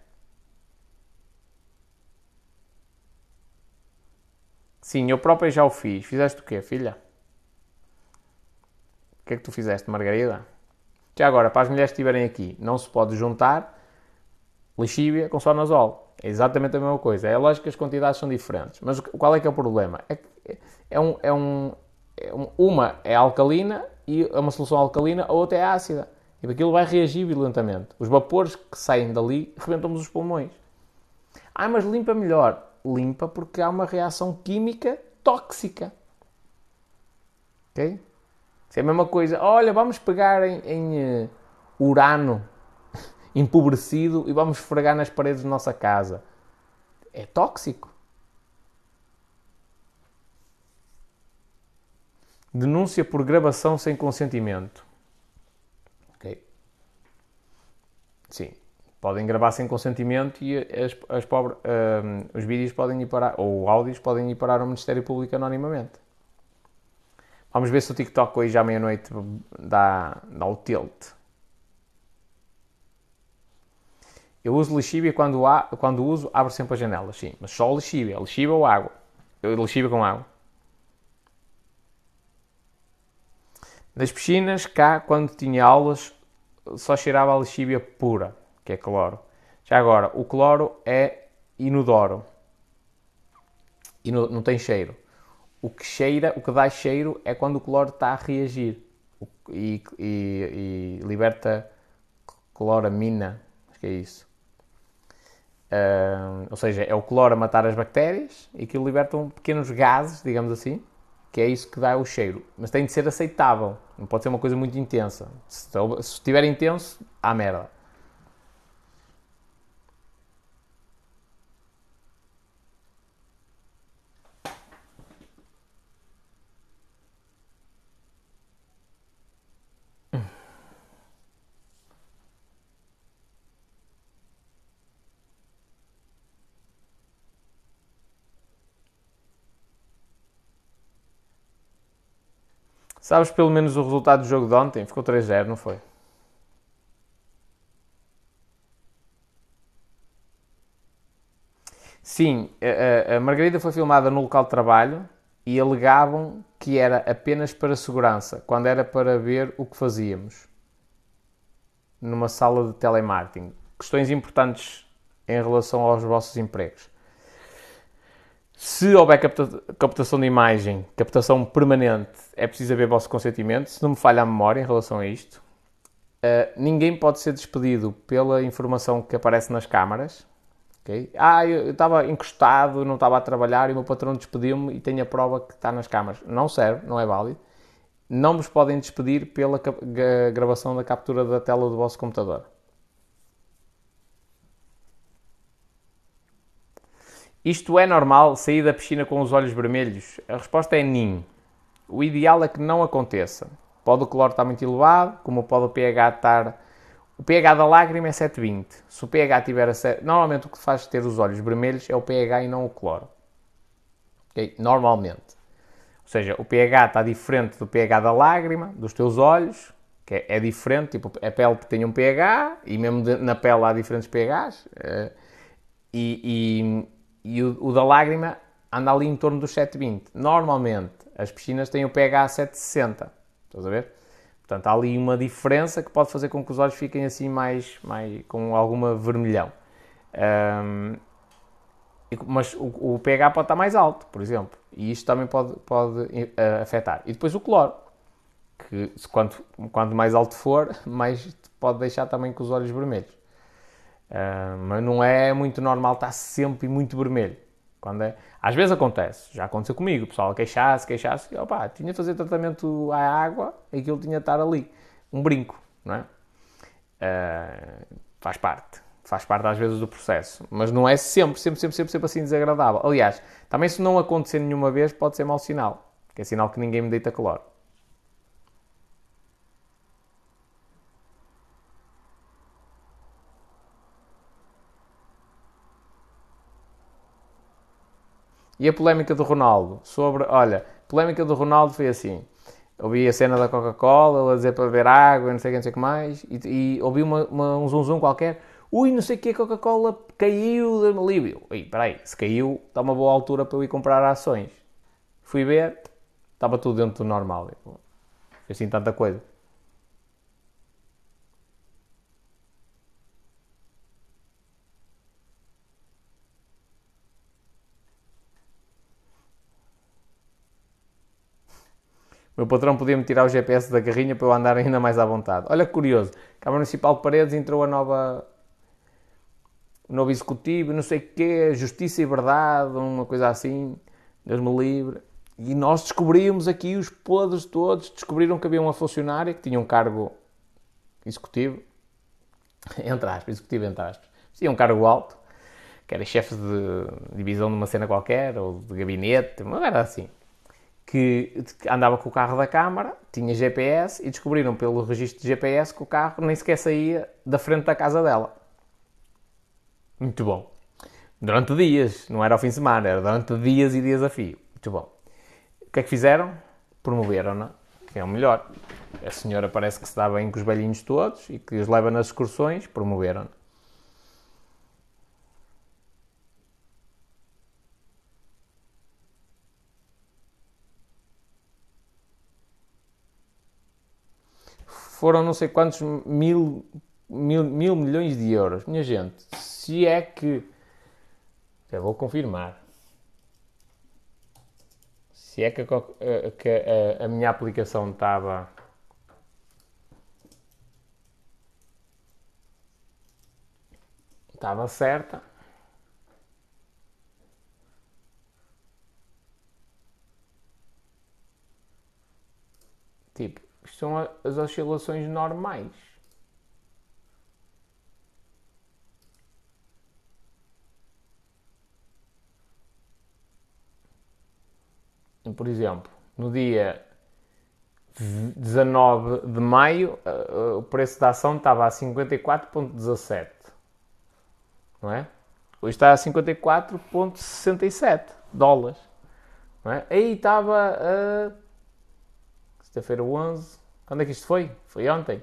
Sim, eu próprio já o fiz. Fizeste o quê, filha? O que é que tu fizeste, Margarida? Já agora, para as mulheres que estiverem aqui, não se pode juntar lexívia com sonazol. É exatamente a mesma coisa. É lógico que as quantidades são diferentes. Mas qual é que é o problema? É, que é, um, é, um, é um... Uma é alcalina, e é uma solução alcalina, a outra é ácida. E aquilo vai reagir violentamente. Os vapores que saem dali rebentam-nos os pulmões. Ah, mas limpa melhor. Limpa porque há uma reação química tóxica. Ok? Isso é a mesma coisa. Olha, vamos pegar em, em uh, urano empobrecido e vamos esfregar nas paredes da nossa casa. É tóxico. Denúncia por gravação sem consentimento. Ok? Sim. Podem gravar sem consentimento e as, as pobre, um, os vídeos podem ir parar, ou áudios podem ir parar ao Ministério Público anonimamente. Vamos ver se o TikTok hoje à meia-noite dá, dá o tilt. Eu uso lexívia quando, há, quando uso, abro sempre as janelas, sim. Mas só lexívia, lexívia ou água. Lexívia com água. Nas piscinas, cá, quando tinha aulas, só cheirava a lexívia pura. Que é cloro. Já agora, o cloro é inodoro. E não tem cheiro. o que cheira, o que dá cheiro é quando o cloro está a reagir e, e, e liberta cloramina, acho que é isso. Uh, ou seja, é o cloro a matar as bactérias e aquilo libertam pequenos gases, digamos assim, que é isso que dá o cheiro. Mas tem de ser aceitável, não pode ser uma coisa muito intensa. Se estiver intenso, há merda. Sabes pelo menos o resultado do jogo de ontem? Ficou três a zero, não foi? Sim, a, a Margarida foi filmada no local de trabalho e alegavam que era apenas para segurança, quando era para ver o que fazíamos numa sala de telemarketing. Questões importantes em relação aos vossos empregos. Se houver captação de imagem, captação permanente, é preciso haver vosso consentimento, se não me falha a memória em relação a isto. Uh, ninguém pode ser despedido pela informação que aparece nas câmaras. Okay? Ah, eu estava encostado, não estava a trabalhar e o meu patrão despediu-me e tenho a prova que está nas câmaras. Não serve, não é válido. Não vos podem despedir pela gravação da captura da tela do vosso computador. Isto é normal, sair da piscina com os olhos vermelhos? A resposta é nin. O ideal é que não aconteça. Pode o cloro estar muito elevado, como pode o pH estar... O pH da lágrima é sete vírgula vinte. Se o pH tiver a sete... Normalmente o que faz ter os olhos vermelhos é o pH e não o cloro. Okay? Normalmente. Ou seja, o pH está diferente do pH da lágrima, dos teus olhos, que é, é diferente, tipo, a pele tem um pH, e mesmo de, na pele há diferentes pHs, uh, e... e E o, o da lágrima anda ali em torno dos sete vírgula vinte. Normalmente, as piscinas têm o pH sete vírgula sessenta. Estás a ver? Portanto, há ali uma diferença que pode fazer com que os olhos fiquem assim mais... mais com alguma vermelhão. Um, e, mas o, o pH pode estar mais alto, por exemplo. E isto também pode, pode uh, afetar. E depois o cloro. Que se quanto, quanto mais alto for, mais pode deixar também com os olhos vermelhos. Uh, mas não é muito normal estar sempre muito vermelho. Quando é... Às vezes acontece, já aconteceu comigo, o pessoal queixasse, queixasse, e, opa, tinha de fazer tratamento à água e aquilo tinha de estar ali, um brinco, não é? Uh, faz parte, faz parte às vezes do processo, mas não é sempre, sempre, sempre, sempre, sempre assim desagradável. Aliás, também se não acontecer nenhuma vez pode ser mau sinal, que é sinal que ninguém me deita cloro. E a polémica do Ronaldo sobre... Olha, a polémica do Ronaldo foi assim. Ouvi a cena da Coca-Cola, ela dizer para beber água, não sei o que, não sei o que mais. E, e ouvi uma, uma, um zum-zum qualquer. Ui, não sei o que, a Coca-Cola caiu da Malíbio. Ui, espera aí, se caiu, está uma boa altura para eu ir comprar ações. Fui ver, estava tudo dentro do normal. Foi assim tanta coisa. Meu patrão podia-me tirar o G P S da carrinha para eu andar ainda mais à vontade. Olha que curioso. Câmara Municipal de Paredes entrou a nova... O novo executivo, não sei o quê, justiça e verdade, uma coisa assim. Deus me livre. E nós descobrimos aqui, os podres todos, descobriram que havia uma funcionária que tinha um cargo executivo. Entre aspas, executivo entre aspas. Tinha um cargo alto, que era chefe de divisão de uma cena qualquer, ou de gabinete, mas era assim. Que andava com o carro da Câmara, tinha G P S e descobriram pelo registro de G P S que o carro nem sequer saía da frente da casa dela. Muito bom. Durante dias, não era ao fim de semana, era durante dias e dias a fio. Muito bom. O que é que fizeram? Promoveram-na, que é o melhor. A senhora parece que se dá bem com os velhinhos todos e que os leva nas excursões, promoveram-na. Foram não sei quantos mil, mil, mil milhões de euros. Minha gente, se é que... Já vou confirmar. Se se é que a, que a, a minha aplicação estava... Estava certa. Tipo, isto são as oscilações normais. Por exemplo, no dia dezanove de maio, o preço da ação estava a cinquenta e quatro vírgula dezassete. Não é? Hoje está a cinquenta e quatro vírgula sessenta e sete dólares. Não é? Aí estava a... Sexta-feira onze... Quando é que isto foi? Foi ontem.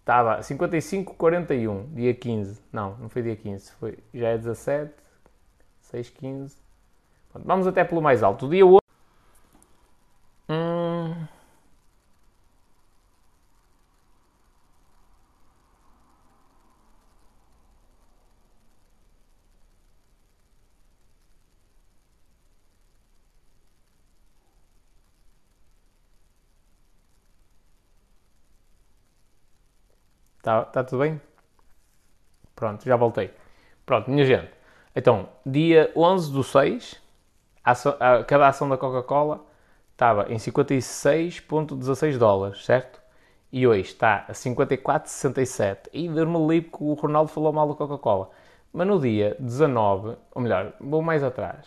Estava a cinquenta e cinco vírgula quarenta e um, dia quinze. Não, não foi dia quinze. Foi, já é dezassete. seis, quinze... Vamos até pelo mais alto. O dia hoje... Hum... Tá, tá tudo bem? Pronto, já voltei. Pronto, minha gente. Então, dia onze do seis... Cada ação da Coca-Cola estava em cinquenta e seis vírgula dezasseis dólares, certo? E hoje está a cinquenta e quatro vírgula sessenta e sete. E deu-me livre que o Ronaldo falou mal da Coca-Cola. Mas no dia dezanove, ou melhor, vou mais atrás.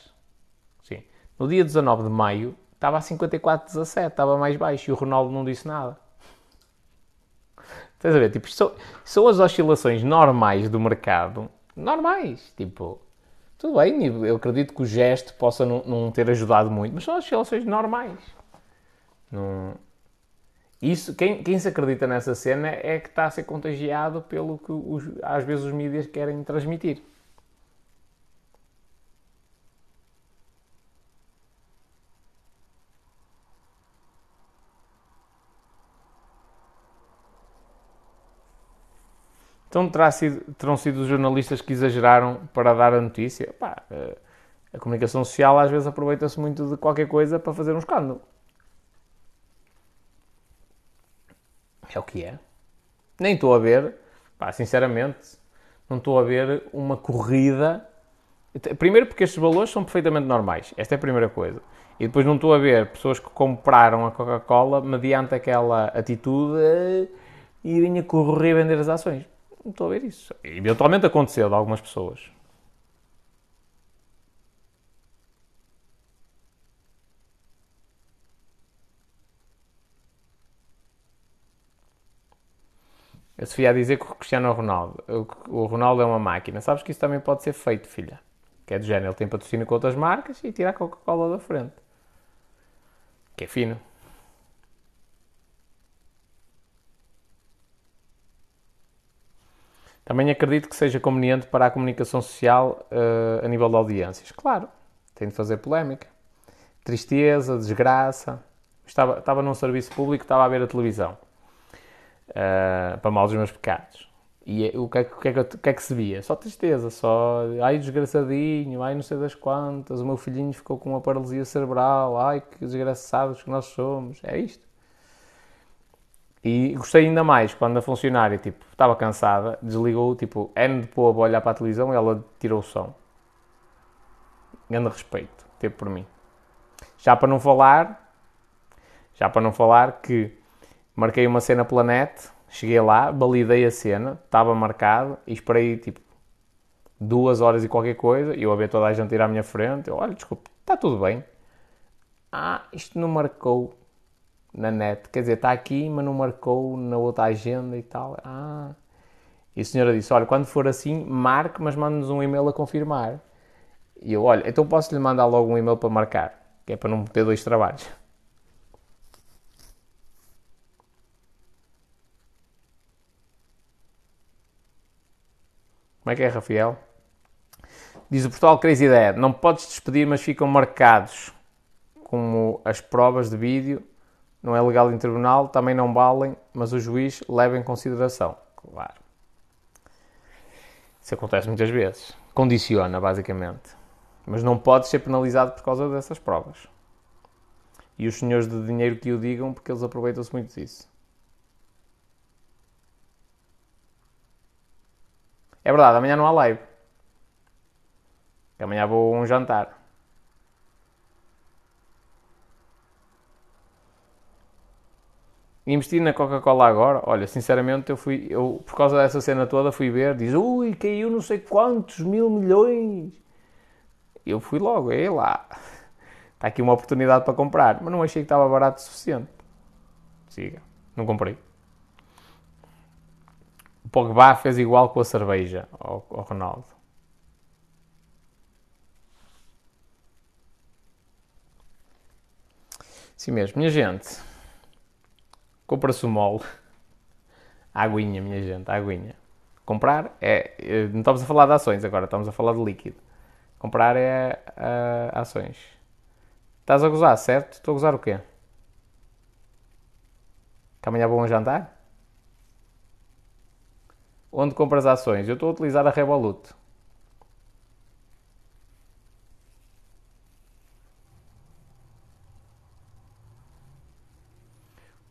Sim. No dia dezanove de maio estava a cinquenta e quatro vírgula dezassete, estava mais baixo e o Ronaldo não disse nada. Estás a ver? Tipo, são, são as oscilações normais do mercado. Normais, tipo... Tudo bem, eu acredito que o gesto possa não, não ter ajudado muito, mas são as oscilações normais. Não... Isso, quem, quem se acredita nessa cena é que está a ser contagiado pelo que os, às vezes os mídias querem transmitir. Então terá sido, terão sido os jornalistas que exageraram para dar a notícia? Pá, a comunicação social às vezes aproveita-se muito de qualquer coisa para fazer um escândalo. É o que é. Nem estou a ver, pá, sinceramente, não estou a ver uma corrida... Primeiro porque estes valores são perfeitamente normais, esta é a primeira coisa. E depois não estou a ver pessoas que compraram a Coca-Cola mediante aquela atitude e vinha correr a vender as ações. Não estou a ver isso. Eventualmente aconteceu de algumas pessoas. A Sofia a dizer que o Cristiano Ronaldo, o Ronaldo é uma máquina. Sabes que isso também pode ser feito, filha. Que é do género, ele tem patrocínio com outras marcas e tira a Coca-Cola da frente. Que é fino. Também acredito que seja conveniente para a comunicação social uh, a nível de audiências. Claro, tem de fazer polémica. Tristeza, desgraça. Estava, estava num serviço público, estava a ver a televisão. Uh, para mal dos meus pecados. E o que, é, o, que é que, o que é que se via? Só tristeza, só... Ai, desgraçadinho, ai, não sei das quantas, o meu filhinho ficou com uma paralisia cerebral, ai, que desgraçados que nós somos. É isto. E gostei ainda mais quando a funcionária, tipo, estava cansada, desligou, tipo, N de povo a olhar para a televisão e ela tirou o som. Grande respeito, teve por mim. Já para não falar, já para não falar que marquei uma cena pela net, cheguei lá, validei a cena, estava marcado e esperei, tipo, duas horas e qualquer coisa e eu a ver toda a gente ir à minha frente. Eu, olha, desculpe, está tudo bem. Ah, isto não marcou na net, quer dizer, está aqui, mas não marcou na outra agenda e tal. Ah. E a senhora disse, olha, quando for assim, marque, mas manda-nos um e-mail a confirmar. E eu, olha, então posso-lhe mandar logo um e-mail para marcar, que é para não ter dois trabalhos. Como é que é, Rafael? Diz o Portugal Crazy Dad, não podes despedir, mas ficam marcados como as provas de vídeo. Não é legal em tribunal, também não valem, mas o juiz leva em consideração. Claro. Isso acontece muitas vezes. Condiciona, basicamente. Mas não pode ser penalizado por causa dessas provas. E os senhores de dinheiro que o digam, porque eles aproveitam-se muito disso. É verdade, amanhã não há live. Amanhã vou a um jantar. Investir na Coca-Cola agora, olha, sinceramente, eu fui, eu, por causa dessa cena toda, fui ver, diz, ui, caiu não sei quantos mil milhões. Eu fui logo, ei lá, está aqui uma oportunidade para comprar, mas não achei que estava barato o suficiente. Siga, não comprei. O Pogba fez igual com a cerveja, ao, ao Ronaldo. Assim mesmo, minha gente. Compra-se o mole. Aguinha, minha gente, aguinha. Comprar é... Não estamos a falar de ações agora, estamos a falar de líquido. Comprar é uh, ações. Estás a gozar, certo? Estou a gozar o quê? Que amanhã vou a um jantar? Onde compras ações? Eu estou a utilizar a Revolut.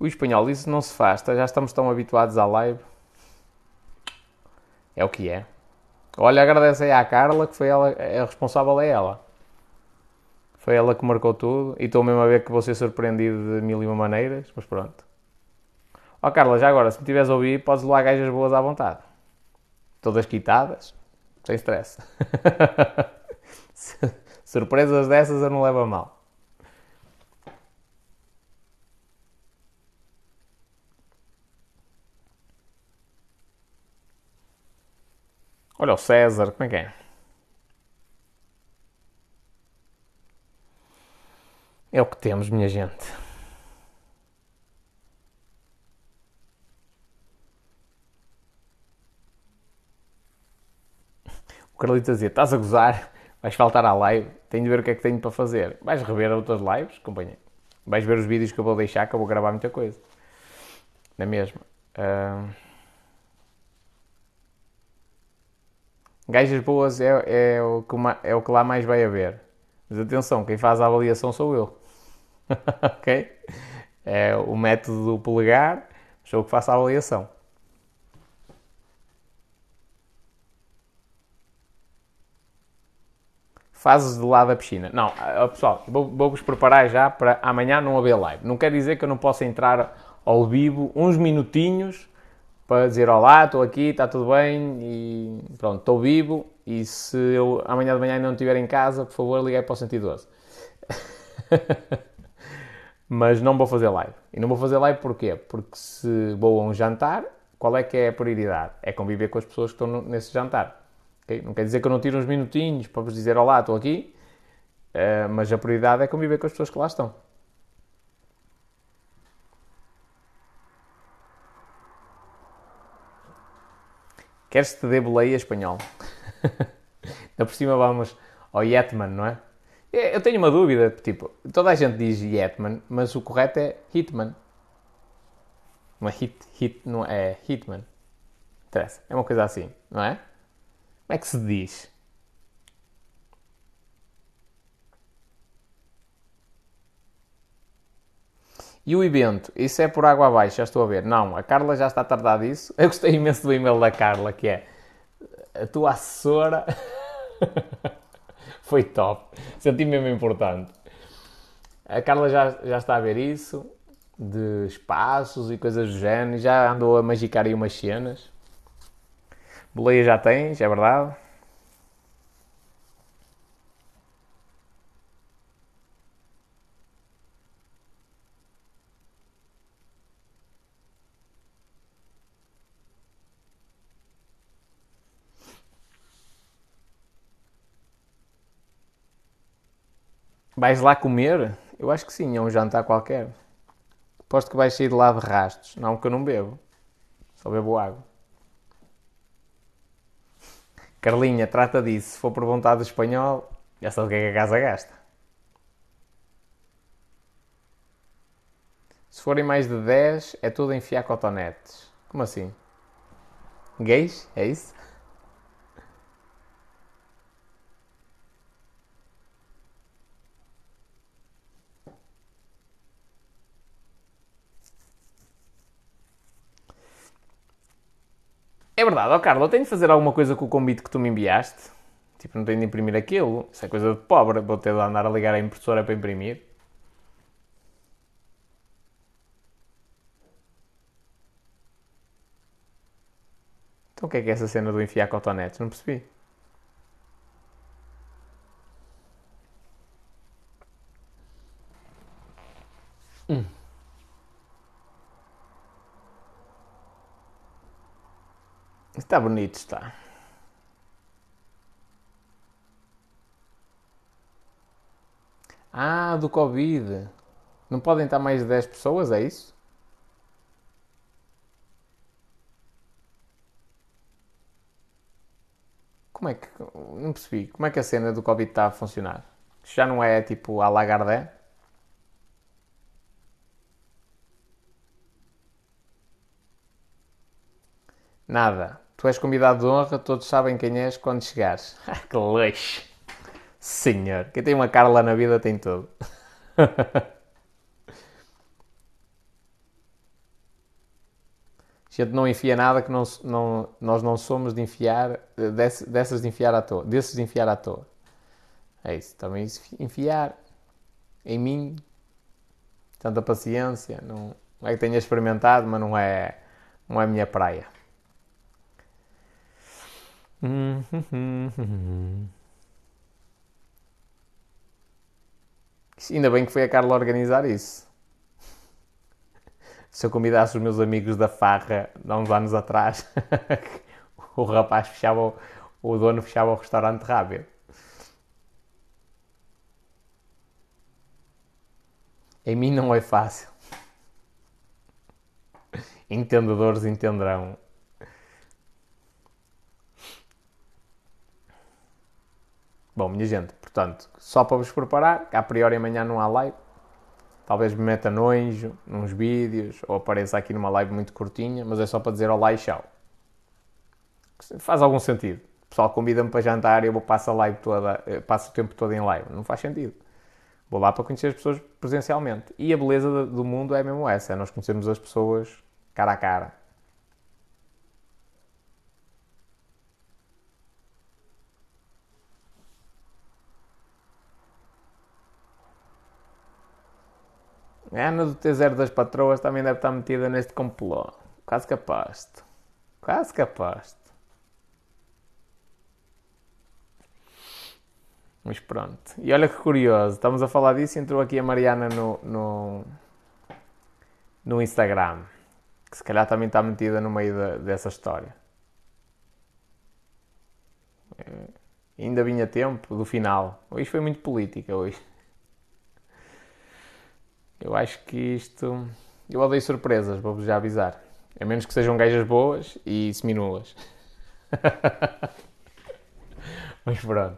O espanhol, isso não se faz, já estamos tão habituados à live. É o que é. Olha, agradeço aí à Carla, que foi ela, a responsável é ela. Foi ela que marcou tudo. E estou mesmo a ver que vou ser surpreendido de mil e uma maneiras, mas pronto. Ó, Carla, já agora, se me tiveres a ouvir, podes levar gajas boas à vontade. Todas quitadas, sem stress. Surpresas dessas eu não levo a mal. Olha o César, como é que é? É o que temos, minha gente. O Carlito dizia, estás a gozar? Vais faltar à live? Tenho de ver o que é que tenho para fazer. Vais rever outras lives, companheiro. Vais ver os vídeos que eu vou deixar, que eu vou gravar muita coisa. Não é mesmo? Uh... Gajas boas é, é, o que uma, é o que lá mais vai haver. Mas atenção, quem faz a avaliação sou eu. Ok? É o método do polegar, sou eu que faço a avaliação. Fases de lado da piscina. Não, pessoal, vou-vos preparar já para amanhã não haver live. Não quer dizer que eu não possa entrar ao vivo uns minutinhos... para dizer olá, estou aqui, está tudo bem e pronto, estou vivo e se eu amanhã de manhã ainda não estiver em casa, por favor, liguei para o cento e doze. Mas não vou fazer live. E não vou fazer live porquê? Porque se vou a um jantar, qual é que é a prioridade? É conviver com as pessoas que estão nesse jantar. Okay? Não quer dizer que eu não tire uns minutinhos para vos dizer olá, estou aqui, uh, mas a prioridade é conviver com as pessoas que lá estão. Queres que te dê boleia espanhol? Ainda por cima vamos ao Yetman, não é? Eu tenho uma dúvida, tipo, toda a gente diz Yetman, mas o correto é Hitman. Não é hit, hit, não é Hitman. Interessa, é uma coisa assim, não é? Como é que se diz? E o evento? Isso é por água abaixo, já estou a ver. Não, a Carla já está a tratar disso. Eu gostei imenso do e-mail da Carla, que é... A tua assessora... Foi top. Senti-me mesmo importante. A Carla já, já está a ver isso. De espaços e coisas do género. Já andou a magicar aí umas cenas. Boleia já tens, é verdade. Vais lá comer? Eu acho que sim, é um jantar qualquer. Aposto que vais sair de lá de rastos. Não, que eu não bebo. Só bebo água. Carlinha, trata disso. Se for por vontade do espanhol, já sabe o que é que a casa gasta. Se forem mais de dez, é tudo enfiar cotonetes. Como assim? Gays? É isso? verdade. Ó, Carla, eu tenho de fazer alguma coisa com o convite que tu me enviaste? Tipo, não tenho de imprimir aquilo. Isso é coisa de pobre. Vou ter de andar a ligar à impressora para imprimir. Então o que é que é essa cena do enfiar cotonetes? Não percebi. Hum. Está bonito, está. Ah, do Covid. Não podem estar mais de dez pessoas, é isso? Como é que... Não percebi. Como é que a cena do Covid está a funcionar? Já não é tipo à Lagardé? Nada. Tu és convidado de honra, todos sabem quem és quando chegares. Ah, que lixo. Senhor. Quem tem uma Carla na vida tem tudo. A gente não enfia nada que não, não, nós não somos de enfiar, dess, dessas de enfiar à toa, desses de enfiar à toa. É isso, também enfiar em mim, tanta paciência, não é que tenha experimentado, mas não é, não é a minha praia. Ainda bem que foi a Carla organizar isso. Se eu convidasse os meus amigos da farra de há uns anos atrás, o rapaz fechava, o dono fechava o restaurante rápido. Em mim não é fácil. Entendedores entenderão. Bom, minha gente, portanto, só para vos preparar, que a priori amanhã não há live. Talvez me meta no anjo, nos vídeos, ou apareça aqui numa live muito curtinha, mas é só para dizer olá e tchau. Faz algum sentido. O pessoal convida-me para jantar e eu passo a live toda, passo o tempo todo em live. Não faz sentido. Vou lá para conhecer as pessoas presencialmente. E a beleza do mundo é mesmo essa, é nós conhecermos as pessoas cara a cara. A Ana do T zero das Patroas também deve estar metida neste complô. Quase que aposto. Quase que aposto. Mas pronto. E olha que curioso. Estamos a falar disso e entrou aqui a Mariana no, no, no Instagram. Que se calhar também está metida no meio de, dessa história. Ainda vinha tempo do final. Hoje foi muito política hoje. Eu acho que isto... Eu odeio surpresas, vou-vos já avisar. A menos que sejam gajas boas e seminuas. Mas pronto.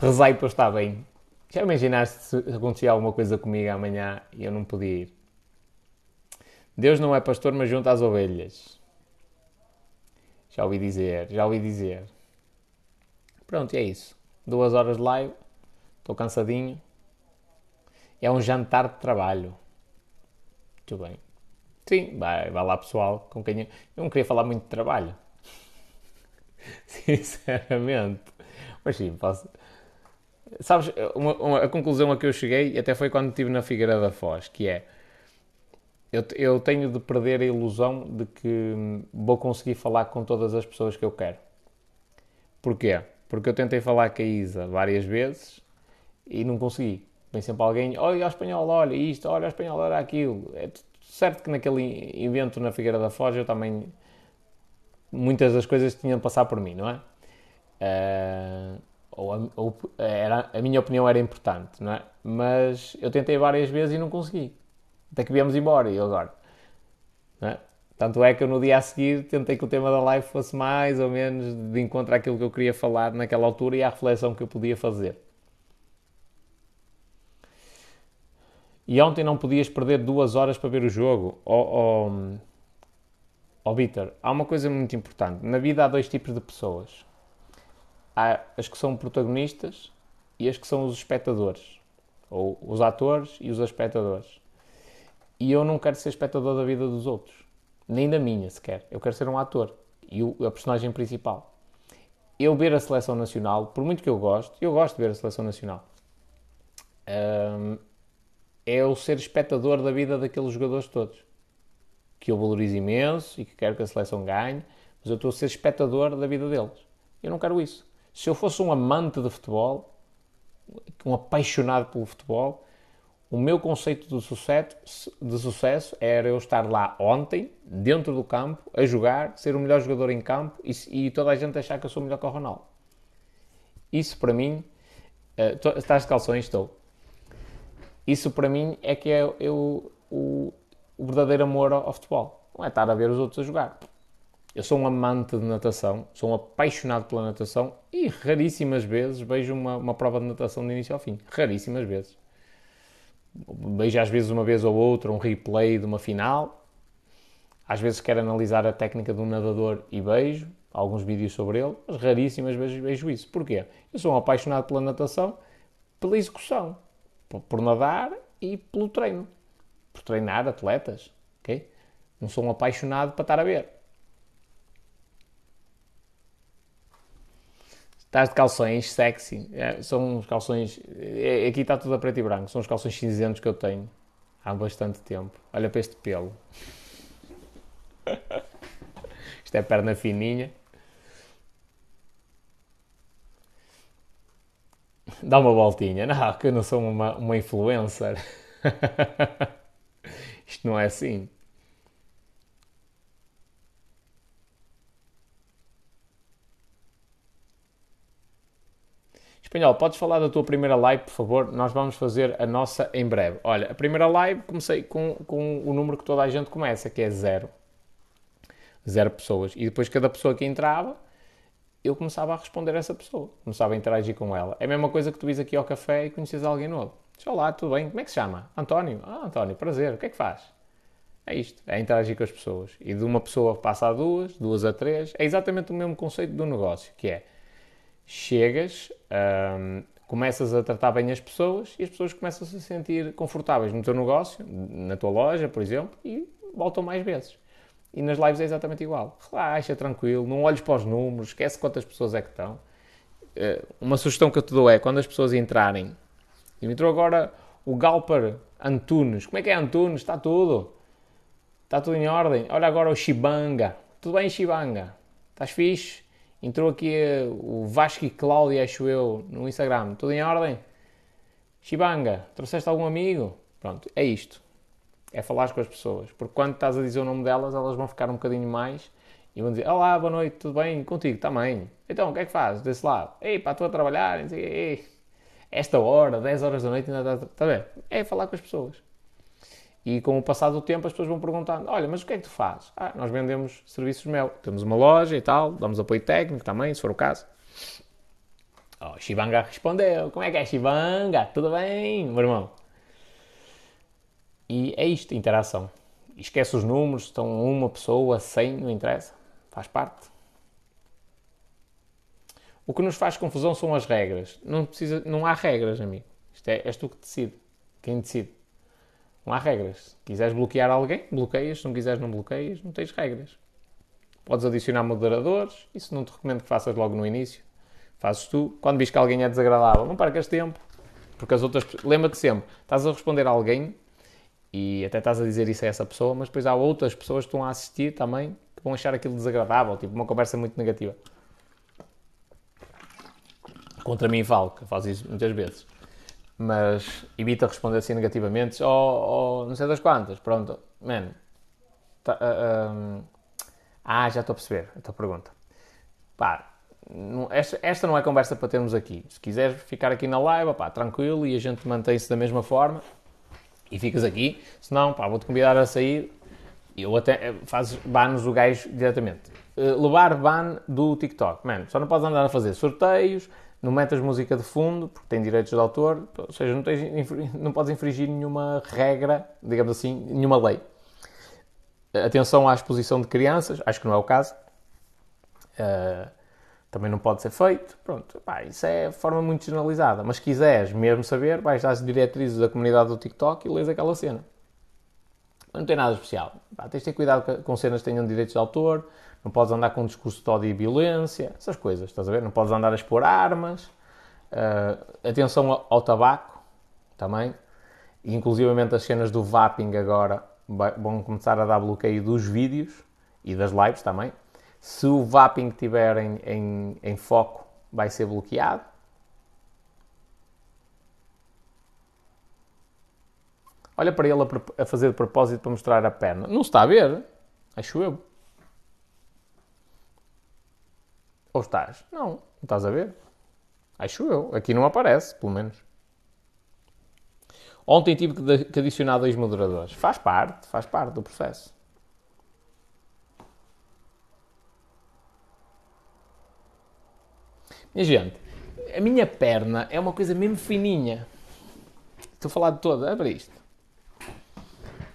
Rezai para estar bem. Já imaginaste se acontecia alguma coisa comigo amanhã e eu não podia ir? Deus não é pastor, mas junta as ovelhas. Já ouvi dizer, já ouvi dizer. Pronto, é isso. Duas horas de live. Estou cansadinho. É um jantar de trabalho. Muito bem. Sim, vai, vai lá pessoal. Com quem eu... eu não queria falar muito de trabalho. Sinceramente. Mas sim, posso... Sabes, uma, uma, a conclusão a que eu cheguei, até foi quando estive na Figueira da Foz, que é... Eu, eu tenho de perder a ilusão de que vou conseguir falar com todas as pessoas que eu quero. Porquê? Porque eu tentei falar com a Isa várias vezes e não consegui. Vem sempre alguém, olha o espanhol, olha isto, olha o espanhol, olha aquilo. É certo que naquele evento na Figueira da Foz eu também... Muitas das coisas tinham de passar por mim, não é? Uh, ou a, ou era, a minha opinião era importante, não é? Mas eu tentei várias vezes e não consegui. Até que viemos embora e agora? Não é? Tanto é que eu no dia a seguir tentei que o tema da live fosse mais ou menos de encontro àquilo que eu queria falar naquela altura e à reflexão que eu podia fazer. E ontem não podias perder duas horas para ver o jogo. Ó oh, oh, oh, Vítor, há uma coisa muito importante. Na vida há dois tipos de pessoas. Há as que são protagonistas e as que são os espectadores. Ou os atores e os espectadores. E eu não quero ser espectador da vida dos outros. Nem da minha sequer. Eu quero ser um ator. e o, a personagem principal. Eu ver a Seleção Nacional, por muito que eu goste, eu gosto de ver a Seleção Nacional, um, é o ser espectador da vida daqueles jogadores todos, que eu valorizo imenso e que quero que a Seleção ganhe, mas eu estou a ser espectador da vida deles. Eu não quero isso. Se eu fosse um amante de futebol, um apaixonado pelo futebol, o meu conceito de sucesso, de sucesso era eu estar lá ontem, dentro do campo, a jogar, ser o melhor jogador em campo e, e toda a gente achar que eu sou melhor que o Ronaldo. Isso para mim... Uh, to, estás de calções? Estou. Isso para mim é que é eu, o, o verdadeiro amor ao, ao futebol. Não é estar a ver os outros a jogar. Eu sou um amante de natação, sou um apaixonado pela natação e raríssimas vezes vejo uma, uma prova de natação de início ao fim. Raríssimas vezes. Vejo às vezes uma vez ou outra um replay de uma final, às vezes quero analisar a técnica de um nadador e vejo alguns vídeos sobre ele, mas raríssimas vezes vejo isso. Porquê? Eu sou um apaixonado pela natação, pela execução, por nadar e pelo treino, por treinar atletas, ok? Não sou um apaixonado para estar a ver. Estás de calções sexy, é, são uns calções, é, aqui está tudo a preto e branco, são os calções cinzentos que eu tenho há bastante tempo. Olha para este pelo. Isto é perna fininha. Dá uma voltinha, não, que eu não sou uma, uma influencer. Isto não é assim. Espanhol, podes falar da tua primeira live, por favor? Nós vamos fazer a nossa em breve. Olha, a primeira live comecei com, com o número que toda a gente começa, que é zero. Zero pessoas. E depois cada pessoa que entrava, eu começava a responder a essa pessoa. Começava a interagir com ela. É a mesma coisa que tu ires aqui ao café e conheces alguém novo. Diz, olá, tudo bem? Como é que se chama? António. Ah, António, prazer. O que é que faz? É isto. É interagir com as pessoas. E de uma pessoa passa a duas, duas a três. É exatamente o mesmo conceito do negócio, que é... Chegas, um, começas a tratar bem as pessoas e as pessoas começam a se sentir confortáveis no teu negócio, na tua loja, por exemplo, e voltam mais vezes. E nas lives é exatamente igual. Relaxa, tranquilo, não olhes para os números, esquece quantas pessoas é que estão. Uh, uma sugestão que eu te dou é, quando as pessoas entrarem, e entrou agora o Galper Antunes. Como é que é Antunes? Está tudo. Está tudo em ordem. Olha agora o Chibanga. Tudo bem, Chibanga? Estás fixe? Entrou aqui o Vasco e Cláudia, acho eu, no Instagram. Tudo em ordem? Chibanga, trouxeste algum amigo? Pronto, é isto. É falar com as pessoas. Porque quando estás a dizer o nome delas, elas vão ficar um bocadinho mais e vão dizer, olá, boa noite, tudo bem? Contigo também. Então, o que é que fazes desse lado? Ei, pá, estou a trabalhar. Ei, esta hora, dez horas da noite, ainda está... Está bem? É falar com as pessoas. E com o passar do tempo as pessoas vão perguntando, olha, mas o que é que tu fazes? Ah, nós vendemos serviços mel, temos uma loja e tal, damos apoio técnico também, se for o caso. Oh, Chibanga respondeu, como é que é Chibanga? Tudo bem, meu irmão? E é isto, interação. Esquece os números, estão uma pessoa, cem, não interessa, faz parte. O que nos faz confusão são as regras. Não, precisa, não há regras, amigo. Isto é, és tu que decide, quem decide. Não há regras. Quiseres bloquear alguém, bloqueias. Se não quiseres, não bloqueias. Não tens regras. Podes adicionar moderadores. Isso não te recomendo que faças logo no início. Fazes tu. Quando vês que alguém é desagradável, não percas tempo. Porque as outras... Lembra-te sempre. Estás a responder a alguém e até estás a dizer isso a essa pessoa, mas depois há outras pessoas que estão a assistir também que vão achar aquilo desagradável. Tipo, uma conversa muito negativa. Contra mim falo, que faz isso muitas vezes. Mas evita responder assim negativamente, ou oh, oh, não sei das quantas, pronto, man, tá, uh, um... ah, já estou a perceber a tua pergunta. Pá, não, esta, esta não é conversa para termos aqui, se quiseres ficar aqui na live, pá, tranquilo, e a gente mantém-se da mesma forma, e ficas aqui, se não, pá, vou-te convidar a sair, e eu até, fazes banos o gajo diretamente. Uh, levar ban do TikTok, man, só não podes andar a fazer sorteios, não metas música de fundo, porque tem direitos de autor, ou seja, não, tens, não podes infringir nenhuma regra, digamos assim, nenhuma lei. Atenção à exposição de crianças, acho que não é o caso. Uh, também não pode ser feito, pronto, pá, isso é forma muito generalizada. Mas se quiseres mesmo saber, vais às diretrizes da comunidade do TikTok e lês aquela cena. Mas não tem nada especial. Pá, tens de ter cuidado com cenas que tenham direitos de autor, não podes andar com um discurso de ódio e violência, essas coisas, estás a ver? Não podes andar a expor armas, uh, atenção ao tabaco também, e inclusivamente as cenas do vaping agora vão começar a dar bloqueio dos vídeos e das lives também. Se o vaping estiver em, em, em foco, vai ser bloqueado. Olha para ele a, a fazer de propósito para mostrar a perna. Não se está a ver, acho eu. Ou estás? Não, não estás a ver. Acho eu. Aqui não aparece, pelo menos. Ontem tive que adicionar dois moderadores. Faz parte, faz parte do processo. Minha gente, a minha perna é uma coisa mesmo fininha. Estou a falar de toda, abre isto.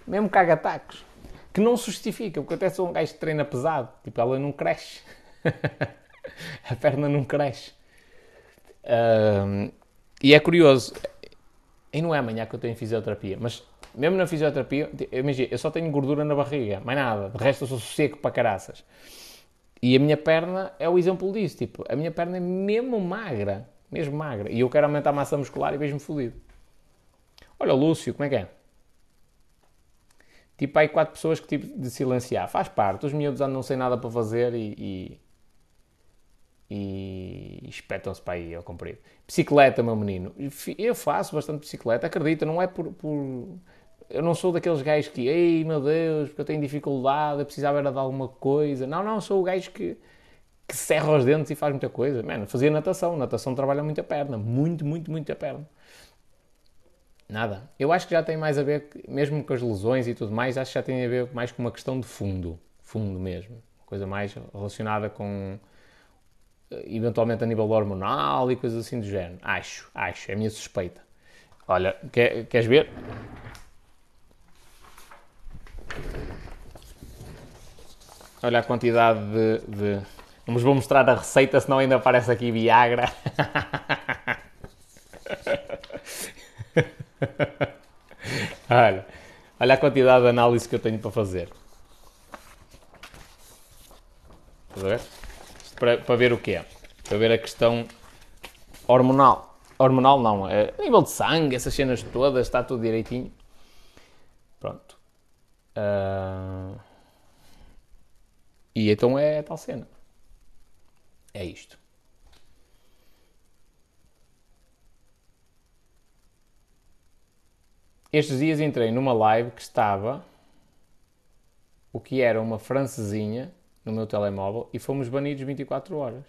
Mesmo caga-tacos. Que não se justifica, porque até sou um gajo que treina pesado. Tipo, ela não cresce. A perna não cresce. Um, e é curioso. E não é amanhã que eu tenho fisioterapia. Mas mesmo na fisioterapia, imagina, eu só tenho gordura na barriga. Mais nada. De resto eu sou seco para caraças. E a minha perna é o exemplo disso. Tipo, a minha perna é mesmo magra. Mesmo magra. E eu quero aumentar a massa muscular e vejo-me fodido. Olha o Lúcio, como é que é? Tipo, há aí quatro pessoas que tive de silenciar. Faz parte. Os miúdos andam sem nada para fazer e... E, e espetam-se para aí ao comprido. Bicicleta, meu menino. Eu faço bastante bicicleta. Acredita, não é por... por... Eu não sou daqueles gajos que... Ei, meu Deus, porque eu tenho dificuldade. Eu precisava era de alguma coisa. Não, não. Sou o gajo que, que serra os dentes e faz muita coisa. Mano, fazia natação. Natação trabalha muito a perna. Muito, muito, muito a perna. Nada. Eu acho que já tem mais a ver, mesmo com as lesões e tudo mais, acho que já tem a ver mais com uma questão de fundo. Fundo mesmo. Uma coisa mais relacionada com, eventualmente, a nível hormonal e coisas assim do género. Acho, acho. É a minha suspeita. Olha, quer, queres ver? Olha a quantidade de... de... Não vos vou mostrar a receita, senão ainda aparece aqui Viagra. Olha, olha a quantidade de análise que eu tenho para fazer. Estás a ver? Para, para ver o que é? Para ver a questão hormonal. Hormonal não, é nível de sangue, essas cenas todas, está tudo direitinho. Pronto. Uh... E então é tal cena. É isto. Estes dias entrei numa live que estava o que era uma francesinha no meu telemóvel e fomos banidos vinte e quatro horas.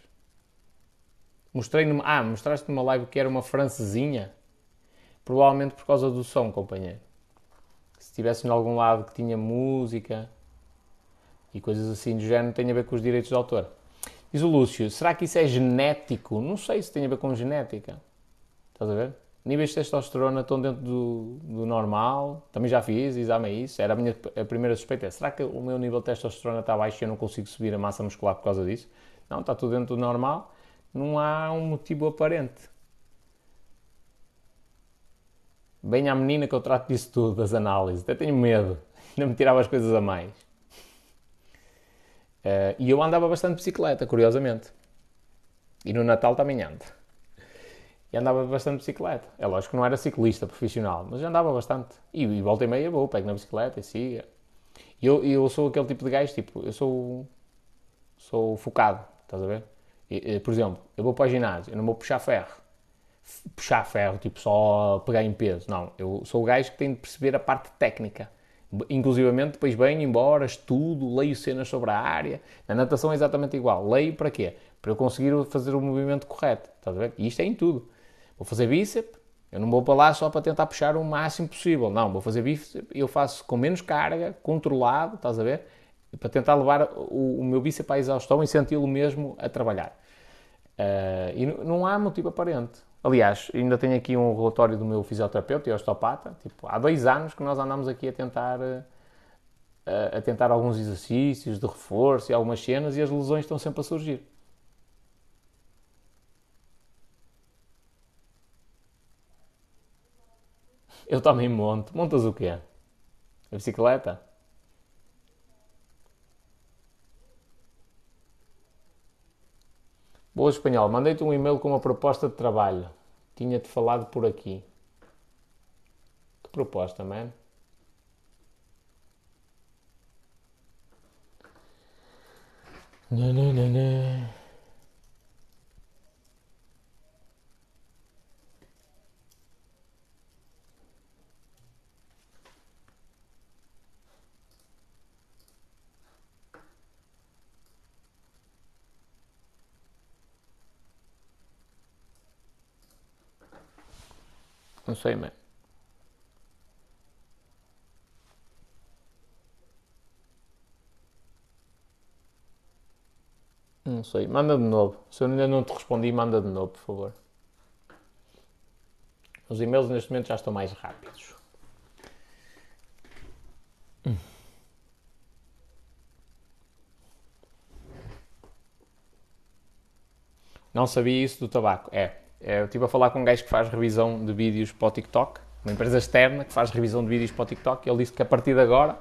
Mostrei numa... Ah, mostraste numa live que era uma francesinha? Provavelmente por causa do som, companheiro. Se tivesse em algum lado que tinha música e coisas assim do género, tem a ver com os direitos de autor. Diz o Lúcio, será que isso é genético? Não sei se tem a ver com genética. Estás a ver? Níveis de testosterona estão dentro do, do normal. Também já fiz, exame a isso. Era a minha a primeira suspeita. Será que o meu nível de testosterona está baixo e eu não consigo subir a massa muscular por causa disso? Não, está tudo dentro do normal. Não há um motivo aparente. Bem à menina que eu trato disso tudo, das análises. Até tenho medo. Ainda me tirava as coisas a mais. Uh, e eu andava bastante de bicicleta, curiosamente. E no Natal também ando. E andava bastante de bicicleta. É lógico que não era ciclista profissional, mas andava bastante. E, e volta e meia vou, pego na bicicleta e siga. E eu, eu sou aquele tipo de gajo, tipo, eu sou, sou focado, estás a ver? E, e, por exemplo, eu vou para o ginásio, eu não vou puxar ferro. Puxar ferro, tipo, só pegar em peso. Não, eu sou o gajo que tem de perceber a parte técnica. Inclusivamente, depois venho embora, estudo, leio cenas sobre a área. Na natação é exatamente igual. Leio para quê? Para eu conseguir fazer o movimento correto, estás a ver? E isto é em tudo. Vou fazer bíceps, eu não vou para lá só para tentar puxar o máximo possível. Não, vou fazer bíceps, eu faço com menos carga, controlado, estás a ver? Para tentar levar o, o meu bíceps à exaustão e senti-lo mesmo a trabalhar. Uh, e não há motivo aparente. Aliás, ainda tenho aqui um relatório do meu fisioterapeuta e osteopata. Tipo, há dois anos que nós andamos aqui a tentar... Uh, a tentar alguns exercícios de reforço e algumas cenas e as lesões estão sempre a surgir. Eu também monto. Montas o quê? A bicicleta? Boa, espanhol, mandei-te um e-mail com uma proposta de trabalho. Tinha-te falado por aqui. Que proposta, man? Não, não, não, não. Não sei, man. Não sei. Manda de novo. Se eu ainda não te respondi, manda de novo, por favor. Os e-mails neste momento já estão mais rápidos. Hum. Não sabia isso do tabaco. É. Eu estive a falar com um gajo que faz revisão de vídeos para o TikTok, uma empresa externa que faz revisão de vídeos para o TikTok, e ele disse que a partir de agora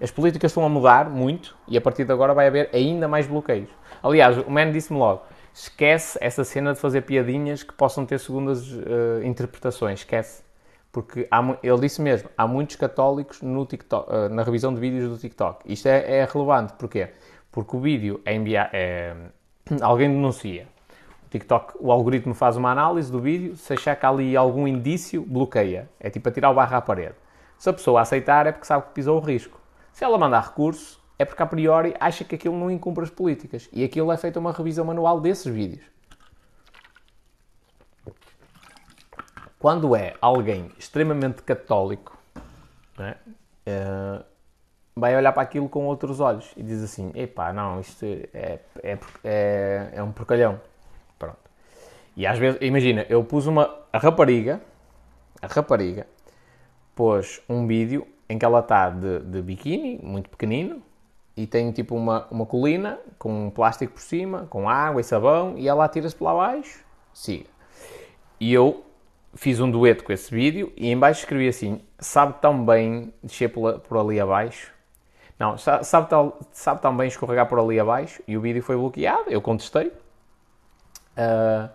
as políticas estão a mudar muito e a partir de agora vai haver ainda mais bloqueios. Aliás, o man disse-me logo, esquece essa cena de fazer piadinhas que possam ter segundas uh, interpretações, esquece. Porque há, ele disse mesmo, há muitos católicos no TikTok, uh, na revisão de vídeos do TikTok. Isto é, é relevante, porquê? Porque o vídeo é enviado, é, alguém denuncia. TikTok, o algoritmo faz uma análise do vídeo, se achar que há ali algum indício, bloqueia. É tipo atirar o barro à parede. Se a pessoa aceitar é porque sabe que pisou o risco. Se ela mandar recurso, é porque a priori acha que aquilo não incumpre as políticas. E aquilo é feita uma revisão manual desses vídeos. Quando é alguém extremamente católico, né, uh, vai olhar para aquilo com outros olhos e diz assim, epá, não, isto é, é, é, é um porcalhão. Pronto. E às vezes, imagina, eu pus uma a rapariga, a rapariga pôs um vídeo em que ela está de, de biquíni, muito pequenino, e tem tipo uma, uma colina com um plástico por cima, com água e sabão, e ela atira-se para lá abaixo, siga. E eu fiz um dueto com esse vídeo e em baixo escrevi assim, sabe tão bem descer por, por ali abaixo. Não, sabe, sabe tão bem escorregar por ali abaixo, e o vídeo foi bloqueado, eu contestei. Uh,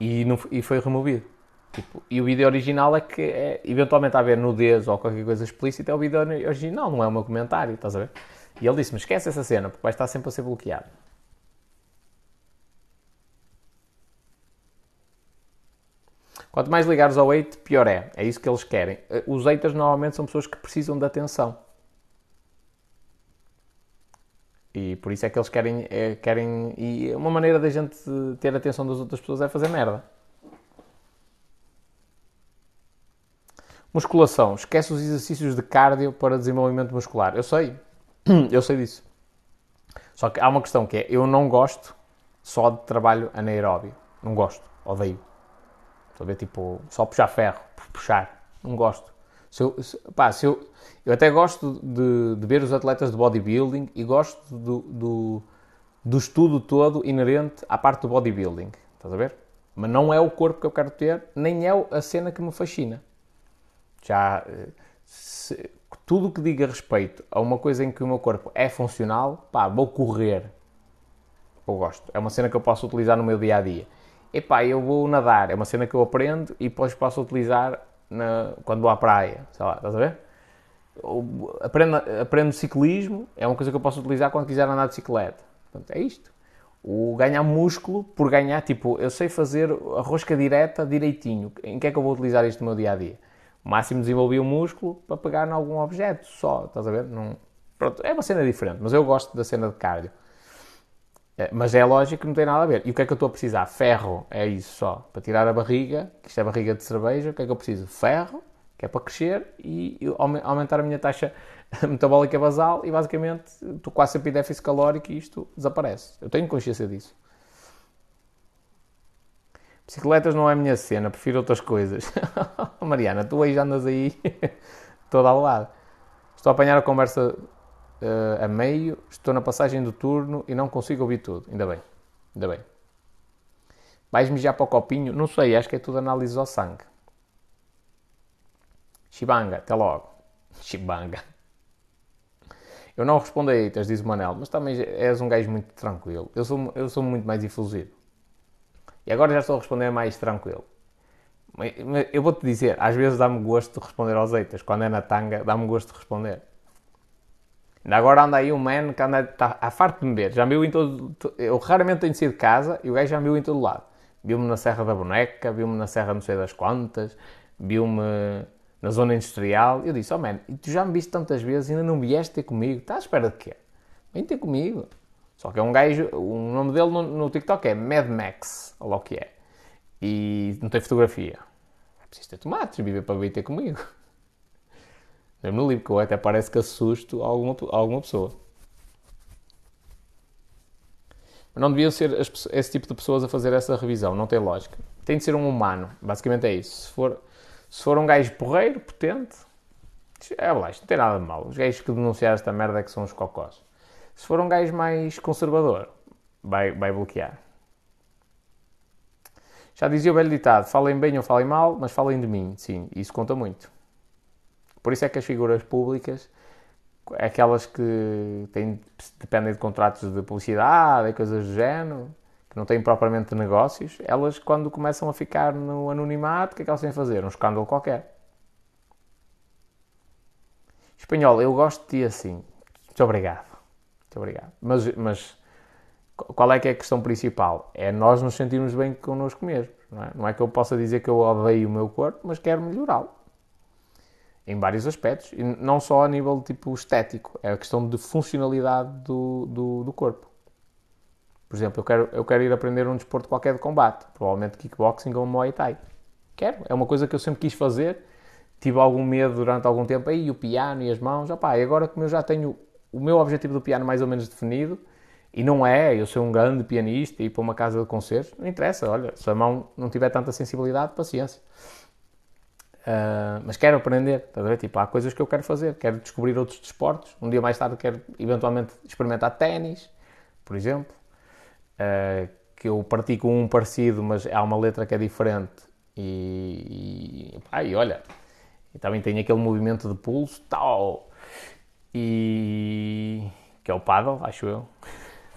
e, não, e foi removido. Tipo, e o vídeo original é que, é, eventualmente, a haver nudez ou qualquer coisa explícita, é o vídeo original, não é o meu comentário, estás a ver? E ele disse-me, esquece essa cena, porque vai estar sempre a ser bloqueado. Quanto mais ligares ao hate, pior é. É isso que eles querem. Os haters, normalmente, são pessoas que precisam de atenção. E por isso é que eles querem, é, querem... E uma maneira da gente ter a atenção das outras pessoas é fazer merda. Musculação. Esquece os exercícios de cardio para desenvolvimento muscular. Eu sei. Eu sei disso. Só que há uma questão que é... Eu não gosto só de trabalho anaeróbio. Não gosto. Odeio. Estou a ver, tipo... Só puxar ferro. Puxar. Não gosto. Se eu, se, pá, se eu, eu até gosto de, de ver os atletas de bodybuilding e gosto do, do, do estudo todo inerente à parte do bodybuilding, estás a ver? Mas não é o corpo que eu quero ter, nem é a cena que me fascina. Já, se, tudo que diga respeito a uma coisa em que o meu corpo é funcional, pá, vou correr, eu gosto, é uma cena que eu posso utilizar no meu dia-a-dia. Epá, eu vou nadar, é uma cena que eu aprendo e depois posso utilizar... Na, quando vou à praia, sei lá, estás a ver? Aprendo, aprendo ciclismo, é uma coisa que eu posso utilizar quando quiser andar de bicicleta. Portanto, é isto. O ganhar músculo por ganhar, tipo, eu sei fazer a rosca direta direitinho. Em que é que eu vou utilizar isto no meu dia-a-dia? O máximo desenvolvi o músculo para pegar em algum objeto só, estás a ver? Não... Pronto, é uma cena diferente, mas eu gosto da cena de cardio. Mas é lógico que não tem nada a ver. E o que é que eu estou a precisar? Ferro, é isso só. Para tirar a barriga, que isto é barriga de cerveja, o que é que eu preciso? Ferro, que é para crescer e aumentar a minha taxa metabólica basal e basicamente estou quase sempre em déficit calórico e isto desaparece. Eu tenho consciência disso. Bicicletas não é a minha cena, prefiro outras coisas. Mariana, tu aí já andas aí toda ao lado. Estou a apanhar a conversa... Uh, a meio, estou na passagem do turno e não consigo ouvir tudo. Ainda bem, ainda bem. Vais mijar para o copinho? Não sei, acho que é tudo análise ao sangue. Chibanga, até logo. Chibanga. Eu não respondo a haters, diz o Manel, mas também és um gajo muito tranquilo. Eu sou, eu sou muito mais efusivo. E agora já estou a responder mais tranquilo. Eu vou-te dizer, às vezes dá-me gosto de responder aos haters. Quando é na tanga, dá-me gosto de responder. Ainda agora anda aí um man que anda tá, a farto de me ver. Já me viu em todo... Eu raramente tenho sido de casa e o gajo já me viu em todo lado. Viu-me na Serra da Boneca, viu-me na Serra não sei das quantas, viu-me na Zona Industrial. Eu disse, oh man, e tu já me viste tantas vezes e ainda não vieste ter comigo. Estás à espera de quê? Vem ter comigo. Só que é um gajo... O nome dele no, no TikTok é Mad Max. Olha lá o que é. E não tem fotografia. É preciso ter tomates, viver para vir ter comigo. Lembro-me no livro que eu até parece que assusto a alguma, a alguma pessoa. Mas não deviam ser as, esse tipo de pessoas a fazer essa revisão, não tem lógica. Tem de ser um humano, basicamente é isso. Se for, se for um gajo porreiro, potente, é lá, isto não tem nada de mal. Os gajos que denunciaram esta merda é que são os cocós. Se for um gajo mais conservador, vai, vai bloquear. Já dizia o velho ditado, falem bem ou falem mal, mas falem de mim. Sim, isso conta muito. Por isso é que as figuras públicas, aquelas que têm, dependem de contratos de publicidade e coisas do género, que não têm propriamente negócios, elas quando começam a ficar no anonimato, o que é que elas têm a fazer? Um escândalo qualquer. Espanhol, eu gosto de ti assim. Muito obrigado. Muito obrigado. Mas, mas qual é que é a questão principal? É nós nos sentirmos bem connosco mesmos. Não é? Não é que eu possa dizer que eu odeio o meu corpo, mas quero melhorá-lo. Em vários aspectos, e não só a nível tipo estético, é a questão de funcionalidade do, do, do corpo. Por exemplo, eu quero, eu quero ir aprender um desporto qualquer de combate, provavelmente kickboxing ou muay thai. Quero, é uma coisa que eu sempre quis fazer, tive algum medo durante algum tempo, aí o piano e as mãos, opá, e agora como eu já tenho o meu objetivo do piano mais ou menos definido, e não é eu ser um grande pianista e ir para uma casa de concertos, não interessa, olha, se a mão não tiver tanta sensibilidade, paciência. Uh, mas quero aprender, estás a ver? Tipo, há coisas que eu quero fazer, quero descobrir outros desportos, um dia mais tarde quero eventualmente experimentar ténis, por exemplo, uh, que eu pratico um parecido, mas há uma letra que é diferente e, e, pá, e olha, e também tenho aquele movimento de pulso, tal, e que é o paddle, acho eu,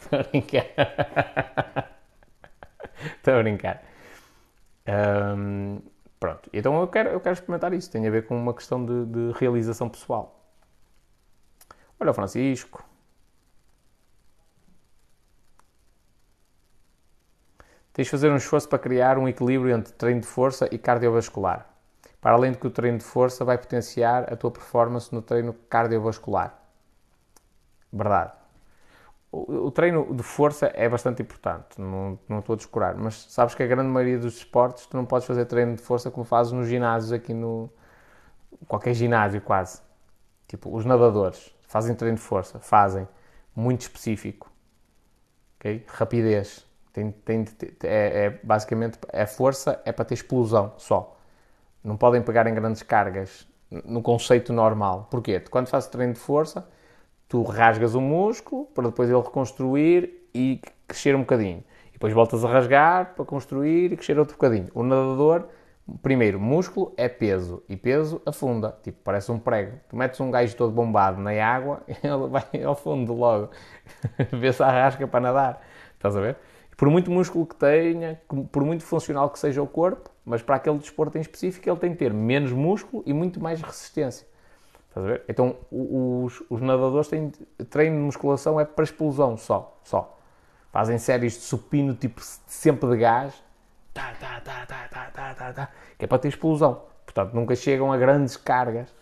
estou a brincar, estou a brincar. Um... Pronto, então eu quero, eu quero experimentar isso, tem a ver com uma questão de, de realização pessoal. Olha o Francisco. Tens de fazer um esforço para criar um equilíbrio entre treino de força e cardiovascular. Para além de que o treino de força vai potenciar a tua performance no treino cardiovascular. Verdade. O, o treino de força é bastante importante, não, não estou a descurar, mas sabes que a grande maioria dos esportes tu não podes fazer treino de força como fazes nos ginásios aqui no... qualquer ginásio quase. Tipo, os nadadores fazem treino de força, fazem, muito específico, ok? Rapidez, tem, tem, tem, é, é basicamente, a força é para ter explosão só, não podem pegar em grandes cargas, no conceito normal. Porquê? Quando fazes treino de força... Tu rasgas o músculo para depois ele reconstruir e crescer um bocadinho. E depois voltas a rasgar para construir e crescer outro bocadinho. O nadador, primeiro, músculo é peso. E peso afunda. Tipo, parece um prego. Tu metes um gajo todo bombado na água, ele vai ao fundo logo. Vê-se a rasca para nadar. Estás a ver? Por muito músculo que tenha, por muito funcional que seja o corpo, mas para aquele desporto em específico, ele tem que ter menos músculo e muito mais resistência. Estás a ver? Então, os, os nadadores têm treino de musculação é para explosão só, só. Fazem séries de supino, tipo, sempre de gás, tá, tá, tá, tá, tá, tá, tá, tá, que é para ter explosão. Portanto, nunca chegam a grandes cargas.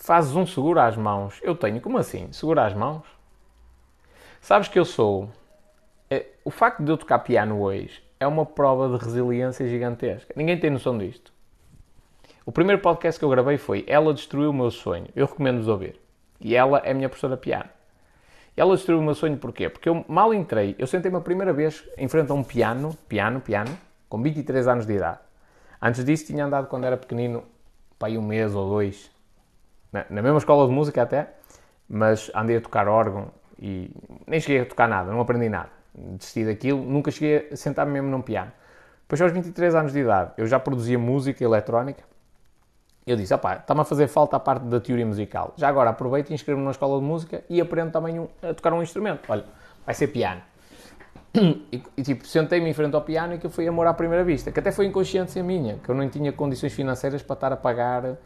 Fazes um seguro às mãos. Eu tenho. Como assim? Seguro às mãos? Sabes que eu sou... O facto de eu tocar piano hoje é uma prova de resiliência gigantesca. Ninguém tem noção disto. O primeiro podcast que eu gravei foi Ela Destruiu o Meu Sonho. Eu recomendo-vos ouvir. E ela é a minha professora de piano. Ela destruiu o meu sonho porquê? Porque eu mal entrei. Eu sentei-me a primeira vez em frente a um piano, piano, piano, com vinte e três anos de idade. Antes disso tinha andado quando era pequenino, para aí um mês ou dois... Na mesma escola de música até, mas andei a tocar órgão, e nem cheguei a tocar nada, não aprendi nada. Desisti daquilo, nunca cheguei a sentar-me mesmo num piano. Depois aos vinte e três anos de idade, eu já produzia música eletrónica. Eu disse, opá, está-me a fazer falta a parte da teoria musical. Já agora aproveito e inscrevo-me na escola de música e aprendo também um, a tocar um instrumento. Olha, vai ser piano. E, e tipo, sentei-me em frente ao piano e que foi amor à primeira vista. Que até foi inconsciência minha, que eu não tinha condições financeiras para estar a pagar...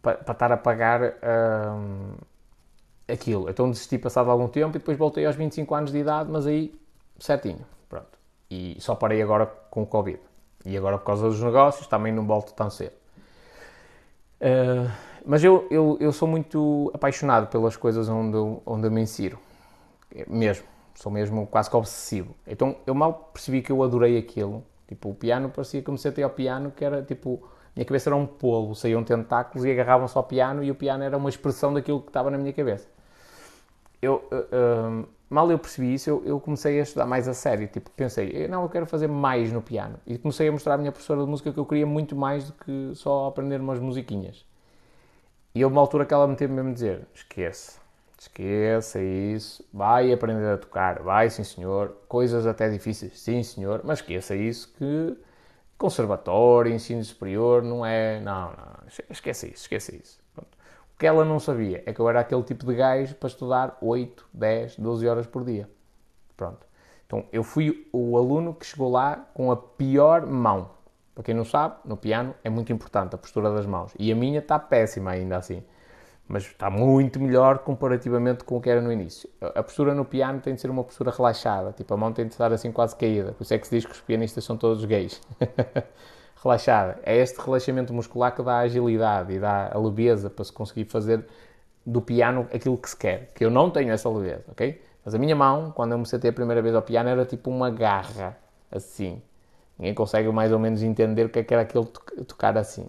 Para, para estar a pagar... Hum, aquilo. Então desisti passado algum tempo e depois voltei aos vinte e cinco anos de idade, mas aí certinho. Pronto. E só parei agora com o Covid. E agora por causa dos negócios também não volto tão cedo. Uh, mas eu, eu, eu sou muito apaixonado pelas coisas onde eu, onde eu me insiro. Mesmo. Sou mesmo quase que obsessivo. Então eu mal percebi que eu adorei aquilo. Tipo, o piano parecia que eu me sentei ao piano que era tipo... Minha cabeça era um polvo, saíam tentáculos e agarravam-se ao piano e o piano era uma expressão daquilo que estava na minha cabeça. Eu, uh, uh, mal eu percebi isso, eu, eu comecei a estudar mais a sério. Tipo, pensei, eu, não, eu quero fazer mais no piano. E comecei a mostrar à minha professora de música que eu queria muito mais do que só aprender umas musiquinhas. E houve uma altura que ela me teve mesmo a dizer, esquece, esqueça isso, vai aprender a tocar, vai, sim senhor, coisas até difíceis, sim senhor, mas esqueça isso que... Conservatório, ensino superior, não é... Não, não, esquece isso, esquece isso. Pronto. O que ela não sabia é que eu era aquele tipo de gajo para estudar oito, dez, doze horas por dia. Pronto. Então, eu fui o aluno que chegou lá com a pior mão. Para quem não sabe, no piano é muito importante a postura das mãos. E a minha está péssima ainda assim. Mas está muito melhor comparativamente com o que era no início. A postura no piano tem de ser uma postura relaxada. Tipo, a mão tem de estar assim quase caída. Por isso é que se diz que os pianistas são todos gays. Relaxada. É este relaxamento muscular que dá a agilidade e dá a leveza para se conseguir fazer do piano aquilo que se quer. Que eu não tenho essa leveza, ok? Mas a minha mão, quando eu me sentei a primeira vez ao piano, era tipo uma garra, assim. Ninguém consegue mais ou menos entender o que é que era aquele to- tocar assim.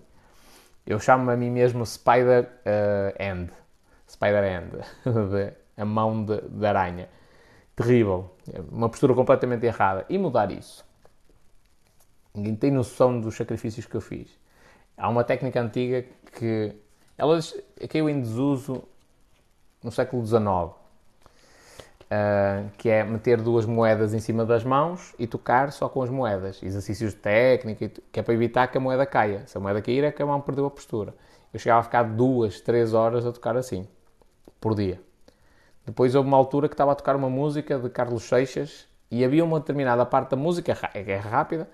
Eu chamo-me a mim mesmo Spider uh, End. Spider End. A mão de, de aranha. Terrível. Uma postura completamente errada. E mudar isso. Ninguém tem noção dos sacrifícios que eu fiz. Há uma técnica antiga que... Ela caiu em desuso no século dezenove. Uh, que é meter duas moedas em cima das mãos e tocar só com as moedas. Exercícios de técnica, que é para evitar que a moeda caia. Se a moeda cair é que a mão perdeu a postura. Eu chegava a ficar duas, três horas a tocar assim, por dia. Depois houve uma altura que estava a tocar uma música de Carlos Seixas e havia uma determinada parte da música, que é rápida,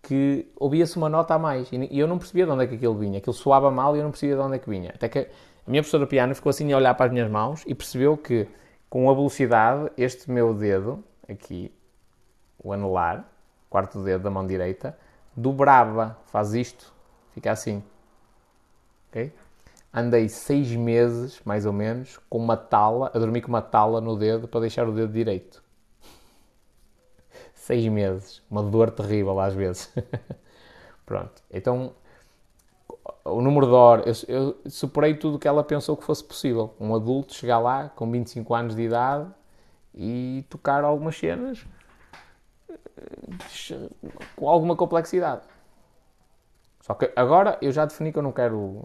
que ouvia-se uma nota a mais. E eu não percebia de onde é que aquilo vinha. Aquilo soava mal e eu não percebia de onde é que vinha. Até que a minha professora de piano ficou assim a olhar para as minhas mãos e percebeu que com a velocidade, este meu dedo, aqui, o anelar, quarto dedo da mão direita, dobrava, faz isto, fica assim, ok? Andei seis meses, mais ou menos, com uma tala, a dormir com uma tala no dedo para deixar o dedo direito. Seis meses, uma dor terrível às vezes. Pronto, então... O número de horas, eu, eu superei tudo o que ela pensou que fosse possível. Um adulto chegar lá com vinte e cinco anos de idade e tocar algumas cenas com alguma complexidade. Só que agora eu já defini que eu não quero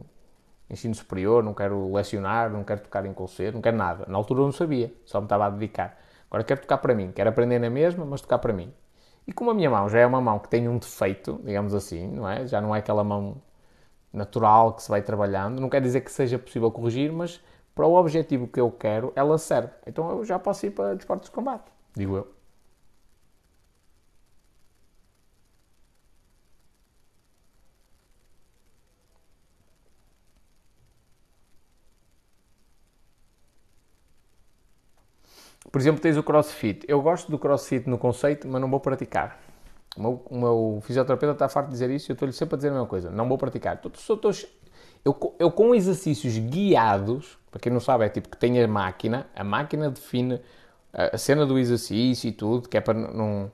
ensino superior, não quero lecionar, não quero tocar em concerto, não quero nada. Na altura eu não sabia, só me estava a dedicar. Agora quero tocar para mim, quero aprender na mesma, mas tocar para mim. E como a minha mão já é uma mão que tem um defeito, digamos assim, não é? Já não é aquela mão... natural, que se vai trabalhando, não quer dizer que seja possível corrigir, mas para o objetivo que eu quero, ela serve. Então eu já posso ir para desportos de combate, digo eu. Por exemplo, tens o CrossFit. Eu gosto do CrossFit no conceito, mas não vou praticar. O meu, o meu fisioterapeuta está farto de dizer isso e eu estou-lhe sempre a dizer a mesma coisa. Não vou praticar. Tô, tô, tô, eu, eu com exercícios guiados, para quem não sabe é tipo que tem a máquina, a máquina define a cena do exercício e tudo, que é para não...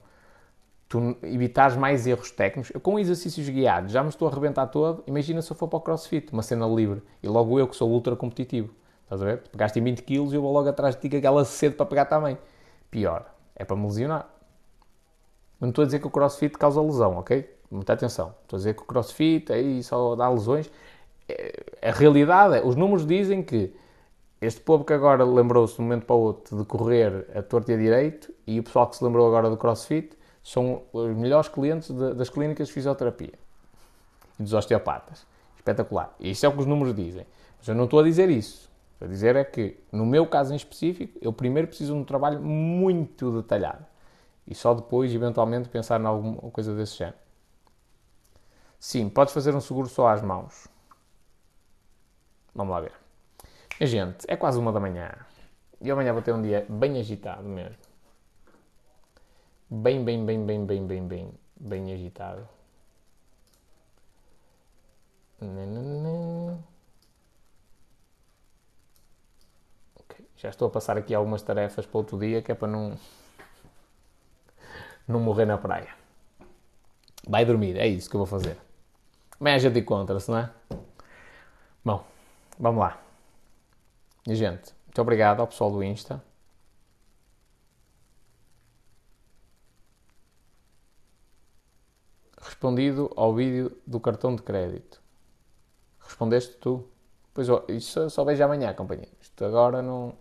Tu evitares mais erros técnicos. Eu com exercícios guiados já me estou a arrebentar todo. Imagina se eu for para o CrossFit, uma cena livre. E logo eu que sou ultra competitivo. Estás a ver? Tu pegaste em vinte quilos e eu vou logo atrás de ti com aquela sede para pegar também. Pior. É para me lesionar. Não estou a dizer que o CrossFit causa lesão, ok? Muita atenção. Estou a dizer que o CrossFit aí só dá lesões. A realidade é, os números dizem que Este povo que agora lembrou-se de um momento para o outro de correr a torto e a direito, e o pessoal que se lembrou agora do crossfit, são os melhores clientes de, das clínicas de fisioterapia e dos osteopatas. Espetacular. E isso é o que os números dizem. Mas eu não estou a dizer isso. Estou a dizer é que, no meu caso em específico, eu primeiro preciso de um trabalho muito detalhado. E só depois, eventualmente, pensar em alguma coisa desse género. Sim, podes fazer um seguro só às mãos. Vamos lá ver. Minha gente, é quase uma da manhã. E amanhã vou ter um dia bem agitado mesmo. Bem, bem, bem, bem, bem, bem, bem, bem agitado. Okay. Já estou a passar aqui algumas tarefas para outro dia, que é para não... não morrer na praia. Vai dormir, é isso que eu vou fazer. Amanhã a gente encontra-se, não é? Bom, vamos lá. Minha gente, muito obrigado ao pessoal do Insta. Respondido ao vídeo do cartão de crédito. Respondeste tu? Pois, isso só vejo amanhã, companheiros. Isto agora não...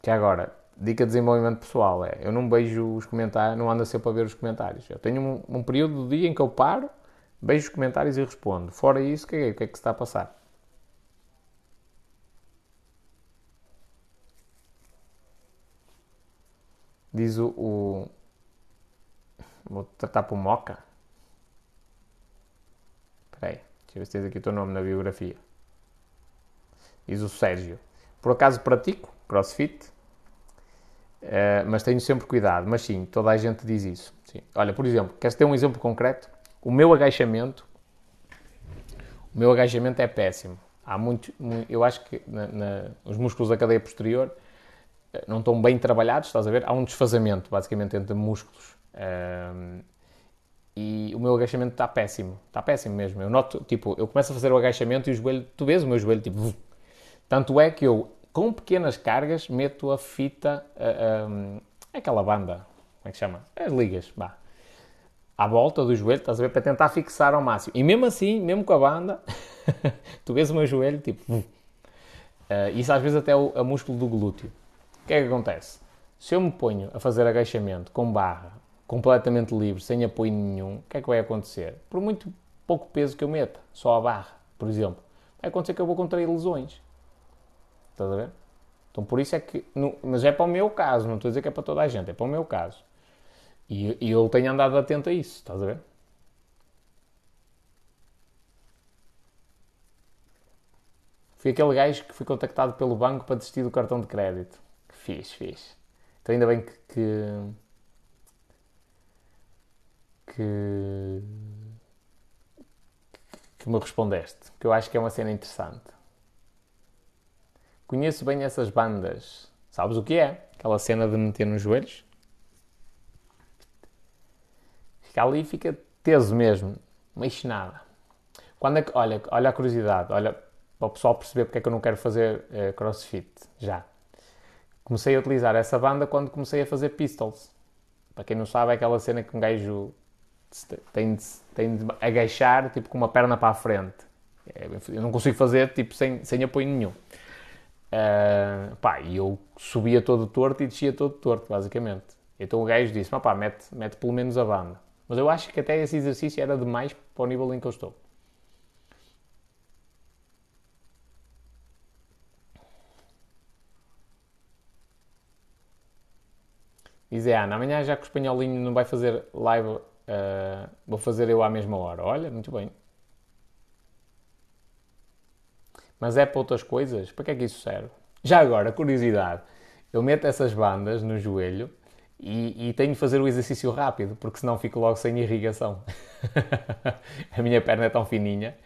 Que agora... Dica de desenvolvimento pessoal é, eu não vejo os comentários, não ando a ser para ver os comentários. Eu tenho um, um período do dia em que eu paro, vejo os comentários e respondo. Fora isso, o que é, o que é que se está a passar? Diz o... o... Vou tratar por Moca. Espera aí, deixa eu ver se tens aqui o teu nome na biografia. Diz o Sérgio. Por acaso pratico crossfit? Uh, mas tenho sempre cuidado, mas sim, toda a gente diz isso. Sim. Olha, por exemplo, queres ter um exemplo concreto? O meu agachamento, o meu agachamento é péssimo. Há muito, muito eu acho que na, na, os músculos da cadeia posterior não estão bem trabalhados, estás a ver? Há um desfazamento, basicamente, entre músculos. Uh, e o meu agachamento está péssimo, está péssimo mesmo. Eu noto, tipo, eu começo a fazer o agachamento e o joelho, tu vês o meu joelho, tipo... Tanto é que eu... Com pequenas cargas, meto a fita, a, a, aquela banda, como é que chama? As ligas, vá. À volta do joelho, estás a ver, para tentar fixar ao máximo. E mesmo assim, mesmo com a banda, tu vês o meu joelho, tipo... Uh, isso às vezes até o a músculo do glúteo. O que é que acontece? Se eu me ponho a fazer agachamento com barra, completamente livre, sem apoio nenhum, o que é que vai acontecer? Por muito pouco peso que eu meta, só a barra, por exemplo, vai acontecer que eu vou contrair lesões. Estás a ver? Então por isso é que... Não, mas é para o meu caso, não estou a dizer que é para toda a gente, é para o meu caso. E, e eu tenho andado atento a isso, estás a ver? Fui aquele gajo que foi contactado pelo banco para desistir do cartão de crédito. Fiz, fiz. Então ainda bem que... Que... Que, que me respondeste, que eu acho que é uma cena interessante. Conheço bem essas bandas. Sabes o que é? Aquela cena de meter nos joelhos. Fica ali e fica teso mesmo. Não mexe nada. Quando é que, olha, olha a curiosidade. Olha para o pessoal perceber porque é que eu não quero fazer uh, crossfit. Já. Comecei a utilizar essa banda quando comecei a fazer pistols. Para quem não sabe, é aquela cena que um gajo tem de, tem de agachar tipo com uma perna para a frente. Eu não consigo fazer tipo sem, sem apoio nenhum. Uh, pá, e eu subia todo torto e descia todo torto, basicamente. Então o gajo disse, pá, mete, mete pelo menos a banda. Mas eu acho que até esse exercício era demais para o nível em que eu estou. Diz a Ana, amanhã já que o espanholinho não vai fazer live, uh, vou fazer eu à mesma hora. Olha, muito bem. Mas é para outras coisas? Para que é que isso serve? Já agora, curiosidade. Eu meto essas bandas no joelho e, e tenho de fazer o exercício rápido, porque senão fico logo sem irrigação. A minha perna é tão fininha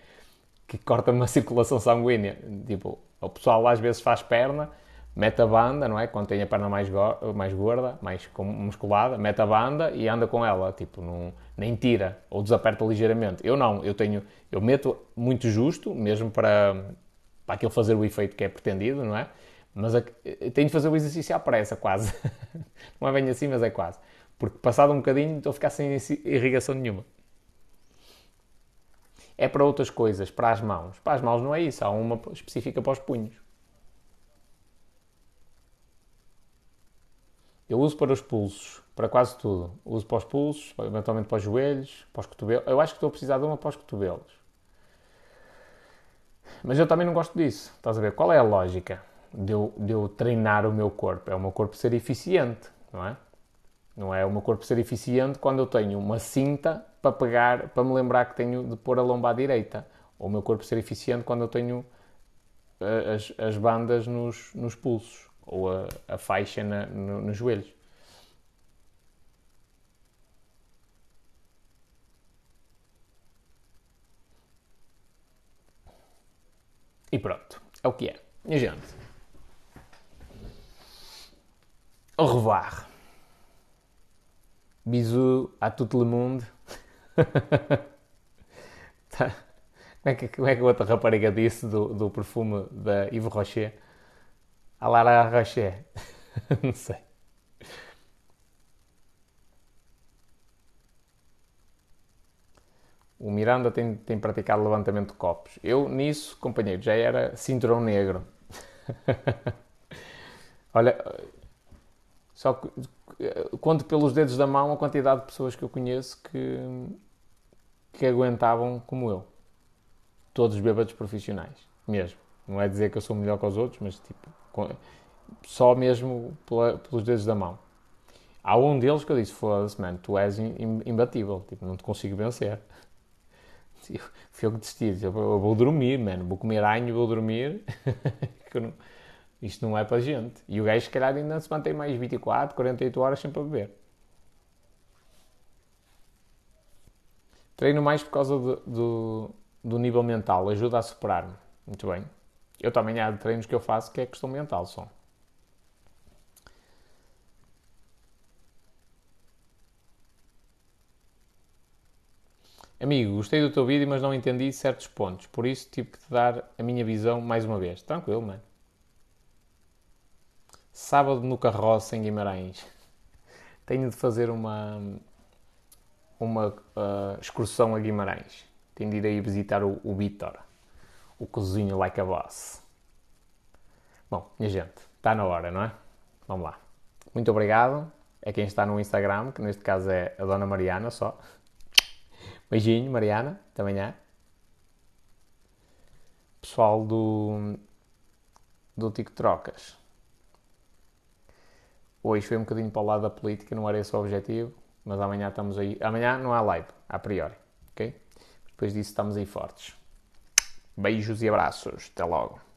que corta-me a circulação sanguínea. Tipo, o pessoal às vezes faz perna, mete a banda, não é? Quando tem a perna mais, go- mais gorda, mais musculada, mete a banda e anda com ela. Tipo, não, nem tira ou desaperta ligeiramente. Eu não. Eu, tenho, eu meto muito justo, mesmo para... para aquilo fazer o efeito que é pretendido, não é? Mas a, tenho de fazer o exercício à pressa, quase. Não é bem assim, mas é quase. Porque passado um bocadinho, estou a ficar sem irrigação nenhuma. É para outras coisas, para as mãos. Para as mãos não é isso, há uma específica para os punhos. Eu uso para os pulsos, para quase tudo. Uso para os pulsos, eventualmente para os joelhos, para os cotovelos. Eu acho que estou a precisar de uma para os cotovelos. Mas eu também não gosto disso. Estás a ver? Qual é a lógica de eu, de eu treinar o meu corpo? É o meu corpo ser eficiente, não é? Não é o meu corpo ser eficiente quando eu tenho uma cinta para pegar, para me lembrar que tenho de pôr a lombar direita. Ou o meu corpo ser eficiente quando eu tenho as, as bandas nos, nos pulsos. Ou a, a faixa na, no, nos joelhos. E pronto, é o que é. Minha gente. Au revoir. Bisous à tout le monde. Tá. Como, é que, como é que a outra rapariga disse do, do perfume da Yves Rocher? A Lara Rocher. Não sei. O Miranda tem, tem praticado levantamento de copos. Eu, nisso, companheiro, já era cinturão negro. Olha, só que, conto pelos dedos da mão a quantidade de pessoas que eu conheço que, que aguentavam como eu. Todos bêbados profissionais, mesmo. Não é dizer que eu sou melhor que os outros, mas tipo, só mesmo pela, pelos dedos da mão. Há um deles que eu disse, foda-se, mano, tu és imbatível, tipo, não te consigo vencer. Eu, fui eu que desisti, eu vou dormir, mano, vou comer anho, vou dormir, que não, isto não é para gente. E o gajo, se calhar, ainda se mantém mais vinte e quatro, quarenta e oito horas sempre a beber. Treino mais por causa do, do, do nível mental, ajuda a superar-me, muito bem. Eu também há treinos que eu faço que é questão mental só. Amigo, gostei do teu vídeo, mas não entendi certos pontos. Por isso, tive que te dar a minha visão mais uma vez. Tranquilo, mano. Sábado no Carroça, em Guimarães. Tenho de fazer uma, uma uh, excursão a Guimarães. Tenho de ir aí visitar o, o Vítor. O cozinho like a boss. Bom, minha gente, está na hora, não é? Vamos lá. Muito obrigado a quem está no Instagram, que neste caso é a Dona Mariana só. Beijinho, Mariana, também há. Pessoal do, do TikTokas. Hoje foi um bocadinho para o lado da política, não era esse o objetivo, mas amanhã estamos aí. Amanhã não há live, a priori, ok? Depois disso estamos aí fortes. Beijos e abraços, até logo.